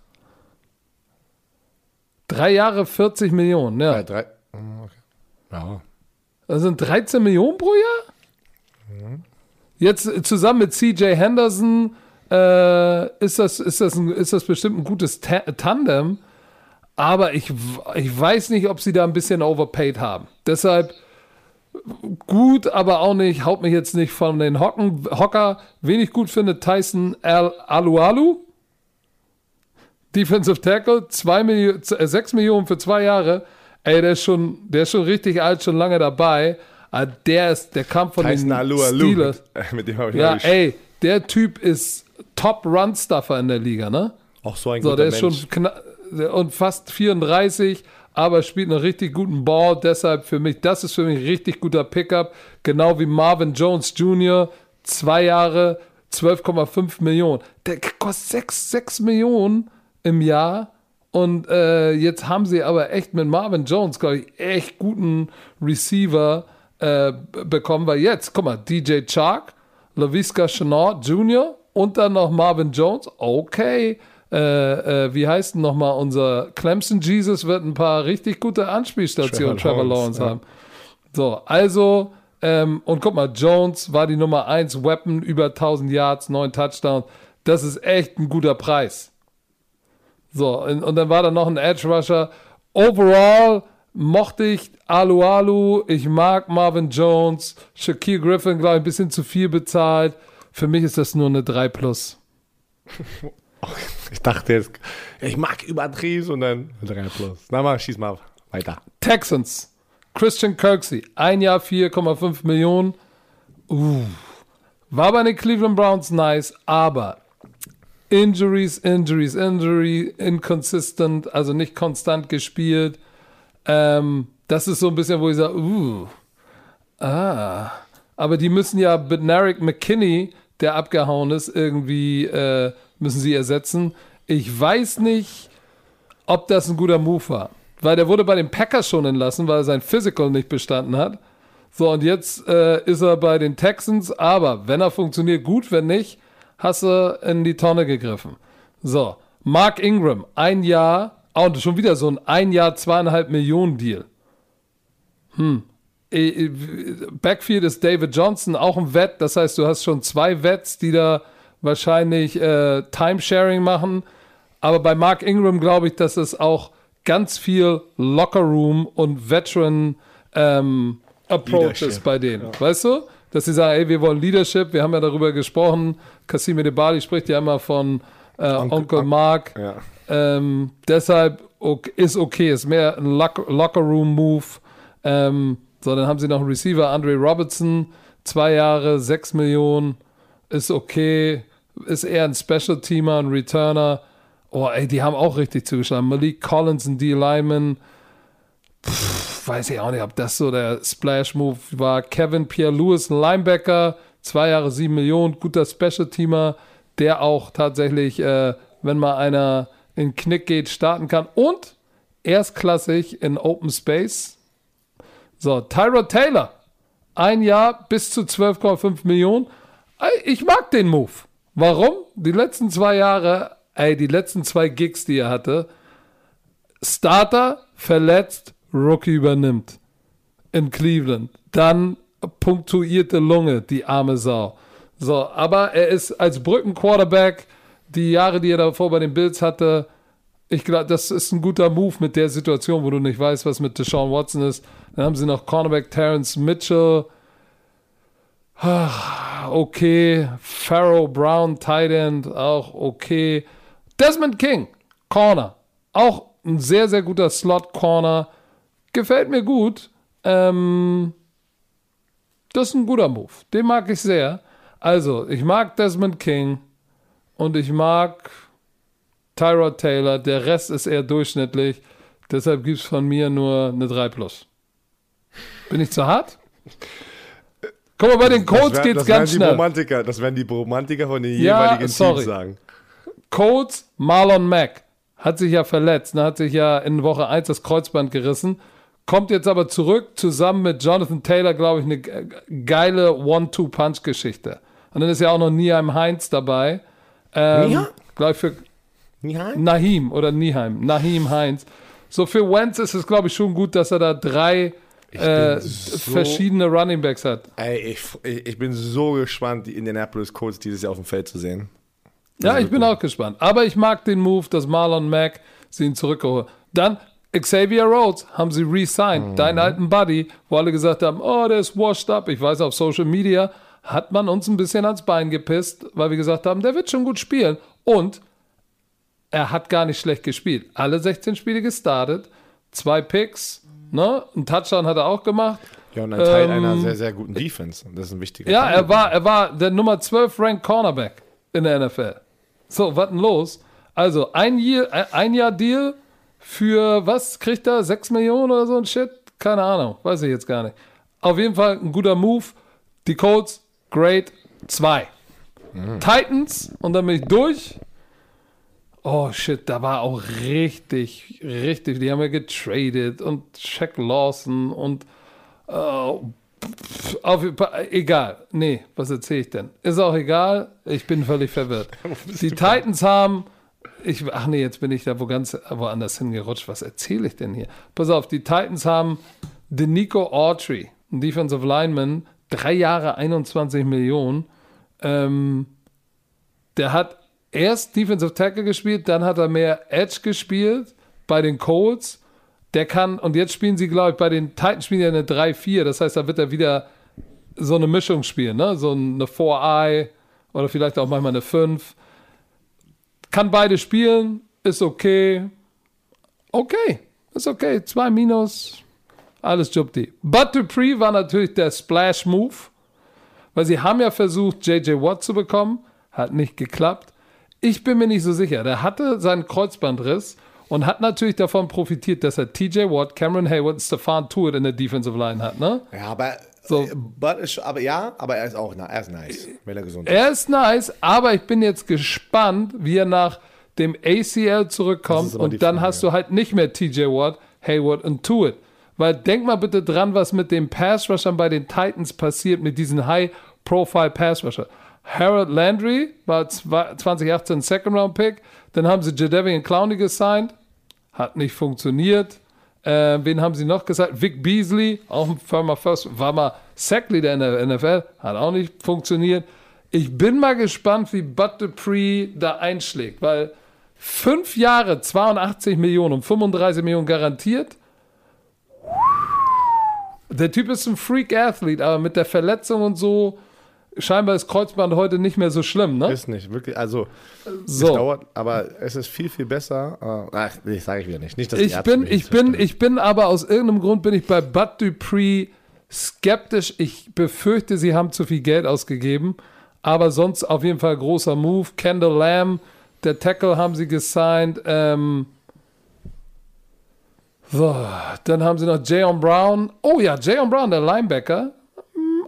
Drei Jahre vierzig Millionen, ja. ja, drei, okay. ja. Das sind dreizehn Millionen pro Jahr? Mhm. Jetzt zusammen mit C J Henderson äh, ist, das, ist, das ein, ist das bestimmt ein gutes Ta- Tandem, aber ich, ich weiß nicht, ob sie da ein bisschen overpaid haben. Deshalb gut, aber auch nicht, haut mich jetzt nicht von den Hocken, Hocker. Wen ich gut finde, Tyson Alualu, Defensive Tackle, sechs Millionen für zwei Jahre. Ey, der ist schon, der ist schon richtig alt, schon lange dabei. Aber der ist, der kam von Tyson den Alualu Steelers. Mit, mit dem habe ich ja, ey, der Typ ist Top-Run-Stuffer in der Liga, ne? Auch so ein so, guter der Mensch. Ist schon kna- und fast vierunddreißig, aber spielt einen richtig guten Ball. Deshalb für mich, das ist für mich ein richtig guter Pickup. Genau wie Marvin Jones Junior zwei Jahre zwölf Komma fünf Millionen. Der kostet sechs Millionen im Jahr. Und äh, jetzt haben sie aber echt mit Marvin Jones, glaube ich, echt guten Receiver äh, bekommen. Weil jetzt, guck mal, D J Chark, Laviska Shenault Junior und dann noch Marvin Jones. Okay, äh, äh, wie heißt denn nochmal unser Clemson Jesus wird ein paar richtig gute Anspielstationen Trevor Lawrence haben. Ja. So, also, ähm, und guck mal, Jones war die Nummer eins Weapon, über tausend Yards, neun Touchdowns. Das ist echt ein guter Preis. So, und, und dann war da noch ein Edge Rusher. Overall mochte ich Alu Alu. Ich mag Marvin Jones. Shaquille Griffin, glaube ich, ein bisschen zu viel bezahlt. Für mich ist das nur eine drei plus. Ich dachte jetzt, ich mag überdrehs und dann drei plus. Na mal, schieß mal weiter. Texans. Christian Kirksey. Ein Jahr vier Komma fünf Millionen. Uh, war bei den Cleveland Browns nice, aber Injuries, Injuries, Injury, inconsistent, also nicht konstant gespielt. Ähm, das ist so ein bisschen, wo ich sage, uh, ah. Aber die müssen ja Benaric McKinney, der abgehauen ist, irgendwie äh, müssen sie ersetzen. Ich weiß nicht, ob das ein guter Move war. Weil der wurde bei den Packers schon entlassen, weil er sein Physical nicht bestanden hat. So, und jetzt äh, ist er bei den Texans, aber wenn er funktioniert, gut, wenn nicht, hast du in die Tonne gegriffen. So, Mark Ingram, ein Jahr, und schon wieder so ein ein Jahr, zweieinhalb Millionen Deal. Hm. Backfield ist David Johnson, auch ein Wett, das heißt, du hast schon zwei Wets, die da wahrscheinlich äh, Timesharing machen, aber bei Mark Ingram glaube ich, dass es auch ganz viel Lockerroom und Veteran ähm, Approach ist bei denen, ja. Weißt du? Dass sie sagen, ey, wir wollen Leadership, wir haben ja darüber gesprochen, Kassim Edebali spricht ja immer von äh, Onkel, Onkel Mark, ja. ähm, deshalb okay, ist okay, ist mehr ein Lock- Locker-Room-Move, ähm, so, dann haben sie noch einen Receiver, Andre Robertson, zwei Jahre, sechs Millionen, ist okay, ist eher ein Special-Teamer, ein Returner, oh ey, die haben auch richtig zugeschlagen, Malik Collins, ein D-Lineman, pfff, weiß ich auch nicht, ob das so der Splash-Move war. Kevin Pierre-Louis, ein Linebacker, zwei Jahre, sieben Millionen, guter Special-Teamer, der auch tatsächlich, äh, wenn mal einer in den Knick geht, starten kann. Und erstklassig in Open Space. So, Tyrod Taylor, ein Jahr bis zu zwölf Komma fünf Millionen. Ich mag den Move. Warum? Die letzten zwei Jahre, ey, die letzten zwei Gigs, die er hatte, Starter, verletzt, Rookie übernimmt in Cleveland. Dann punktuierte Lunge, die arme Sau. So, aber er ist als Brückenquarterback, die Jahre, die er davor bei den Bills hatte, ich glaube, das ist ein guter Move mit der Situation, wo du nicht weißt, was mit Deshaun Watson ist. Dann haben sie noch Cornerback Terrence Mitchell. Ach, okay. Pharaoh Brown, Tight End, auch okay. Desmond King, Corner. Auch ein sehr, sehr guter Slot-Corner. Gefällt mir gut. Ähm, das ist ein guter Move. Den mag ich sehr. Also, ich mag Desmond King und ich mag Tyrod Taylor. Der Rest ist eher durchschnittlich. Deshalb gibt es von mir nur eine drei plus. Bin ich zu hart? Guck mal, bei den Colts geht es ganz schnell. Bromantiker, das werden die Bromantiker von den ja, jeweiligen sorry. Teams sagen. Colts, Marlon Mack. Hat sich ja verletzt, ne? Hat sich ja in Woche eins das Kreuzband gerissen, kommt jetzt aber zurück, zusammen mit Jonathan Taylor, glaube ich, eine geile One-Two-Punch-Geschichte. Und dann ist ja auch noch Nyheim Hines dabei. Ähm, Nia? Gleich für Nyheim? Naheem oder Nyheim. Nyheim Hines. So für Wentz ist es, glaube ich, schon gut, dass er da drei äh, so verschiedene Runningbacks hat. Ey, ich, ich bin so gespannt, die Indianapolis Colts dieses Jahr auf dem Feld zu sehen. Ja, ich bin auch gespannt. Aber ich mag den Move, dass Marlon Mack sie ihn zurückgeholt. Dann Xavier Rhodes haben sie re-signed. Mhm. Deinen alten Buddy, wo alle gesagt haben, oh, der ist washed up. Ich weiß, auf Social Media hat man uns ein bisschen ans Bein gepisst, weil wir gesagt haben, der wird schon gut spielen. Und er hat gar nicht schlecht gespielt. Alle sechzehn Spiele gestartet, zwei Picks, ne? Ein Touchdown hat er auch gemacht. Ja, und ein Teil ähm, einer sehr, sehr guten Defense. Das ist ein wichtiger Ja, Teil. er war, er war der Nummer zwölf-ranked Cornerback in der N F L. So, was denn los? Also, ein Jahr, ein Jahr Deal für, was kriegt er? sechs Millionen oder so ein Shit? Keine Ahnung, weiß ich jetzt gar nicht. Auf jeden Fall ein guter Move. Die Colts, great. zwei. Mhm. Titans und dann bin ich durch. Oh shit, da war auch richtig, richtig, die haben ja getradet und Jack Lawson und oh, pff, auf, egal, nee, was erzähle ich denn? Ist auch egal, ich bin völlig verwirrt. Die Titans da? haben, ich, ach nee, jetzt bin ich da wo ganz woanders hingerutscht, was erzähle ich denn hier? Pass auf, die Titans haben DeNico Autry, ein Defensive Lineman, drei Jahre, einundzwanzig Millionen, ähm, der hat erst Defensive Tackle gespielt, dann hat er mehr Edge gespielt bei den Colts. Der kann, und jetzt spielen sie, glaube ich, bei den Titans spielen ja eine drei vier, das heißt, da wird er wieder so eine Mischung spielen, ne? So eine vier-Eye oder vielleicht auch manchmal eine fünf. Kann beide spielen, ist okay. Okay, ist okay. Zwei Minus, alles Jubti. Bud Dupree war natürlich der Splash-Move, weil sie haben ja versucht, J J Watt zu bekommen, hat nicht geklappt. Ich bin mir nicht so sicher. Der hatte seinen Kreuzbandriss und hat natürlich davon profitiert, dass er T J Watt, Cameron Hayward, Stephon Tuitt in der Defensive Line hat, ne? Ja, aber, so. but, aber ja, aber er ist auch er ist nice, wenn er gesund ist. Er ist nice, aber ich bin jetzt gespannt, wie er nach dem A C L zurückkommt und dann Frage, hast ja. du halt nicht mehr T J Watt, Hayward und Tuitt. Weil denk mal bitte dran, was mit den Pass-Rushern bei den Titans passiert, mit diesen High-Profile-Pass-Rushern. Harold Landry war zwanzig achtzehn Second-Round-Pick. Dann haben sie Jadeveon Clowney gesigned. Hat nicht funktioniert. Äh, wen haben sie noch gesigned? Vic Beasley, auch ein firmer First, war mal Sackleader in der N F L. Hat auch nicht funktioniert. Ich bin mal gespannt, wie Bud Dupree da einschlägt. Weil fünf Jahre, zweiundachtzig Millionen und fünfunddreißig Millionen garantiert. Der Typ ist ein Freak-Athlet, aber mit der Verletzung und so... Scheinbar ist Kreuzband heute nicht mehr so schlimm, ne? Ist nicht, wirklich. Also, so. Es dauert, aber es ist viel, viel besser. Ach, nee, sage ich wieder nicht. Nicht, dass ich bin, ich bin, ich bin aber aus irgendeinem Grund bin ich bei Bud Dupree skeptisch. Ich befürchte, sie haben zu viel Geld ausgegeben. Aber sonst auf jeden Fall großer Move. Kendall Lamb, der Tackle haben sie gesigned. Ähm, so, dann haben sie noch Jayon Brown. Oh ja, Jayon Brown, der Linebacker.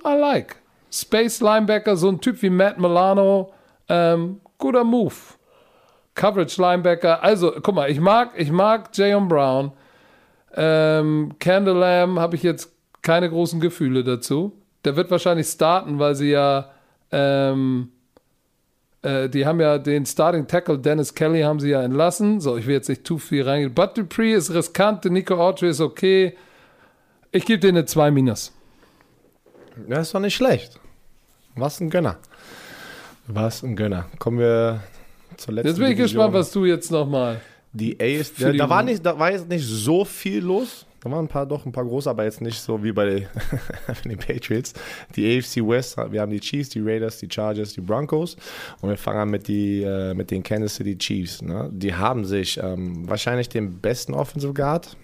I like. Space Linebacker, so ein Typ wie Matt Milano, ähm, guter Move. Coverage Linebacker, also guck mal, ich mag, ich mag Jayon Brown. Ähm, Kendall Lamb habe ich jetzt keine großen Gefühle dazu. Der wird wahrscheinlich starten, weil sie ja, ähm, äh, die haben ja den Starting Tackle Dennis Kelly haben sie ja entlassen. So, ich will jetzt nicht zu viel reingehen. Bud Dupree ist riskant, DeNico Autry ist okay. Ich gebe denen eine zwei minus. Das ist doch nicht schlecht. Was ein Gönner. Was ein Gönner. Kommen wir zur letzten Jetzt bin ich Division. Gespannt, was du jetzt nochmal... Die A's, da, da, war nicht, da war jetzt nicht so viel los. Da waren ein paar, doch ein paar große, aber jetzt nicht so wie bei den Patriots. Die A F C West, wir haben die Chiefs, die Raiders, die Chargers, die Broncos. Und wir fangen an mit, die, äh, mit den Kansas City Chiefs. Ne? Die haben sich ähm, wahrscheinlich den besten Offensive Guard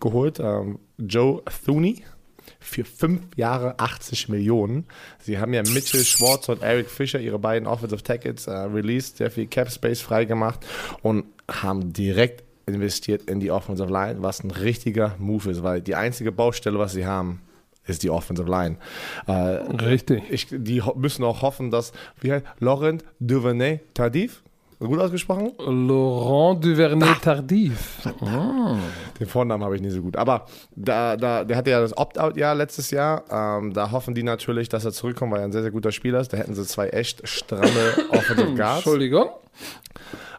geholt. Ähm, Joe Thuney. Für fünf Jahre achtzig Millionen. Sie haben ja Mitchell Schwartz und Eric Fischer, ihre beiden Offensive Tackles, uh, released, sehr viel Cap Space freigemacht und haben direkt investiert in die Offensive Line, was ein richtiger Move ist, weil die einzige Baustelle, was sie haben, ist die Offensive Line. Äh, Richtig. Ich, die ho- müssen auch hoffen, dass, wie heißt, Laurent Duvernay-Tardif, gut ausgesprochen? Laurent Duvernay-Tardif. Oh. Den Vornamen habe ich nicht so gut. Aber da, da, der hatte ja das Opt-out-Jahr letztes Jahr. Ähm, da hoffen die natürlich, dass er zurückkommt, weil er ein sehr, sehr guter Spieler ist. Da hätten sie zwei echt stramme Offensive Guards. Entschuldigung.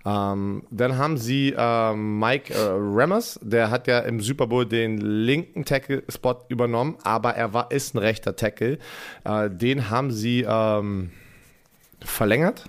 Ähm, dann haben sie ähm, Mike äh, Remmers, der hat ja im Super Bowl den linken Tackle-Spot übernommen, aber er war, ist ein rechter Tackle. Äh, den haben sie ähm, verlängert.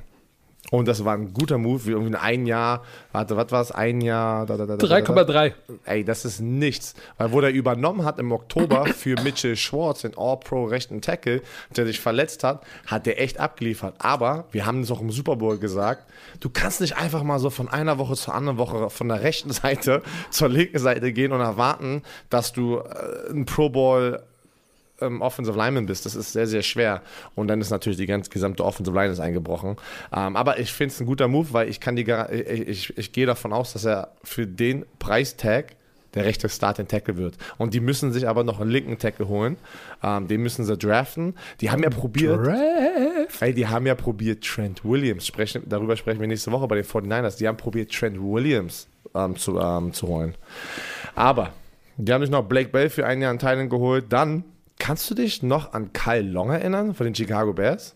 Und das war ein guter Move, wie irgendwie ein Jahr, warte, was war es, ein Jahr? Da, da, da, drei Komma drei. Ey, das ist nichts. Weil wo der übernommen hat im Oktober für Mitchell Schwartz, den All-Pro rechten Tackle, der sich verletzt hat, hat der echt abgeliefert. Aber, wir haben es auch im Super Bowl gesagt, du kannst nicht einfach mal so von einer Woche zur anderen Woche von der rechten Seite zur linken Seite gehen und erwarten, dass du äh, ein Pro Bowl Offensive Lineman bist. Das ist sehr, sehr schwer. Und dann ist natürlich die ganze gesamte Offensive Line ist eingebrochen. Ähm, aber ich finde es ein guter Move, weil ich kann die gar- ich, ich, ich gehe davon aus, dass er für den Preistag der rechte Starting Tackle wird. Und die müssen sich aber noch einen linken Tackle holen. Ähm, den müssen sie draften. Die haben ja probiert. Draft. geköpft. Ey, die haben ja probiert, Trent Williams, sprechen, darüber sprechen wir nächste Woche bei den forty-niners, die haben probiert, Trent Williams ähm, zu, ähm, zu holen. Aber die haben sich noch Blake Bell für ein Jahr in Thailand geholt. Dann, kannst du dich noch an Kyle Long erinnern von den Chicago Bears?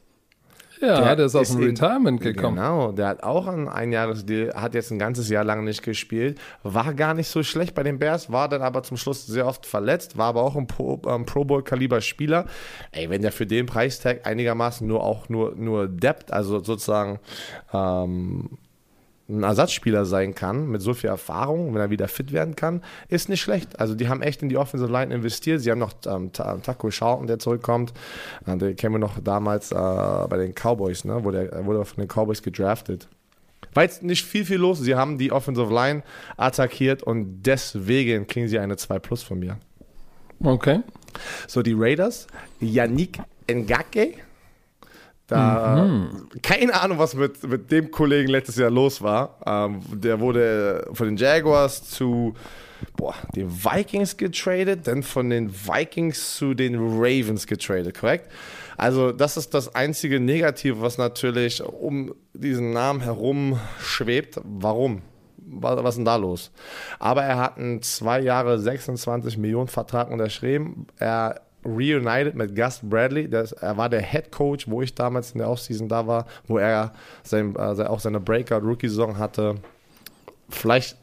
Ja, der, der ist aus dem Retirement gekommen. Genau, der hat auch einen Einjahresdeal, hat jetzt ein ganzes Jahr lang nicht gespielt, war gar nicht so schlecht bei den Bears, war dann aber zum Schluss sehr oft verletzt, war aber auch ein Pro, ähm, Pro Bowl-Kaliber-Spieler. Ey, wenn der für den Preistag einigermaßen nur auch nur, nur Depth, also sozusagen ähm, ein Ersatzspieler sein kann, mit so viel Erfahrung, wenn er wieder fit werden kann, ist nicht schlecht. Also die haben echt in die Offensive Line investiert. Sie haben noch ähm, Taco Charlton, der zurückkommt. Äh, den kennen wir noch damals äh, bei den Cowboys, ne? Wo der, wurde von den Cowboys gedraftet. War jetzt nicht viel, viel los. Sie haben die Offensive Line attackiert und deswegen kriegen sie eine zwei plus von mir. Okay. So, die Raiders, Yannick Ngakoue. Da, mhm. Keine Ahnung, was mit, mit dem Kollegen letztes Jahr los war. Ähm, der wurde von den Jaguars zu boah, den Vikings getradet, dann von den Vikings zu den Ravens getradet, korrekt? Also das ist das einzige Negative, was natürlich um diesen Namen herum schwebt. Warum? Was ist denn da los? Aber er hat einen zwei Jahre sechsundzwanzig Millionen Vertrag unterschrieben. Er reunited mit Gus Bradley, das, er war der Head Coach, wo ich damals in der Offseason da war, wo er sein, also auch seine Breakout-Rookie-Saison hatte. Vielleicht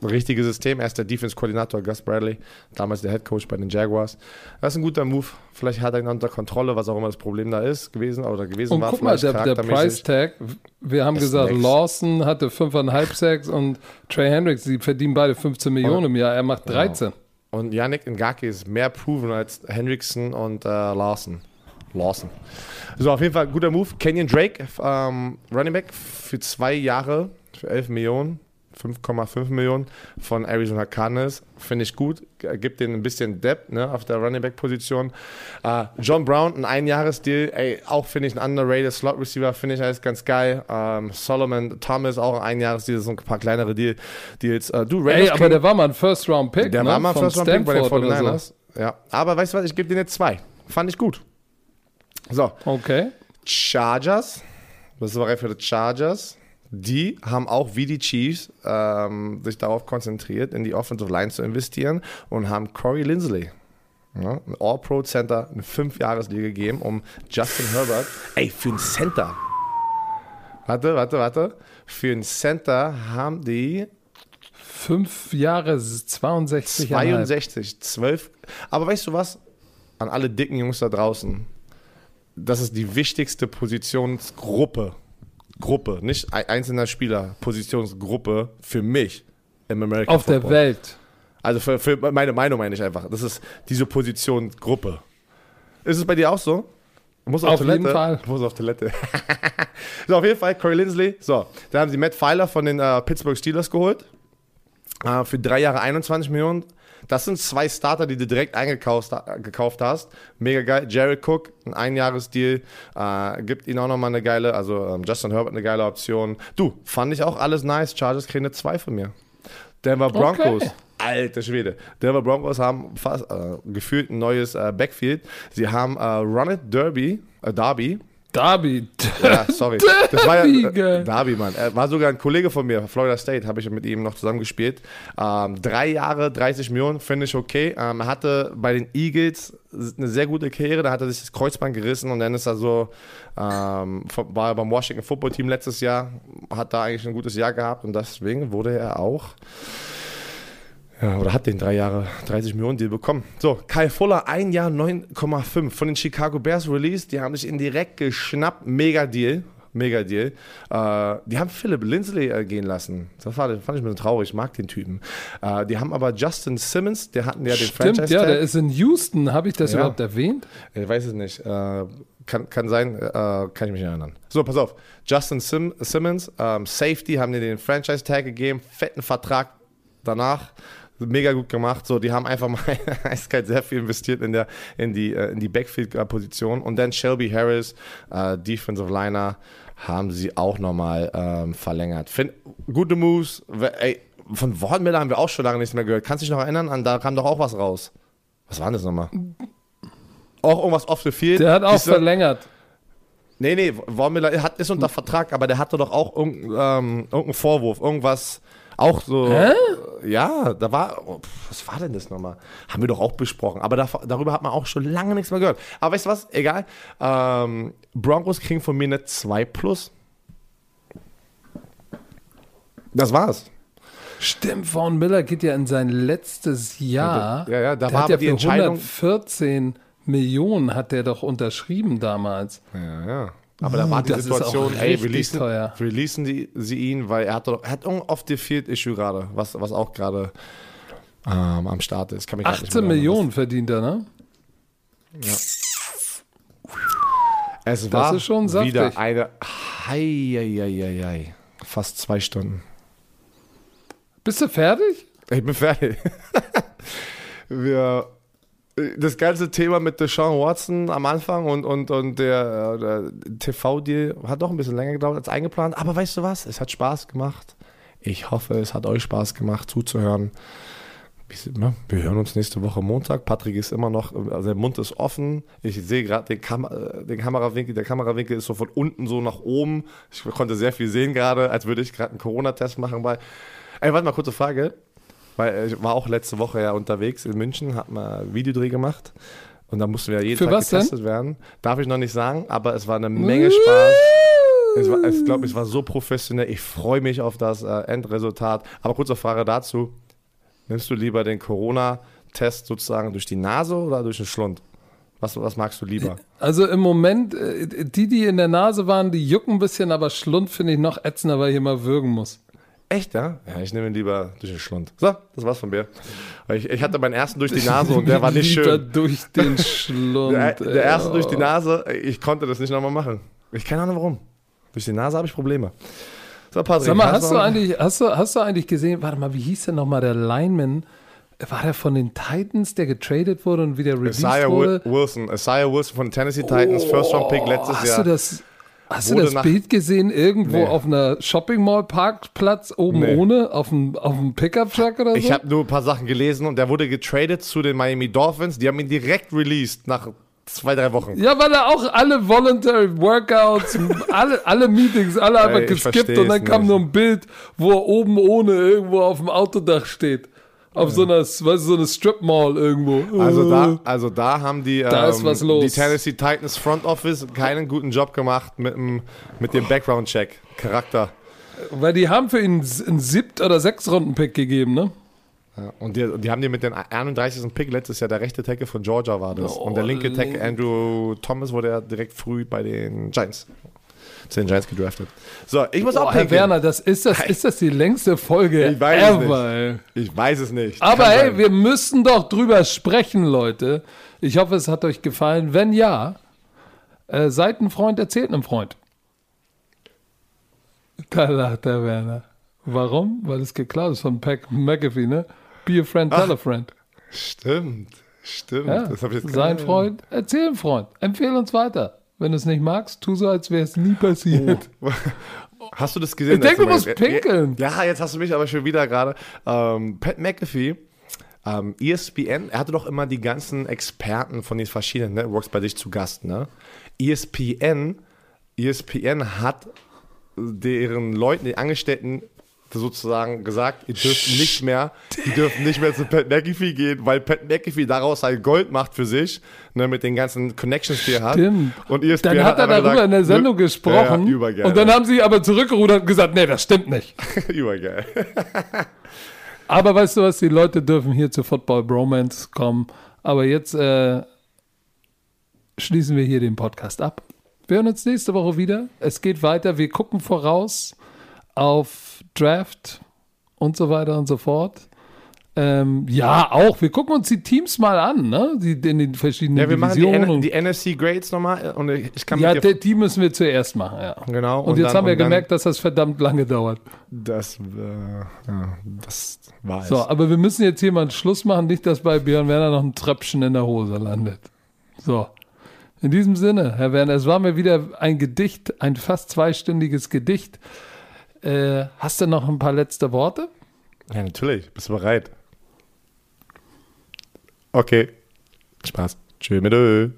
ein richtiges System, er ist der Defense-Koordinator Gus Bradley, damals der Head Coach bei den Jaguars. Das ist ein guter Move, vielleicht hat er ihn unter Kontrolle, was auch immer das Problem da ist, gewesen oder gewesen und war. Und guck mal, der, der Price-Tag, wir haben gesagt, next. Lawson hatte fünf Komma fünf Sacks und Trey Hendrickson, die verdienen beide fünfzehn Millionen und, im Jahr, er macht dreizehn. Genau. Und Yannick Ngakoue ist mehr proven als Hendrickson und äh, Lawson. Lawson. So, auf jeden Fall guter Move. Kenyon Drake, ähm, Running Back für zwei Jahre, für elf Millionen, fünf Komma fünf Millionen von Arizona Cardinals. Finde ich gut. Gibt denen ein bisschen Depth, ne, auf der Running Back Position. Äh, John Brown, ein Einjahresdeal. Ey, auch finde ich ein underrated Slot Receiver, finde ich alles ganz geil. Ähm, Solomon Thomas, auch ein Einjahresdeal. So ein paar kleinere Deal, Deals. Äh, du, Ey, aber der war mal ein First Round Pick. Der ne? war mal ein First Round Pick bei den forty-niners. So. Ja. Aber weißt du was, ich gebe denen jetzt zwei. Fand ich gut. So. Okay. Chargers. Das war für die Chargers. Die haben auch wie die Chiefs ähm, sich darauf konzentriert, in die Offensive Line zu investieren und haben Corey Linsley, ja, ein All-Pro-Center, eine fünf Jahres Deal gegeben, um Justin Herbert, ey, für einen Center, warte, warte, warte, für einen Center haben die fünf Jahre zweiundsechzig, zweiundsechzig, zwölf, aber weißt du was, an alle dicken Jungs da draußen, das ist die wichtigste Positionsgruppe, Gruppe, nicht einzelner Spieler, Positionsgruppe für mich im American Auf Football. Auf der Welt. Also für, für meine Meinung meine ich einfach. Das ist diese Positionsgruppe. Ist es bei dir auch so? Du musst auf, auf Toilette. Jeden Fall. Du musst auf Toilette. So, auf jeden Fall, Corey Linsley. So, da haben sie Matt Filer von den äh, Pittsburgh Steelers geholt. Äh, für drei Jahre einundzwanzig Millionen. Das sind zwei Starter, die du direkt eingekauft gekauft hast. Mega geil. Jared Cook, ein Einjahresdeal. Äh, gibt ihnen auch nochmal eine geile, also ähm, Justin Herbert eine geile Option. Du, fand ich auch alles nice. Chargers kriegen eine zwei von mir. Denver Broncos. Okay. Alter Schwede. Denver Broncos haben fast äh, gefühlt ein neues äh, Backfield. Sie haben äh, Ronald Darby, äh, Darby, Darby. Ja, sorry. Das war ja, Darby, Mann. Er war sogar ein Kollege von mir, Florida State, habe ich mit ihm noch zusammengespielt. Ähm, drei Jahre, dreißig Millionen, finde ich okay. Ähm, er hatte bei den Eagles eine sehr gute Karriere, da hat er sich das Kreuzband gerissen und dann ist er so, ähm, war er beim Washington Football Team letztes Jahr, hat da eigentlich ein gutes Jahr gehabt und deswegen wurde er auch, ja, oder hat den drei Jahre dreißig Millionen Deal bekommen. So, Kyle Fuller, ein Jahr neun Komma fünf von den Chicago Bears released. Die haben sich ihn direkt geschnappt. Mega Deal. Mega Deal. Äh, die haben Philip Linsley äh, gehen lassen. Das war, fand ich mir traurig. Ich mag den Typen. Äh, die haben aber Justin Simmons, der hatten ja den Franchise-Tag. Stimmt, ja, der ist in Houston. Habe ich das ja. überhaupt erwähnt? Ich weiß es nicht. Äh, kann, kann sein, äh, kann ich mich nicht erinnern. So, pass auf. Justin Sim- Simmons, ähm, Safety, haben dir den Franchise-Tag gegeben. Fetten Vertrag danach. Mega gut gemacht. So, die haben einfach mal eiskalt sehr viel investiert in, der, in die, in die Backfield-Position. Und dann Shelby Harris, äh, Defensive Liner, haben sie auch nochmal ähm, verlängert. Find, gute Moves. Ey, von Von Miller haben wir auch schon lange nichts mehr gehört. Kannst du dich noch erinnern? An, da kam doch auch was raus. Was war denn das nochmal? Auch irgendwas off the field. Der hat auch Siehst verlängert. Nee, nee, Von Miller hat, ist unter Vertrag, aber der hatte doch auch irgendeinen ähm, irgendein Vorwurf, irgendwas auch so. Hä? Ja, da war, was war denn das nochmal? Haben wir doch auch besprochen, aber da, darüber hat man auch schon lange nichts mehr gehört. Aber weißt du was, egal, ähm, Broncos kriegen von mir eine zwei plus. Das war's. Stimmt, Von Miller geht ja in sein letztes Jahr. Ja, ja, da war ja die Entscheidung. hundertvierzehn Millionen hat der doch unterschrieben damals. Ja, ja. Aber da war die das Situation, ey, releasen, releasen die, sie ihn, weil er hat doch, er hat ein Off-the-Field-Issue gerade, was, was auch gerade ähm, am Start ist. Kann mich achtzehn Millionen verdient er, ne? Ja. Es das war ist schon wieder saftig. Eine hei, hei, hei, hei. Fast zwei Stunden. Bist du fertig? Ich bin fertig. Wir, das ganze Thema mit Deshaun Watson am Anfang und, und, und der, der T V-Deal hat doch ein bisschen länger gedauert als eingeplant. Aber weißt du was? Es hat Spaß gemacht. Ich hoffe, es hat euch Spaß gemacht, zuzuhören. Wir hören uns nächste Woche Montag. Patrick ist immer noch, also der Mund ist offen. Ich sehe gerade den, Kam- den Kamerawinkel. Der Kamerawinkel ist so von unten so nach oben. Ich konnte sehr viel sehen gerade, als würde ich gerade einen Corona-Test machen. Bei Ey, warte mal, kurze Frage. Weil ich war auch letzte Woche ja unterwegs in München, hab mal einen Videodreh gemacht. Und da mussten wir ja jeden Für Tag getestet denn? werden. Darf ich noch nicht sagen, aber es war eine Menge Spaß. Es war, ich glaube, es war so professionell. Ich freue mich auf das äh, Endresultat. Aber kurze Frage dazu. Nimmst du lieber den Corona-Test sozusagen durch die Nase oder durch den Schlund? Was, was magst du lieber? Also im Moment, die, die in der Nase waren, die jucken ein bisschen, aber Schlund finde ich noch ätzender, weil ich immer würgen muss. Echt, ja? Ja, ich nehme ihn lieber durch den Schlund. So, das war's von mir. Ich, ich hatte meinen ersten durch die Nase und der war nicht schön. Lieber durch den Schlund. der, der erste durch die Nase, ich konnte das nicht nochmal machen. Ich keine Ahnung warum. Durch die Nase habe ich Probleme. So, Patrick, sag mal, hast du, eigentlich, hast, du, hast du eigentlich gesehen, warte mal, wie hieß denn nochmal der Lineman? War der von den Titans, der getradet wurde und wieder released Isaiah wurde? Wilson. Isaiah Wilson von den Tennessee Titans, oh, First-Round-Pick letztes hast Jahr. Hast du das... Hast du das nach- Bild gesehen, irgendwo nee. auf einer Shopping-Mall-Parkplatz, oben nee. ohne, auf einem, auf einem Pickup-Truck oder so? Ich habe nur ein paar Sachen gelesen und der wurde getradet zu den Miami Dolphins. Die haben ihn direkt released nach zwei, drei Wochen. Ja, weil er auch alle Voluntary Workouts, alle, alle Meetings, alle einfach geskippt und dann kam nicht. nur ein Bild, wo er oben ohne irgendwo auf dem Autodach steht. Auf so einer, weißt du, so eine Strip-Mall irgendwo. Also da, also da haben die, da ähm, die Tennessee Titans Front Office keinen guten Job gemacht mit dem, mit dem Background-Check. Charakter. Weil die haben für ihn einen Siebt- oder Sechs-Runden-Pick gegeben, ne? Ja, und die, die haben die mit dem einunddreißigsten Pick letztes Jahr, der rechte Tackle von Georgia war das. Oh, und der linke Tackle Andrew Thomas wurde ja direkt früh bei den Giants. zu den Giants gedraftet. So, ich muss oh, auch Herr Werner, das ist, das, ist das die längste Folge ich weiß ever? Es nicht. Ich weiß es nicht. Aber Kann hey, sein. wir müssen doch drüber sprechen, Leute. Ich hoffe, es hat euch gefallen. Wenn ja, äh, seid ein Freund, erzählt einem Freund. Da lacht der Werner. Warum? Weil es geklaut ist von Pat McAfee, ne? Be a friend, tell a friend. Stimmt, stimmt. Ja, das hab ich jetzt sein Freund, erzähl einem Freund. Empfehl uns weiter. Wenn du es nicht magst, tu so, als wäre es nie passiert. Oh. Hast du das gesehen? Ich denke, du musst pinkeln. Ja, jetzt hast du mich aber schon wieder gerade. Ähm, Pat McAfee, ähm, E S P N, er hatte doch immer die ganzen Experten von den verschiedenen Networks bei dich zu Gast, ne? E S P N, E S P N hat deren Leuten, den Angestellten, sozusagen gesagt, ihr dürft nicht mehr, ihr dürft nicht mehr zu Pat McAfee gehen, weil Pat McAfee daraus halt Gold macht für sich, ne, mit den ganzen Connections, die er Stimmt. hat. Und E S P N dann hat er darüber gesagt, in der Sendung gesprochen ja, ja, und dann haben sie aber zurückgerudert und gesagt, nee, das stimmt nicht. Übergeil. Aber weißt du was, die Leute dürfen hier zu Football Bromance kommen, aber jetzt äh, schließen wir hier den Podcast ab. Wir hören uns nächste Woche wieder. Es geht weiter, wir gucken voraus auf Draft und so weiter und so fort. Ähm, ja, auch. Wir gucken uns die Teams mal an, ne? Die, in den verschiedenen Divisionen. Ja, wir Divisionen machen die, N- die N F C-Grades nochmal. Und ich kann ja, der, die müssen wir zuerst machen, ja. Genau. Und, und jetzt dann, haben wir gemerkt, dass das verdammt lange dauert. Das, äh, ja, das war es. So, aber wir müssen jetzt hier mal einen Schluss machen, nicht, dass bei Björn Werner noch ein Tröpfchen in der Hose landet. So. In diesem Sinne, Herr Werner, es war mir wieder ein Gedicht, ein fast zweistündiges Gedicht. Äh, hast du noch ein paar letzte Worte? Ja, natürlich. Bist du bereit? Okay. Spaß. Tschö mit Ö.